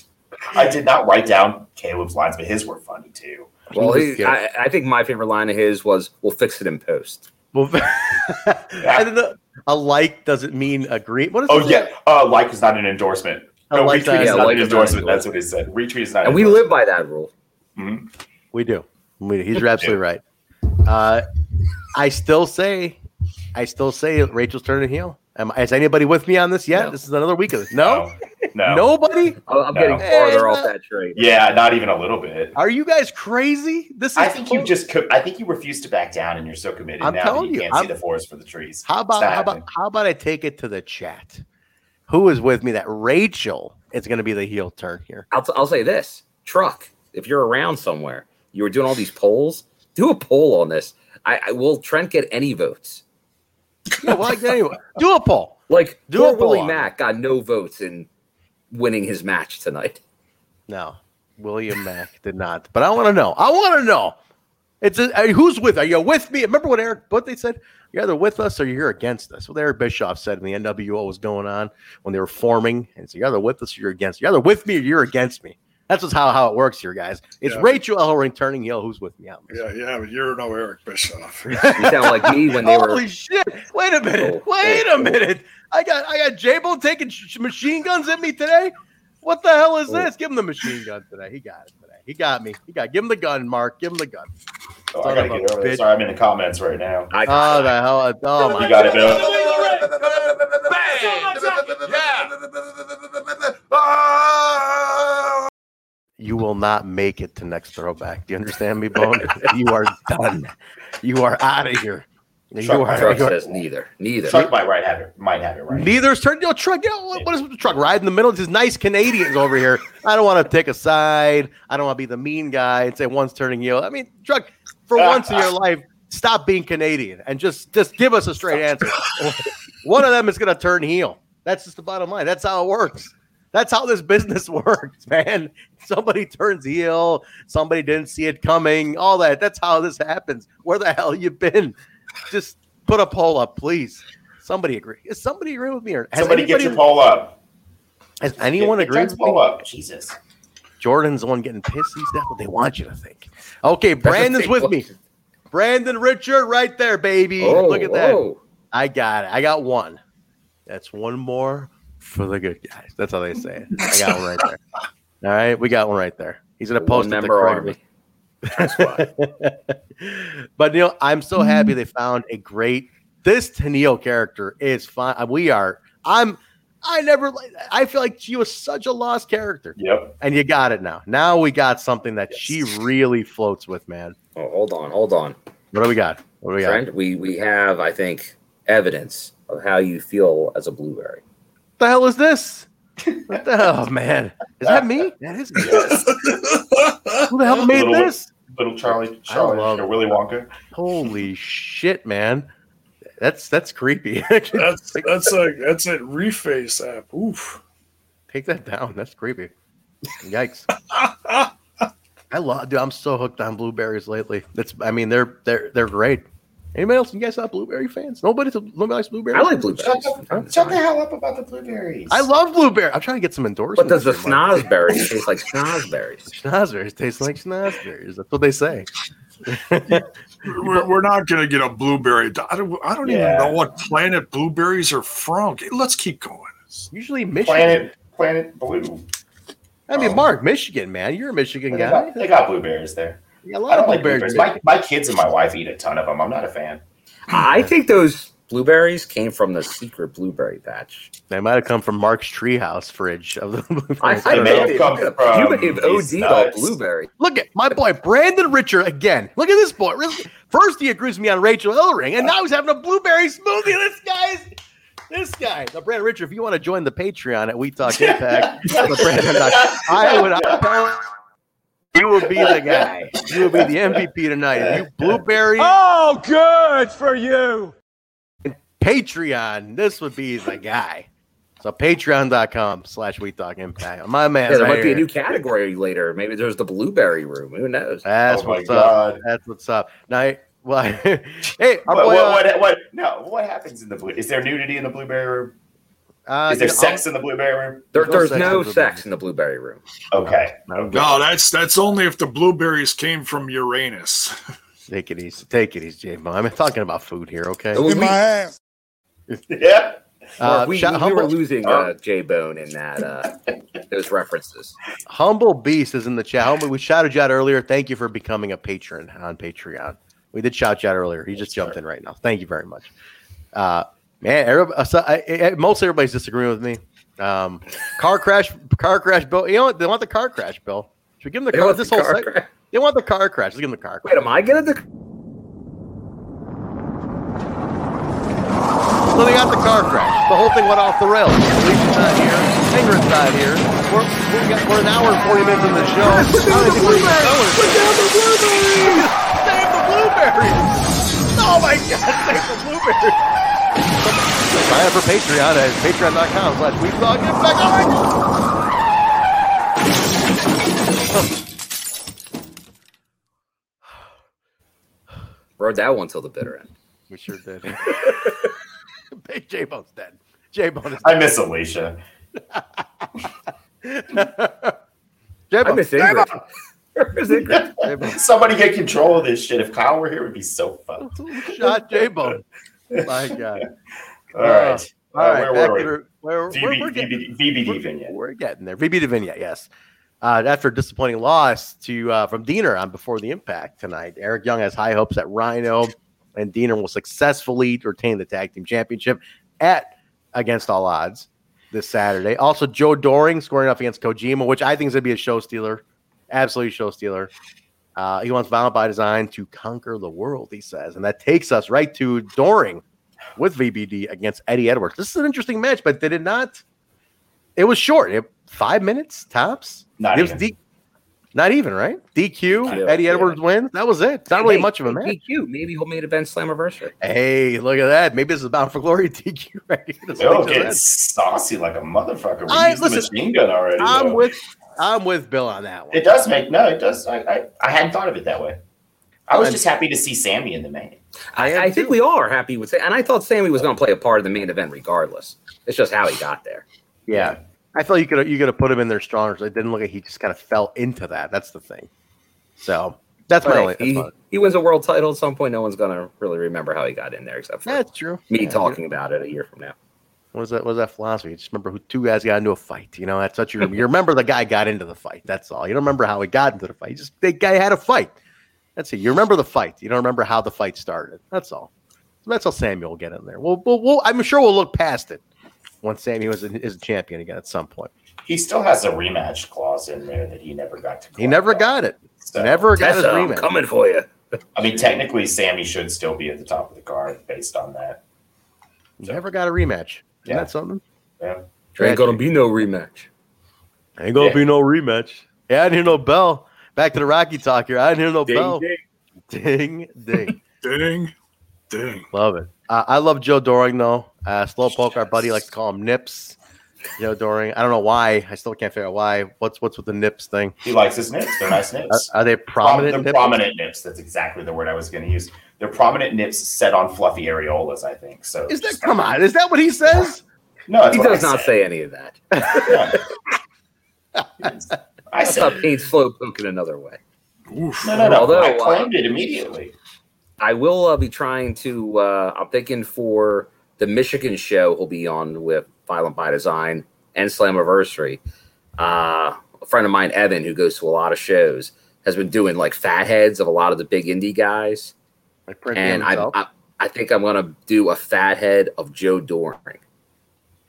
I did not write down Caleb's lines, but his were funny too. Well, he, I, I think my favorite line of his was, we'll fix it in post. Well, I don't know. A like doesn't mean agree. What is oh, yeah. A uh, like is not an endorsement. No, retweet is not, yeah, not like an endorsement. Not That's what he said. Retweet is not an endorsement. And we live by that rule. Mm-hmm. We do. He's absolutely right. Uh, I still say, I still say Rachel's turning heel. Am, is anybody with me on this yet? No. This is another week of this. No, no, no. Nobody. I'm no. getting farther hey, off that train. Yeah, not even a little bit. Are you guys crazy? This is I think cool. you just. Co- I think you refuse to back down, and you're so committed. I'm now telling that you, you can't I'm, see the forest for the trees. How about how happening. about how about I take it to the chat? Who is with me? That Rachel is going to be the heel turn here. I'll, I'll say this truck. If you're around somewhere. You were doing all these polls. Do a poll on this. I, I will Trent get any votes? Yeah, well, like anyway, do a poll. Like, do poor a poll Willie Mack got no votes in winning his match tonight. No, William Mack did not. But I want to know. I want to know. It's a, I, who's with? Are you with me? Remember what Eric, what they said? You're either with us or you're against us. What Eric Bischoff said when the N W O was going on, when they were forming, and so you're either with us or you're against. You're either with me or you're against me. That's just how, how it works here, guys. It's yeah. Rachel Ellering turning heel. Who's with me? Yeah, yeah, but you're no Eric Bischoff. You sound like me when they Holy were. Holy shit! Wait a minute! Oh, Wait oh, a minute! Oh. I got I got J-Bo taking sh- machine guns at me today. What the hell is oh. this? Give him the machine gun today. He got it today. He got me. He got. Give him the gun, Mark. Give him the gun. Oh, I gotta get over this. Sorry, I'm in the comments right now. I got oh, the hell! Oh my! You got it, Bill. Bang! Yeah. You will not make it to next throwback. Do you understand me, Bone? You are done. You are out of here. You truck are, truck you are, says neither. Neither. Truck might right have it. Might have it right. Neither's turn. Yo, truck. Yo, what, what is the truck ride in the middle? It's just nice Canadians over here. I don't want to take a side. I don't want to be the mean guy and say one's turning heel. I mean, truck. For uh, once in uh, your life, stop being Canadian and just just give us a straight answer. One of them is going to turn heel. That's just the bottom line. That's how it works. That's how this business works, man. Somebody turns heel. Somebody didn't see it coming. All that. That's how this happens. Where the hell you been? Just put a poll up, please. Somebody agree. Is somebody agree with me? Or somebody anybody, get your poll up. Has anyone agreed with poll me? Up. Jesus. Jordan's the one getting pissed. He's that's what they want you to think. Okay, Brandon's with me. Brandon Richard right there, baby. Oh, look at that. Oh. I got it. I got one. That's one more. For the good guys. That's how they say it. I got one right there. All right. We got one right there. He's going to post it. Army. That's why. But, you know, I'm so happy they found a great – this Tenille character is fine. We are – I'm – I never – I feel like she was such a lost character. Yep. And you got it now. Now we got something that yes. she really floats with, man. Oh, hold on. Hold on. What do we got? What do we Friend, got? We, we have, I think, evidence of how you feel as a blueberry. The hell is this? What the hell, man? Is that me? That is me. Who the hell made little, this? Little Charlie, Charlie, or Willy Wonka. Holy shit, man! That's that's creepy. that's that's like that's that reface app. Oof! Take that down. That's creepy. Yikes! I love, dude. I'm so hooked on blueberries lately. That's, I mean, they're they're they're great. Anybody else? You guys not blueberry fans? Nobody's a, nobody likes blueberries. I like blueberries. Shut, up, shut the hell up about the blueberries. I love blueberries. I'm trying to get some endorsements. But does the snozberry taste like snozberries? Snozberries taste like snozberries. That's what they say. we're, we're not going to get a blueberry. I don't, I don't yeah. even know what planet blueberries are from. Let's keep going. It's usually Michigan. Planet, planet blue. I mean, um, Mark, Michigan, man. You're a Michigan they guy. Got, they got blueberries there. A lot I don't of blueberries. Like blueberries. My, my kids and my wife eat a ton of them. I'm not a fan. I think those blueberries came from the secret blueberry patch. They might have come from Mark's treehouse fridge of the blueberries. I, I, I may have come from you have O D'd blueberry. Look at my boy Brandon Richard again. Look at this boy. First he agrees with me on Rachel Ellering, and now he's having a blueberry smoothie. This guy's This guy, now Brandon Richard. If you want to join the Patreon at We Talk Impact, I would. I, You will be the guy. You will be the M V P tonight. You blueberry. Oh, good for you. And Patreon. This would be the guy. So patreon.com slash We Talk Impact. My man. Yeah, there right might here. Be a new category later. Maybe there's the blueberry room. Who knows? That's oh what's God. up. That's what's up. Now, well, hey, our what, boy, what, what, what? No, what happens in the blue? Is there nudity in the blueberry room? Uh, is there sex know, in the blueberry room? There, there's, there's no, no sex in the blueberry room. Okay. No, that's that's only if the blueberries came from Uranus. Take it easy. Take it easy, J-Mo. I'm talking about food here, okay? In we, my ass. Yeah. Uh, we, shot, we, Humble, we were losing uh, J-Bone in that uh, those references. Humble Beast is in the chat. Humble, we shouted you out earlier. Thank you for becoming a patron on Patreon. We did shout you out earlier. He just jumped sure. in right now. Thank you very much. Uh Man, everybody, so I, I, most everybody's disagreeing with me. Um, car crash, car crash bill. You know what? They want the car crash bill. Should we give them the they car? This the whole car cra- they want the car crash. Let's give them the car crash. Wait, am I getting the? So they got the car crash. The whole thing went off the rails. Lisa's not here. Ingrid's not here. We're, we're, got, we're an hour and forty minutes in the show. Put down the blueberry. Put down the blueberry. Patreon. Oh my God, thanks for Bluebird. Sign up for Patreon at patreon.com slash weebdog. Get back on it. Rode that one till the bitter end. We sure did. J-Bone's dead. J-Bone is dead. I miss Alicia. J-Bone. I miss Ingrid. Where's Ingrid? Somebody get control of this shit. If Kyle were here, it would be so fun. Shot J-Bone. My God. All right. Uh, all right. Where were we? V B D vignette. We're getting there. V B D vignette, yes. Uh, after a disappointing loss to uh, from Diener on Before the Impact tonight, Eric Young has high hopes that Rhino and Diener will successfully retain the tag team championship at Against All Odds this Saturday. Also, Joe Doring squaring off against Kojima, which I think is going to be a show stealer. Absolutely show stealer. Uh, he wants Violent by Design to conquer the world, he says. And that takes us right to Doring with V B D against Eddie Edwards. This is an interesting match, but they did not. It was short. It, five minutes tops. Not it even. Was D- Not even, right? D Q, Eddie Edwards yeah. wins. That was it. It's not hey, really much of a match. D Q, maybe he'll main event Slammiversary. Hey, look at that. Maybe this is Bound for Glory D Q right here. They'll get saucy like a motherfucker. We used the machine gun already. I'm though. with I'm with Bill on that one. It does make no, it does. I I, I hadn't thought of it that way. I was I'm, just happy to see Sammy in the main. I, I, I think we all are happy with Sammy. And I thought Sammy was gonna play a part of the main event regardless. It's just how he got there. Yeah. I feel you could you could have put him in there stronger. So it didn't look like he just kind of fell into that. That's the thing. So that's my only. He, he wins a world title at some point. No one's gonna really remember how he got in there, except for that's true. Me yeah, talking true. about it a year from now. What was that? What was that philosophy? You just remember who two guys got into a fight. You know, that's what you remember. You remember the guy got into the fight. That's all. You don't remember how he got into the fight. You just the guy had a fight. That's it. You remember the fight. You don't remember how the fight started. That's all. So that's how Samuel will get in there. Well, we'll, we'll I'm sure we'll look past it. Once Sammy was a, is a champion again at some point. He still has a rematch clause in there that he never got to. He never got it. So, never got his rematch. I'm coming for you. I mean, technically, Sammy should still be at the top of the card based on that. So. Never got a rematch. Isn't yeah. that something? Yeah. There ain't going to be no rematch. Ain't going to yeah. be no rematch. Yeah, I didn't hear no bell. Back to the Rocky talk here. I didn't hear no ding, bell. Ding, ding. Ding, ding. Dang. Love it. Uh, I love Joe Doring, though. Uh, Slowpoke, yes. Our buddy, likes to call him Nips. Joe Doring. I don't know why. I still can't figure out why. What's what's with the Nips thing? He likes his Nips. They're nice Nips. Are, are they prominent Prom- they're Nips? Prominent Nips. That's exactly the word I was going to use. They're prominent Nips set on fluffy areolas, I think. So. Is that, come on. Is that what he says? No, that's he what does I not said. say any of that. No. I said I paid Slowpoke in another way. Oof. No, no, no. Although, I claimed uh, it immediately. I will uh, be trying to, uh, I'm thinking for the Michigan show will be on with Violent by Design and Slammiversary. Uh, a friend of mine, Evan, who goes to a lot of shows, has been doing like fatheads of a lot of the big indie guys. Like and I, I I think I'm going to do a fathead of Joe Doring.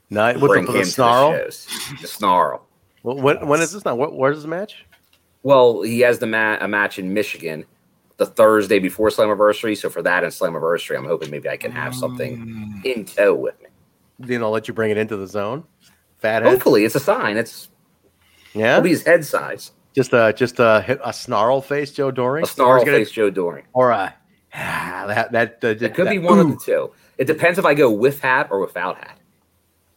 No, with the, the snarl? The, the snarl. Well, when, when is this now? Where's this match? Well, he has the ma- a match in Michigan. The Thursday before Slammiversary, so for that and Slammiversary, I'm hoping maybe I can have something in tow with me. Then I'll let you bring it into the zone. Fat head. Hopefully, it's a sign. It's yeah, it'll be his head size. Just a just a, a snarl face, Joe Doring. A snarl gonna, face, Joe Doring. Or a ah, that that, that it could that, be one ooh. of the two. It depends if I go with hat or without hat.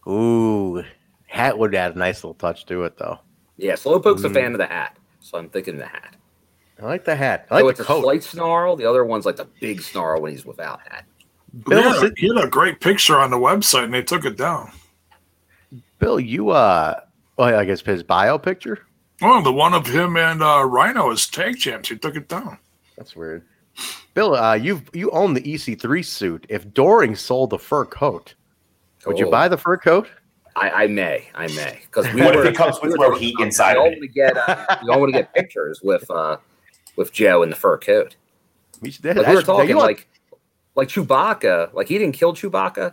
Ooh, hat would add a nice little touch to it, though. Yeah, Slowpoke's mm. a fan of the hat, so I'm thinking the hat. I like the hat. I like so it's the coat. A slight snarl. The other one's like the big snarl when he's without hat. Bill, yeah, he had a great picture on the website, and they took it down. Bill, you, uh, well, I guess his bio picture? Oh, the one of him and uh, Rhino as tag champs. He took it down. That's weird. Bill, uh, you you own the E C three suit. If Doring sold the fur coat, would oh. you buy the fur coat? I, I may, I may. Because we what were, if it comes with low heat inside of it? We all want to get pictures with uh, – with Joe in the fur coat. We, that, like we were talking like, like Chewbacca. Like he didn't kill Chewbacca.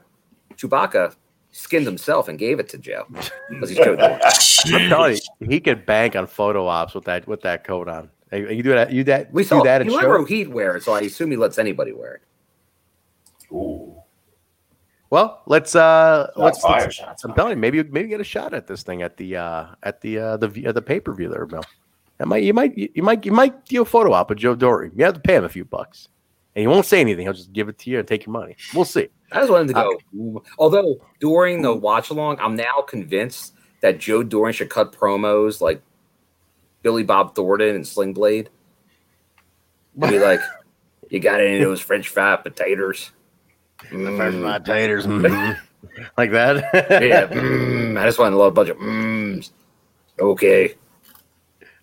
Chewbacca skinned himself and gave it to Joe. Because he's Joe Doring. I'm telling you, he could bank on photo ops with that with that coat on. You do that. You that. We saw do that. He let Rohit wear it, so I assume he lets anybody wear it. Ooh. Well, let's uh, let's. let's shots, I'm telling you, maybe maybe get a shot at this thing at the uh, at the uh, the uh, the pay per view there, Bill. I might, you might, you might, you might deal photo op with Joe Doring. You have to pay him a few bucks. And he won't say anything. He'll just give it to you and take your money. We'll see. I just want him to go. I, Although during the watch along, I'm now convinced that Joe Doring should cut promos like Billy Bob Thornton and Sling Blade. Be like, you got any of those French fried potatoes? Mm. French fried taters. Mm. Like that? Yeah. Mm. I just want a little bunch of mms. Okay.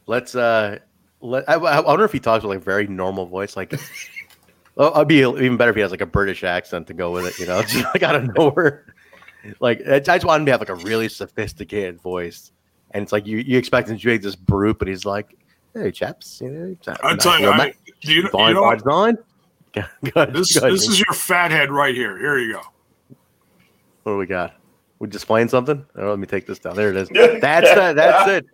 Let's. Uh, let. I, I wonder if he talks with like a very normal voice, like. Oh, I'd be even better if he has like a British accent to go with it, you know, just like out of nowhere. Like, I just want him to have like a really sophisticated voice, and it's like you you expect him to be this brute, but he's like, "Hey, chaps, you know, chaps, I'm telling you, I, do you, fine, you know, fine, fine. Ahead, this this is your fathead right here. Here you go. What do we got? We displaying something? Oh, let me take this down. There it is. That's it. That's it.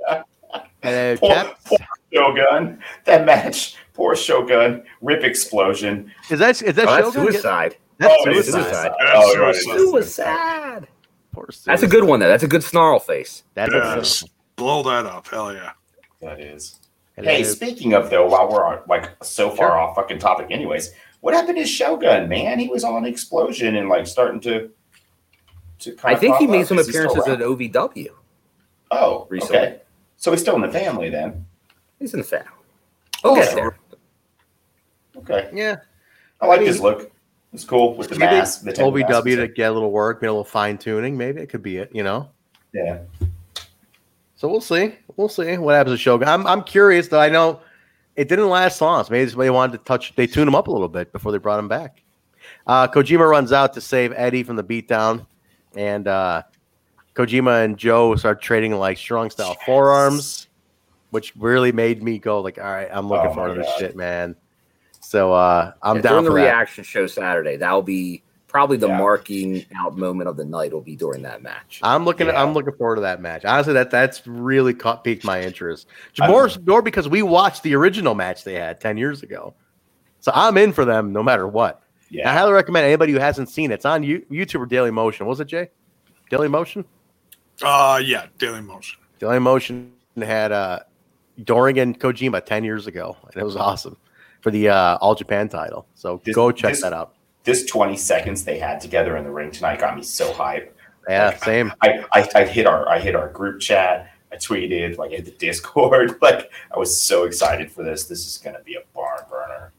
Hello, poor, chaps. Poor Shogun. That match. Poor Shogun, Rip Explosion. Is that is that oh, Shogun? That's suicide. That's oh, suicide. Suicide. That's oh, suicide. Suicide. Poor suicide. That's a good one, though. That's a good snarl face. That's yes. Blow that up. Hell yeah. That is. That hey, is. Speaking of, though, while we're on, like so far sure. off fucking topic anyways, what happened to Shogun, man? He was on Explosion and like starting to, to kind I of think he made some appearances at O V W. Oh, recently. Okay. So he's still in the family then. He's in the family. We'll get there. Okay. Yeah. I like I mean, his look. It's cool with the mask. The O V W to get a little work, maybe a little fine tuning. Maybe it could be it, you know? Yeah. So we'll see. We'll see what happens to Shogun. I'm I'm curious, though. I know it didn't last long. So maybe somebody wanted to touch, they tuned him up a little bit before they brought him back. Uh, Kojima runs out to save Eddie from the beatdown. And uh, Kojima and Joe start trading like strong style yes. forearms, which really made me go like, all right, I'm looking oh forward to this shit, man. So uh, I'm yeah, down for the that. Reaction show Saturday. That'll be probably the yeah. marking out moment of the night. Will be during that match. I'm looking. Yeah. I'm looking forward to that match. Honestly, that that's really caught, piqued my interest. More, more because we watched the original match they had ten years ago. So I'm in for them no matter what. Yeah. I highly recommend anybody who hasn't seen it. It's on YouTube or Daily Motion. Was it Jay? Daily Motion. Uh yeah, Daily Motion. Daily Motion had uh, Doring and Kojima ten years ago, and it was awesome. For the uh, All Japan title. So this, go check this, that out. This twenty seconds they had together in the ring tonight got me so hyped. Yeah, like, same. I, I I hit our I hit our group chat. I tweeted, like I hit the Discord. Like I was so excited for this. This is gonna be a barn burner.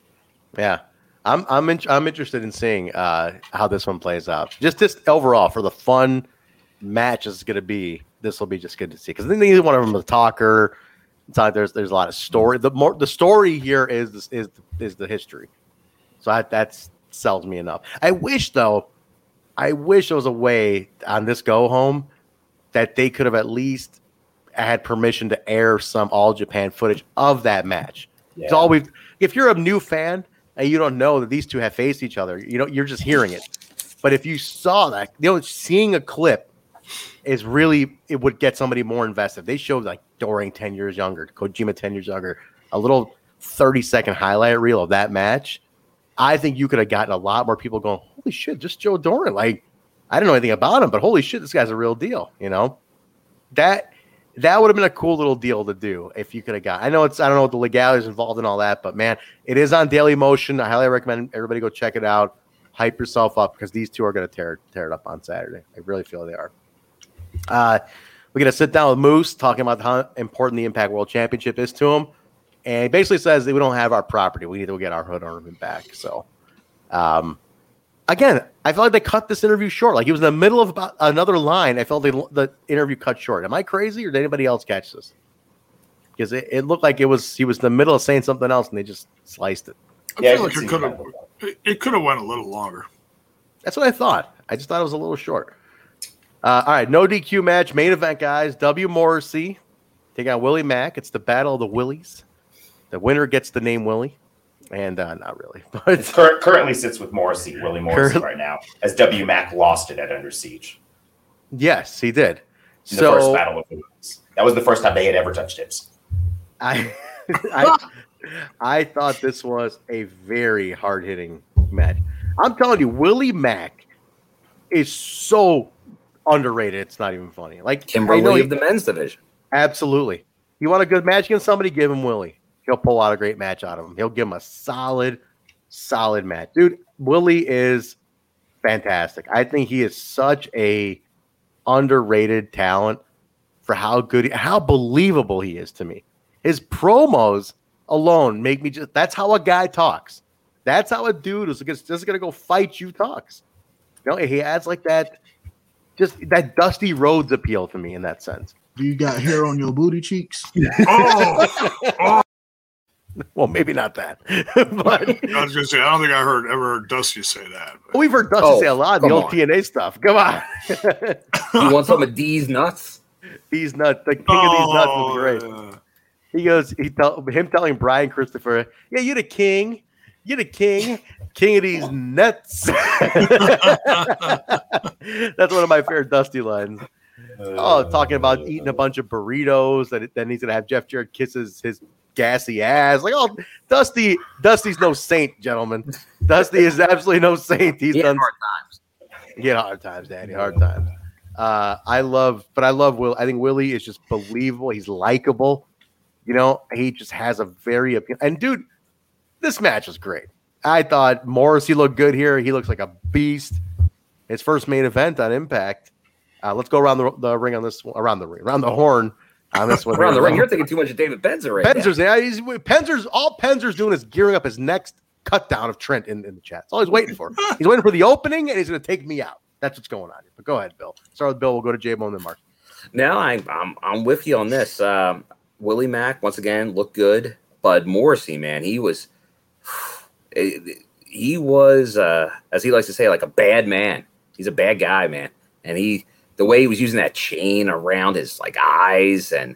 Yeah. I'm I'm in, I'm interested in seeing uh, how this one plays out. Just this overall for the fun match is gonna be, this will be just good to see. Because neither one of them is a talker. It's like there's there's a lot of story. The more the story here is is is the history, so I, that sells me enough. I wish though, I wish there was a way on this go home that they could have at least had permission to air some All Japan footage of that match. Yeah. It's all we've. If you're a new fan and you don't know that these two have faced each other, you know you're just hearing it. But if you saw that, you know, seeing a clip. Is really it would get somebody more invested. They showed like Doring ten years younger, Kojima ten years younger, a little thirty second highlight reel of that match. I think you could have gotten a lot more people going, holy shit, just Joe Doring. Like, I don't know anything about him, but holy shit, this guy's a real deal. You know, that that would have been a cool little deal to do if you could have got. I know it's I don't know what the legalities involved in all that, but man, it is on Daily Motion. I highly recommend everybody go check it out. Hype yourself up because these two are going to tear tear it up on Saturday. I really feel they are. Uh, we're going to sit down with Moose talking about how important the Impact World Championship is to him. And he basically says that we don't have our property. We need to get our hood ornament back. So, um, again, I felt like they cut this interview short. Like he was in the middle of about another line. I felt they, the interview cut short. Am I crazy or did anybody else catch this? Because it, it looked like it was he was in the middle of saying something else and they just sliced it. I yeah, feel like it could have it could have went a little longer. That's what I thought. I just thought it was a little short. Uh, all right, no D Q match, main event, guys. W. Morrissey take out Willie Mack. It's the Battle of the Willies. The winner gets the name Willie, and uh, not really. But cur- currently sits with Morrissey, Willie Morrissey, currently. Right now, as W. Mack lost it at Under Siege. Yes, he did. In so, the first Battle of the Willies. That was the first time they had ever touched hips. I, I, I thought this was a very hard hitting match. I'm telling you, Willie Mack is so. Underrated. It's not even funny. Like Kimberly of the men's division. Absolutely. You want a good match against somebody? Give him Willie. He'll pull out a great match out of him. He'll give him a solid, solid match. Dude, Willie is fantastic. I think he is such a underrated talent for how good, how believable he is to me. His promos alone make me just, that's how a guy talks. That's how a dude who's just going to go fight you talks. You know, he has like that, just that Dusty Rhodes appeal to me in that sense. Do you got hair on your booty cheeks? Oh, oh. Well, maybe not that. But I was going to say, I don't think I heard ever heard Dusty say that. But. We've heard Dusty oh, say a lot in the old on. T N A stuff. Come on. You want some of these nuts? These nuts. The king oh, of these nuts was great. Yeah. He goes, he tell, him telling Brian Christopher, yeah, you're the king. You're the king. King of these nuts. That's one of my favorite Dusty lines. Oh, talking about eating a bunch of burritos. That then he's gonna have Jeff Jarrett kisses his gassy ass. Like, oh, Dusty, Dusty's no saint, gentlemen. Dusty is absolutely no saint. He's he done hard times. He had hard times, Daddy. Hard times. Uh, I love, but I love Will. I think Willie is just believable. He's likable. You know, he just has a very appeal. And dude, this match was great. I thought Morrissey looked good here. He looks like a beast. His first main event on Impact. Uh, let's go around the, the ring on this one, around the ring, around the horn on this one. Around the ring, you're thinking too much of David Penzer right Penzer's, now. Yeah, he's, Penzer's, all Penzer's doing is gearing up his next cut down of Trent in, in the chat. That's all he's waiting for. He's waiting for the opening, and he's going to take me out. That's what's going on here. But go ahead, Bill. Start with Bill. We'll go to J-Bone then Mark. No, I, I'm I'm with you on this. Um, Willie Mack once again looked good, but Morrissey, man, he was he was uh, as he likes to say, like a bad man. He's a bad guy, man, and he. The way he was using that chain around his like eyes and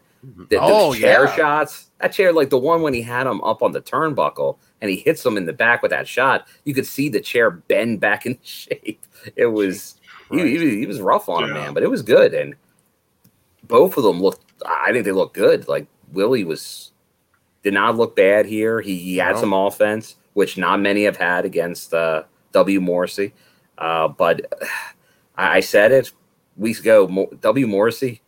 the, oh, the chair yeah. shots, that chair, like the one when he had him up on the turnbuckle and he hits him in the back with that shot, you could see the chair bend back in shape. It was he, he, he was rough on yeah. him, man, but it was good. And both of them looked, I think they looked good. Like Willie was did not look bad here. He, he had no. some offense, which not many have had against uh, W. Morrissey. Uh, but I, I said it. Weeks ago, W. Morrissey,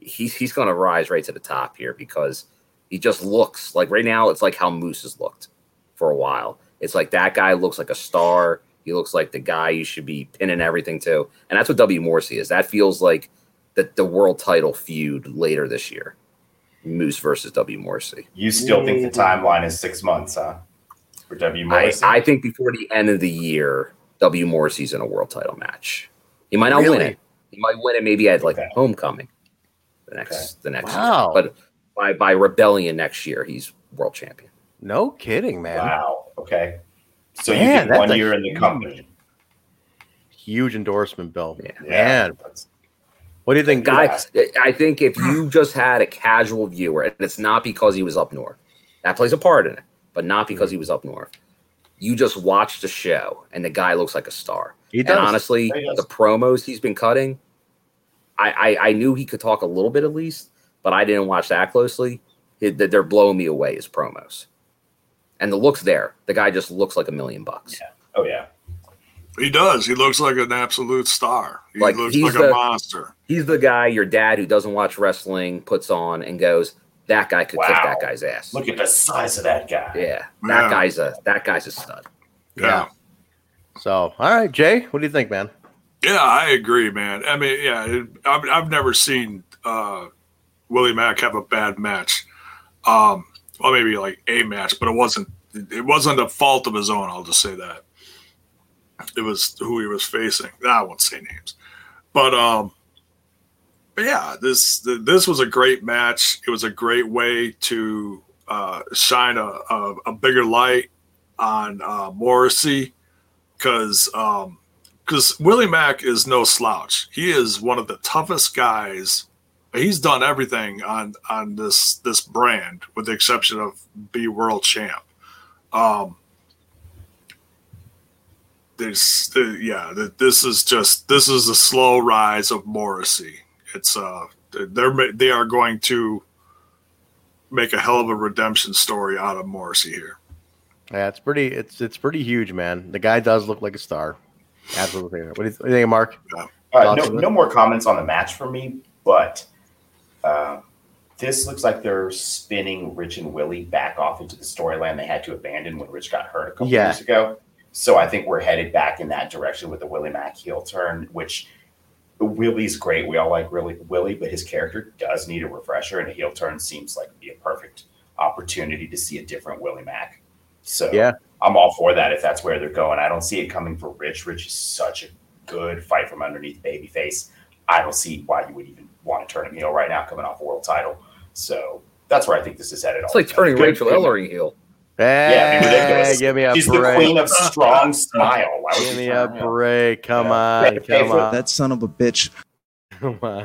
he's he's going to rise right to the top here because he just looks like right now. It's like how Moose has looked for a while. It's like that guy looks like a star. He looks like the guy you should be pinning everything to, and that's what W. Morrissey is. That feels like the the world title feud later this year, Moose versus W. Morrissey. You still think the timeline is six months, huh? For W. Morrissey, I, I think before the end of the year, W. Morrissey's in a world title match. He might not really? win it. He might win it. Maybe I'd like okay. Homecoming the next, okay. the next, wow. year. But by, by Rebellion next year, he's world champion. No kidding, man. Wow. Okay. So man, you get one year in the company. Huge endorsement, Bill. Yeah. Man. What do you think? Guys, yeah. I think if you just had a casual viewer, and it's not because he was up north, that plays a part in it, but not because he was up north. You just watch the show, and the guy looks like a star. He does. And honestly, he does. The promos he's been cutting, I, I, I knew he could talk a little bit at least, but I didn't watch that closely. It, they're blowing me away, his promos. And the look's there. The guy just looks like a million bucks. Yeah. Oh, yeah. He does. He looks like an absolute star. He like, looks like the, a monster. He's the guy your dad who doesn't watch wrestling puts on and goes, that guy could wow. kick that guy's ass. Look at the size of that guy. Yeah. That yeah. guy's a that guy's a stud. Yeah. yeah. So, all right, Jay, what do you think, man? Yeah, I agree, man. I mean, yeah, it, I've, I've never seen uh, Willie Mack have a bad match. Um, well, maybe like a match, but it wasn't it wasn't a fault of his own, I'll just say that. It was who he was facing. I won't say names. But um But yeah, this this was a great match. It was a great way to uh, shine a, a, a bigger light on uh, Morrissey because um, because Willie Mack is no slouch. He is one of the toughest guys. He's done everything on on this this brand with the exception of be world champ. Um, there's yeah, this is just this is the slow rise of Morrissey. It's uh, they're they are going to make a hell of a redemption story out of Morrissey here. Yeah, it's pretty, it's it's pretty huge, man. The guy does look like a star. Absolutely. What do you, what do you think, Mark? Yeah. Uh, no, no more comments on the match for me, but uh, this looks like they're spinning Rich and Willie back off into the storyline they had to abandon when Rich got hurt a couple yeah. years ago. So I think we're headed back in that direction with the Willie Mack heel turn, which Willie's great. We all like really Willie, but his character does need a refresher, and a heel turn seems like it'd be a perfect opportunity to see a different Willie Mack. So yeah. I'm all for that if that's where they're going. I don't see it coming for Rich. Rich is such a good fight from underneath babyface. I don't see why you would even want to turn him heel right now coming off a world title. So that's where I think this is headed. It's like turning good, Rachel Ellery heel. Hey, yeah, it'd be ridiculous. Give me a She's break. the queen of strong smile. Why give me a break. Come yeah. on. Come on. That son of a bitch. Come on.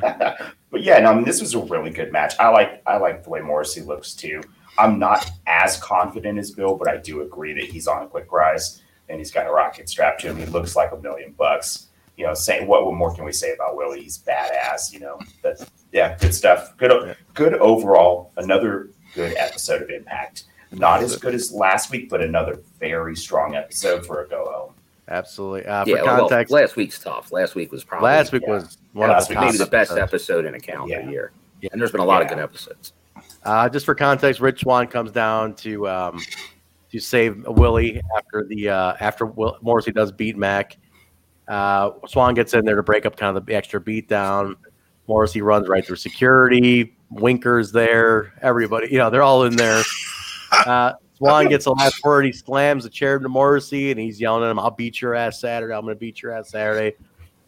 But yeah, no, I mean, this was a really good match. I like I like the way Morrissey looks too. I'm not as confident as Bill, but I do agree that he's on a quick rise and he's got a rocket strapped to him. He looks like a million bucks. You know, saying what, what more can we say about Willie? He's badass, you know. That's yeah, good stuff. Good good overall. Another good episode of Impact. Not as good as last week, but another very strong episode for a go home. Absolutely. Uh, for yeah, context, well, last week's tough. Last week was probably last week yeah. was one of the maybe the best episodes. episode in a calendar yeah. year. Yeah. And there's been a lot yeah. of good episodes. Uh, just for context, Rich Swann comes down to um, to save Willie after the uh, after Will- Morrissey does beat Mac. Uh, Swann gets in there to break up kind of the extra beatdown. Morrissey runs right through security. Winker's there. Everybody, you know, they're all in there. Uh, Swann gets the last word. He slams the chair to Morrissey, and he's yelling at him, "I'll beat your ass Saturday. I'm going to beat your ass Saturday."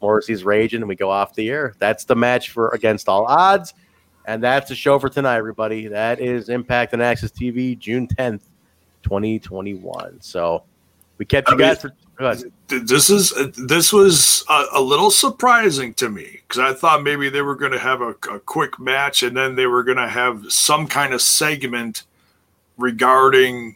Morrissey's raging, and we go off the air. That's the match for Against All Odds, and that's the show for tonight, everybody. That is Impact on Access T V, June tenth, twenty twenty-one. So we kept you I guys mean, for. Go ahead. This is this was a, a little surprising to me because I thought maybe they were going to have a, a quick match, and then they were going to have some kind of segment regarding,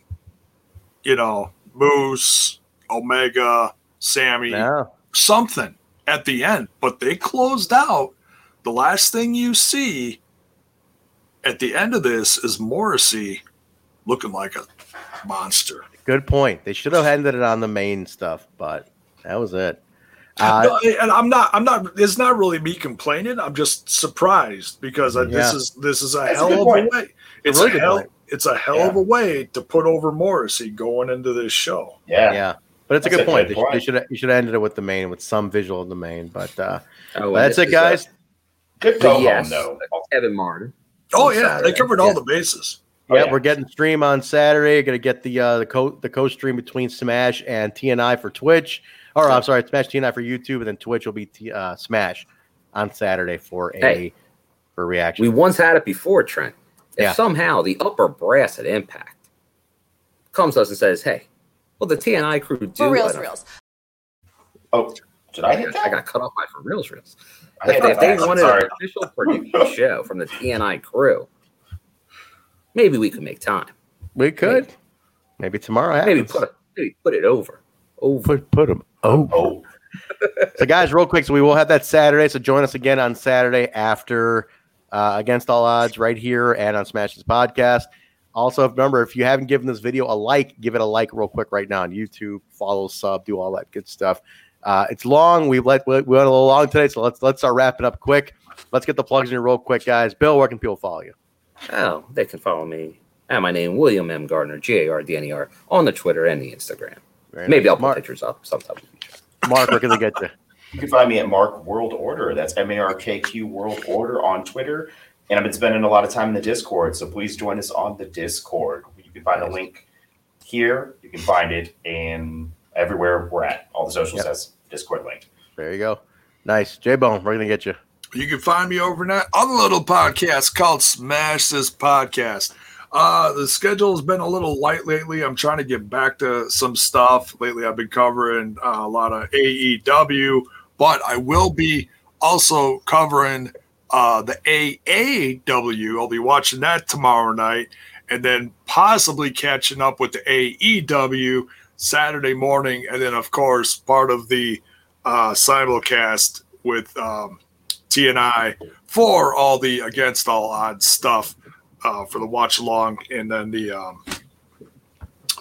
you know, Moose, Omega, Sammy, yeah. something at the end. But they closed out. The last thing you see at the end of this is Morrissey looking like a monster. Good point. They should have ended it on the main stuff, but that was it. Uh, no, and I'm not. I'm not. It's not really me complaining. I'm just surprised because I, yeah. this is this is a That's hell a of point. a way. It's really a hell. Point. It's a hell yeah. of a way to put over Morrissey going into this show. Yeah, yeah, but it's a that's good a point. Good point. They should, they should you should have ended it with the main, with some visual of the main. But uh, oh, that's it, guys. Good go yes, home, though. Evan Martin. Oh yeah, Saturday. They covered all yeah. the bases. Oh, yeah, yeah, we're getting stream on Saturday. We're gonna get the uh, the co the co stream between Smash and T N I for Twitch. Or I'm sorry, Smash T N I for YouTube, and then Twitch will be T, uh, Smash on Saturday for a hey, for reaction. We once had it before, Trent. If yeah. somehow the upper brass at Impact comes to us and says, "Hey, well, the T N I crew do for reals, reals." Oh, did I hit that? I got cut off by for reals, reals. If, if they wanted an official production show from the T N I crew, maybe we could make time. We could. Maybe, maybe tomorrow. Happens. Maybe put it, maybe put it over. over. Put put them over. Oh. So, guys, real quick. So we will have that Saturday. So join us again on Saturday after. Uh, Against All Odds right here and on Smash This Podcast. Also, remember, if you haven't given this video a like, give it a like real quick right now on YouTube. Follow, sub, do all that good stuff. Uh, it's long. We let we went a little long today, so let's let's start wrapping up quick. Let's get the plugs in here real quick, guys. Bill, where can people follow you? Oh, they can follow me at my name, William M. Gardner, G A R D N E R, on the Twitter and the Instagram. Very Maybe nice. I'll put Mark, pictures up sometime. Mark, where can they get you? You can find me at Mark World Order. That's M A R K Q World Order on Twitter. And I've been spending a lot of time in the Discord, so please join us on the Discord. You can find the link here. You can find it in everywhere we're at. All the socials yep. has Discord linked. There you go. Nice. J-Bone, we're going to get you. You can find me overnight on a little podcast called Smash This Podcast. Uh, the schedule has been a little light lately. I'm trying to get back to some stuff. Lately, I've been covering uh, a lot of A E W. But I will be also covering uh, the A A W. I'll be watching that tomorrow night and then possibly catching up with the A E W Saturday morning. And then, of course, part of the uh, simulcast with um, T N I for all the Against All Odds stuff uh, for the watch along and then the um,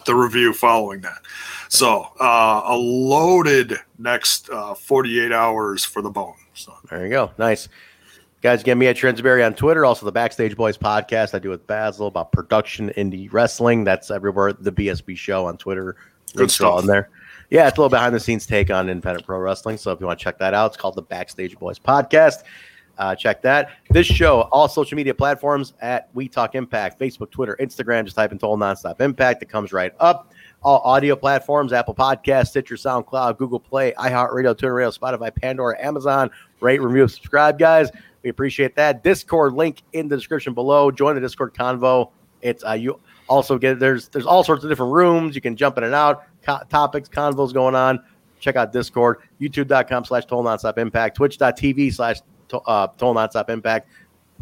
the review following that. So uh, a loaded next uh, forty-eight hours for the bone. So there you go. Nice. Guys, get me at Transberry on Twitter. Also, the Backstage Boys podcast I do with Basil about production indie wrestling. That's everywhere. The B S B Show on Twitter. Good stuff on there. Yeah, it's a little behind-the-scenes take on independent pro wrestling. So if you want to check that out, it's called the Backstage Boys podcast. Uh, check that. This show, all social media platforms at We Talk Impact, Facebook, Twitter, Instagram. Just type in Total Nonstop Impact. It comes right up. All audio platforms, Apple Podcasts, Stitcher, SoundCloud, Google Play, iHeartRadio, Tune Radio, Spotify, Pandora, Amazon. Rate, review, subscribe, guys. We appreciate that. Discord link in the description below. Join the Discord convo. It's uh, you also get there's there's all sorts of different rooms. You can jump in and out. Co- topics, convos going on. Check out Discord. YouTube.com slash Total Nonstop Impact. Twitch.tv slash Uh, Total Nonstop Impact,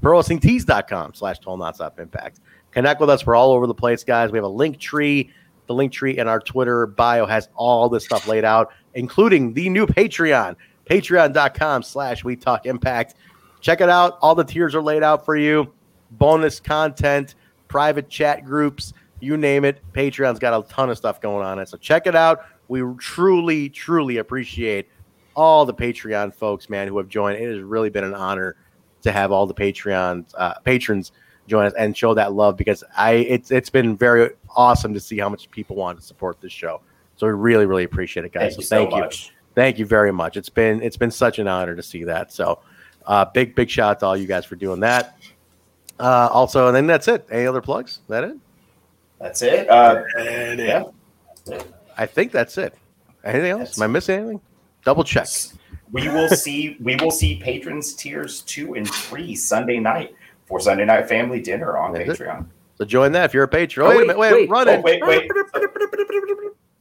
Pro Wrestling Tees dot com slash Total Nonstop Impact. Connect with us. We're all over the place, guys. We have a link tree. The link tree in our Twitter bio has all this stuff laid out, including the new Patreon, patreon.com slash We Talk Impact. Check it out. All the tiers are laid out for you. Bonus content, private chat groups, you name it. Patreon's got a ton of stuff going on. So check it out. We truly, truly appreciate all the Patreon folks, man, who have joined. It has really been an honor to have all the Patreon uh, patrons join us and show that love, because I it's it's been very awesome to see how much people want to support this show. So we really, really appreciate it, guys. Thank so you thank so you, much. Thank you very much. It's been it's been such an honor to see that. So uh, big big shout out to all you guys for doing that. Uh, also, and then that's it. Any other plugs? Is that it? That's it. Uh, and yeah. yeah, I think that's it. Anything else? That's Am I missing anything? Double check. We will see. We will see patrons tiers two and three Sunday night for Sunday night family dinner on That's Patreon. It. So join that if you're a patron. Oh, oh, wait, wait, wait, wait, run oh, it. Wait, wait.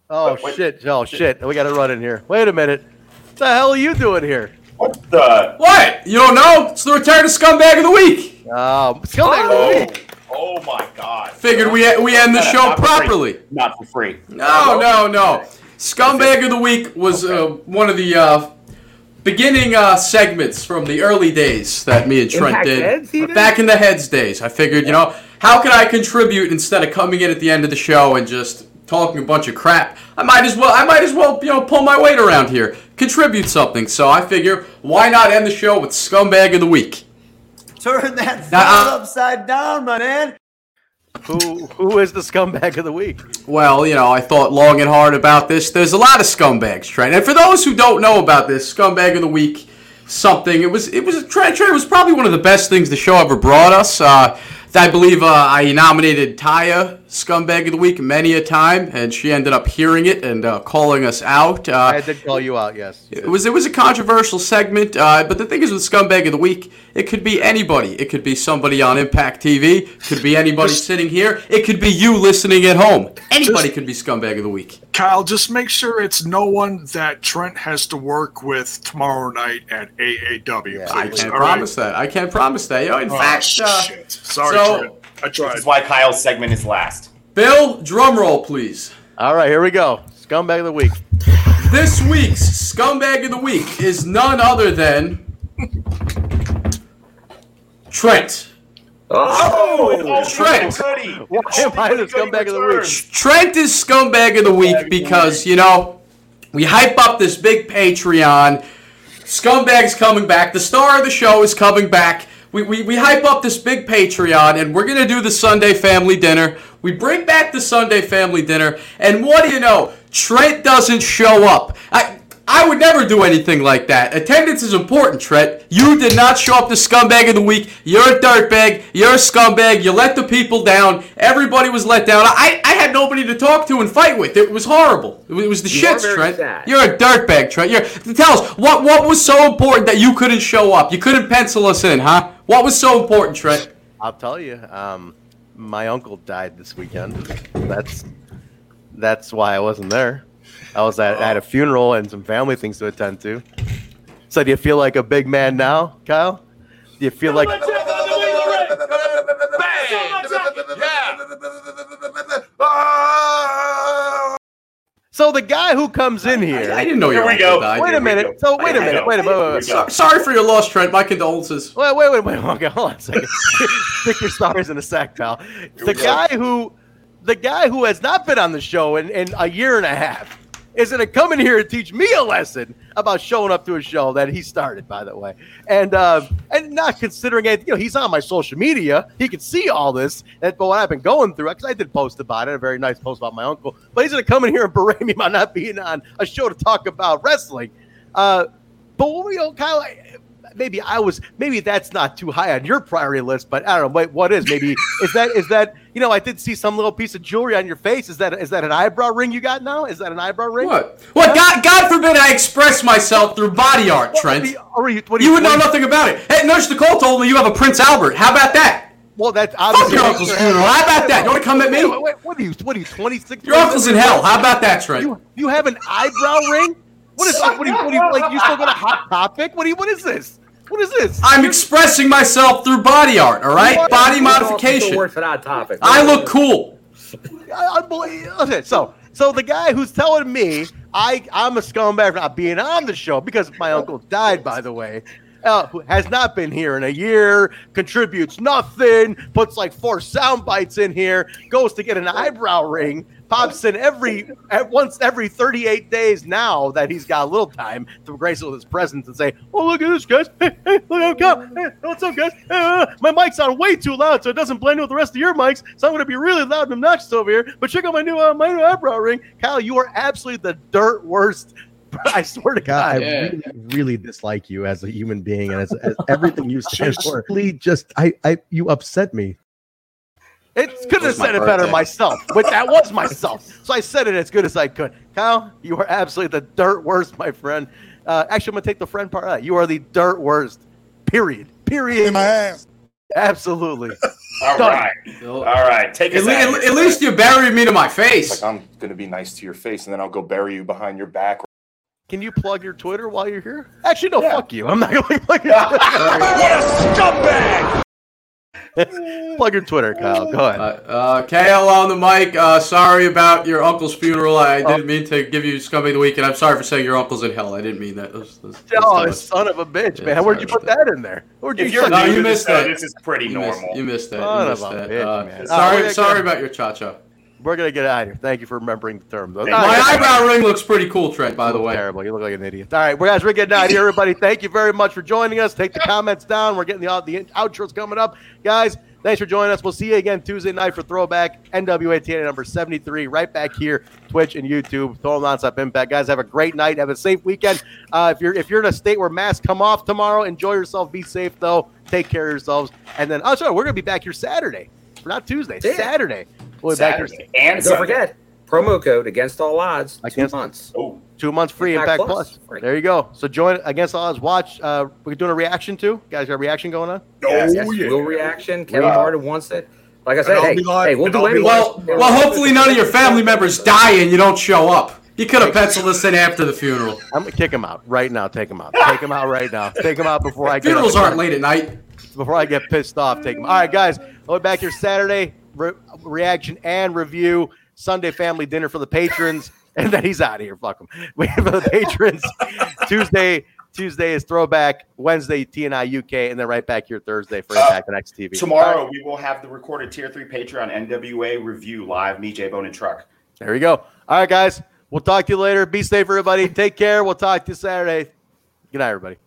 Oh wait, shit! Oh shit. shit! We got to run in here. Wait a minute. What the hell are you doing here? What the? What? You don't know? It's the return of Scumbag of the Week. Uh, scumbag oh. of the week. Oh my God! Figured we we end the show Not properly. Free. Not for free. No, no, no. Scumbag of the Week was okay. uh, one of the uh, beginning uh, segments from the early days that me and Trent did. did. Back in the heads days. I figured, you know, how could I contribute instead of coming in at the end of the show and just talking a bunch of crap? I might as well, I might as well, you know, pull my weight around here, contribute something. So I figure, why not end the show with Scumbag of the Week? Turn that thing upside down, my man. Who who is the scumbag of the week? Well, you know, I thought long and hard about this. There's a lot of scumbags, Trent. And for those who don't know about this, Scumbag of the Week, something. It was it was Trent. Trent was probably one of the best things the show ever brought us. Uh, I believe uh, I nominated Taya Scumbag of the Week many a time, and she ended up hearing it and uh, calling us out. Uh, I did call you out, yes. It was it was a controversial segment, uh, but the thing is with Scumbag of the Week, it could be anybody. It could be somebody on Impact T V. It could be anybody just, sitting here. It could be you listening at home. Anybody just, could be Scumbag of the Week. Kyle, just make sure it's no one that Trent has to work with tomorrow night at A A W. Yeah, I can't All promise right. that. I can't promise that. You know, in oh, fact, shit. Uh, Sorry. So So, I tried. This is why Kyle's segment is last. Bill, drum roll, please. All right, here we go. Scumbag of the Week. This week's Scumbag of the Week is none other than Trent. Oh, oh Trent. Why am I the Scumbag of the Week? Trent is Scumbag of the Week because, you know, we hype up this big Patreon. Scumbag's coming back. The star of the show is coming back. We, we we hype up this big Patreon, and we're going to do the Sunday family dinner. We bring back the Sunday family dinner, and what do you know? Trent doesn't show up. I I would never do anything like that. Attendance is important, Trent. You did not show up to Scumbag of the Week. You're a dirtbag. You're a scumbag. You let the people down. Everybody was let down. I, I had nobody to talk to and fight with. It was horrible. It was the shits, You're Trent. Sad. You're a dirtbag, Trent. You're, tell us, what, what was so important that you couldn't show up? You couldn't pencil us in, huh? What was so important, Trent? I'll tell you. Um, my uncle died this weekend. That's that's why I wasn't there. I was at, at a funeral and some family things to attend to. So do you feel like a big man now, Kyle? Do you feel like... Bang! Yeah! So the guy who comes in here... I, I didn't know your uncle died. Wait a minute. So wait a minute. Wait a minute. Sorry for your loss, Trent. My condolences. Wait, wait, wait. wait. Okay, hold on a second. Stick your stars in a sack, pal. The guy who... The guy who has not been on the show in, in a year and a half is going to come in here and teach me a lesson about showing up to a show that he started, by the way. And uh, and not considering anything. You know, he's on my social media. He can see all this. But what I've been going through, because I did post about it, a very nice post about my uncle. But he's going to come in here and berate me about not being on a show to talk about wrestling. Uh, but, you know, Kyle, maybe I was, maybe that's not too high on your priority list, but I don't know. Wait, what is maybe is that, is that, you know, I did see some little piece of jewelry on your face. Is that, is that an eyebrow ring you got now? Is that an eyebrow ring? What? What? Yeah. God, God forbid I express myself through body art, Trent. What, what you, what you, you would know nothing about it. Hey, Nurse Nicole told me you have a Prince Albert. How about that? Well, that's obviously. Fuck your uncle's funeral. How about that? You want to come at me? Wait, wait, what are you, what are you, twenty-six? Your uncle's in hell. How about that, Trent? You, you have an eyebrow ring? What is what do you, what do you like? You still got a hot topic? What do you, what is this? What is this? I'm expressing myself through body art, all right? Body modification. Worse than Odd Topic. I look cool. Okay, so so the guy who's telling me I I'm a scumbag for not being on the show because my uncle died, by the way. Uh, who has not been here in a year, contributes nothing, puts like four sound bites in here, goes to get an eyebrow ring, pops in every at once every thirty-eight days now that he's got a little time to grace with his presence and say, "Oh, look at this, guys! Hey, hey, look out! Hey, what's up, guys? Uh, my mic's on way too loud, so it doesn't blend with the rest of your mics. So I'm going to be really loud and obnoxious over here. But check out my new uh, my new eyebrow ring, Kyle. You are absolutely the dirt worst." I swear to God, God I yeah. really, really dislike you as a human being and as, as everything you stand for. Just, I, I, you upset me. It could have said it better myself, but that was myself. So I said it as good as I could. Kyle, you are absolutely the dirt worst, my friend. Uh, actually, I'm going to take the friend part out. You are the dirt worst, period. Period. In my ass. Absolutely. All Done. right. All right. Take it. At, le- at least you buried me to my face. It's like, I'm going to be nice to your face, and then I'll go bury you behind your back. Can you plug your Twitter while you're here? Actually, no, yeah. Fuck you. I'm not going to plug your Twitter. What a scumbag! Plug your Twitter, Kyle. Go ahead. Uh, uh, K L on the mic. Uh, sorry about your uncle's funeral. I didn't oh. mean to give you scumbag of the week, and I'm sorry for saying your uncle's in hell. I didn't mean that. That was, that was, that was oh, much. Son of a bitch, yeah, man. Where'd you put that, that in there? Where'd you, you, no, you missed that. This is pretty you normal. Missed, you missed that. Son you missed of a that. Bitch, uh, man. Sorry, oh, sorry about your cha-cha. We're going to get out of here. Thank you for remembering the term. My eyebrow ring looks pretty cool, Trent, by the way. Terrible. You look like an idiot. All right, well, guys, we're getting out of here, everybody. Thank you very much for joining us. Take the comments down. We're getting the, the outros coming up. Guys, thanks for joining us. We'll see you again Tuesday night for Throwback, N W A T N A number seventy-three, right back here, Twitch and YouTube, Total Nonstop Impact. Guys, have a great night. Have a safe weekend. Uh, if you're if you're in a state where masks come off tomorrow, enjoy yourself. Be safe, though. Take care of yourselves. And then, oh, sorry, we're going to be back here Saturday. Not Tuesday, yeah. Saturday. We'll Saturday and don't Sunday. Forget promo code against all odds. Against, two months, oh. two months free. Impact, Impact Plus. Plus. There you go. So join against all odds. Watch. Uh, we're doing a reaction too. You guys, got a reaction going on? Oh yes, yes. yeah, real reaction. Kevin yeah. Harden wants it. Like I said, hey, hey, we'll and do anything. Well, well, hopefully none of your family members die and you don't show up. You could have penciled this in after the funeral. I'm gonna kick him out right now. Take him out. Take him out right now. Take him out before I. Get Funerals aren't late at night. Before I get pissed off, take them. All right, guys, we'll be back here Saturday. Re- reaction and review. Sunday family dinner for the patrons. And then he's out of here. Fuck him. We have the patrons. Tuesday Tuesday is Throwback. Wednesday, T N I U K. And then right back here Thursday for Impact uh, and X T V. Tomorrow we will have the recorded Tier three Patreon N W A review live. Me, J-Bone, and Truck. There you go. All right, guys. We'll talk to you later. Be safe, everybody. Take care. We'll talk to you Saturday. Good night, everybody.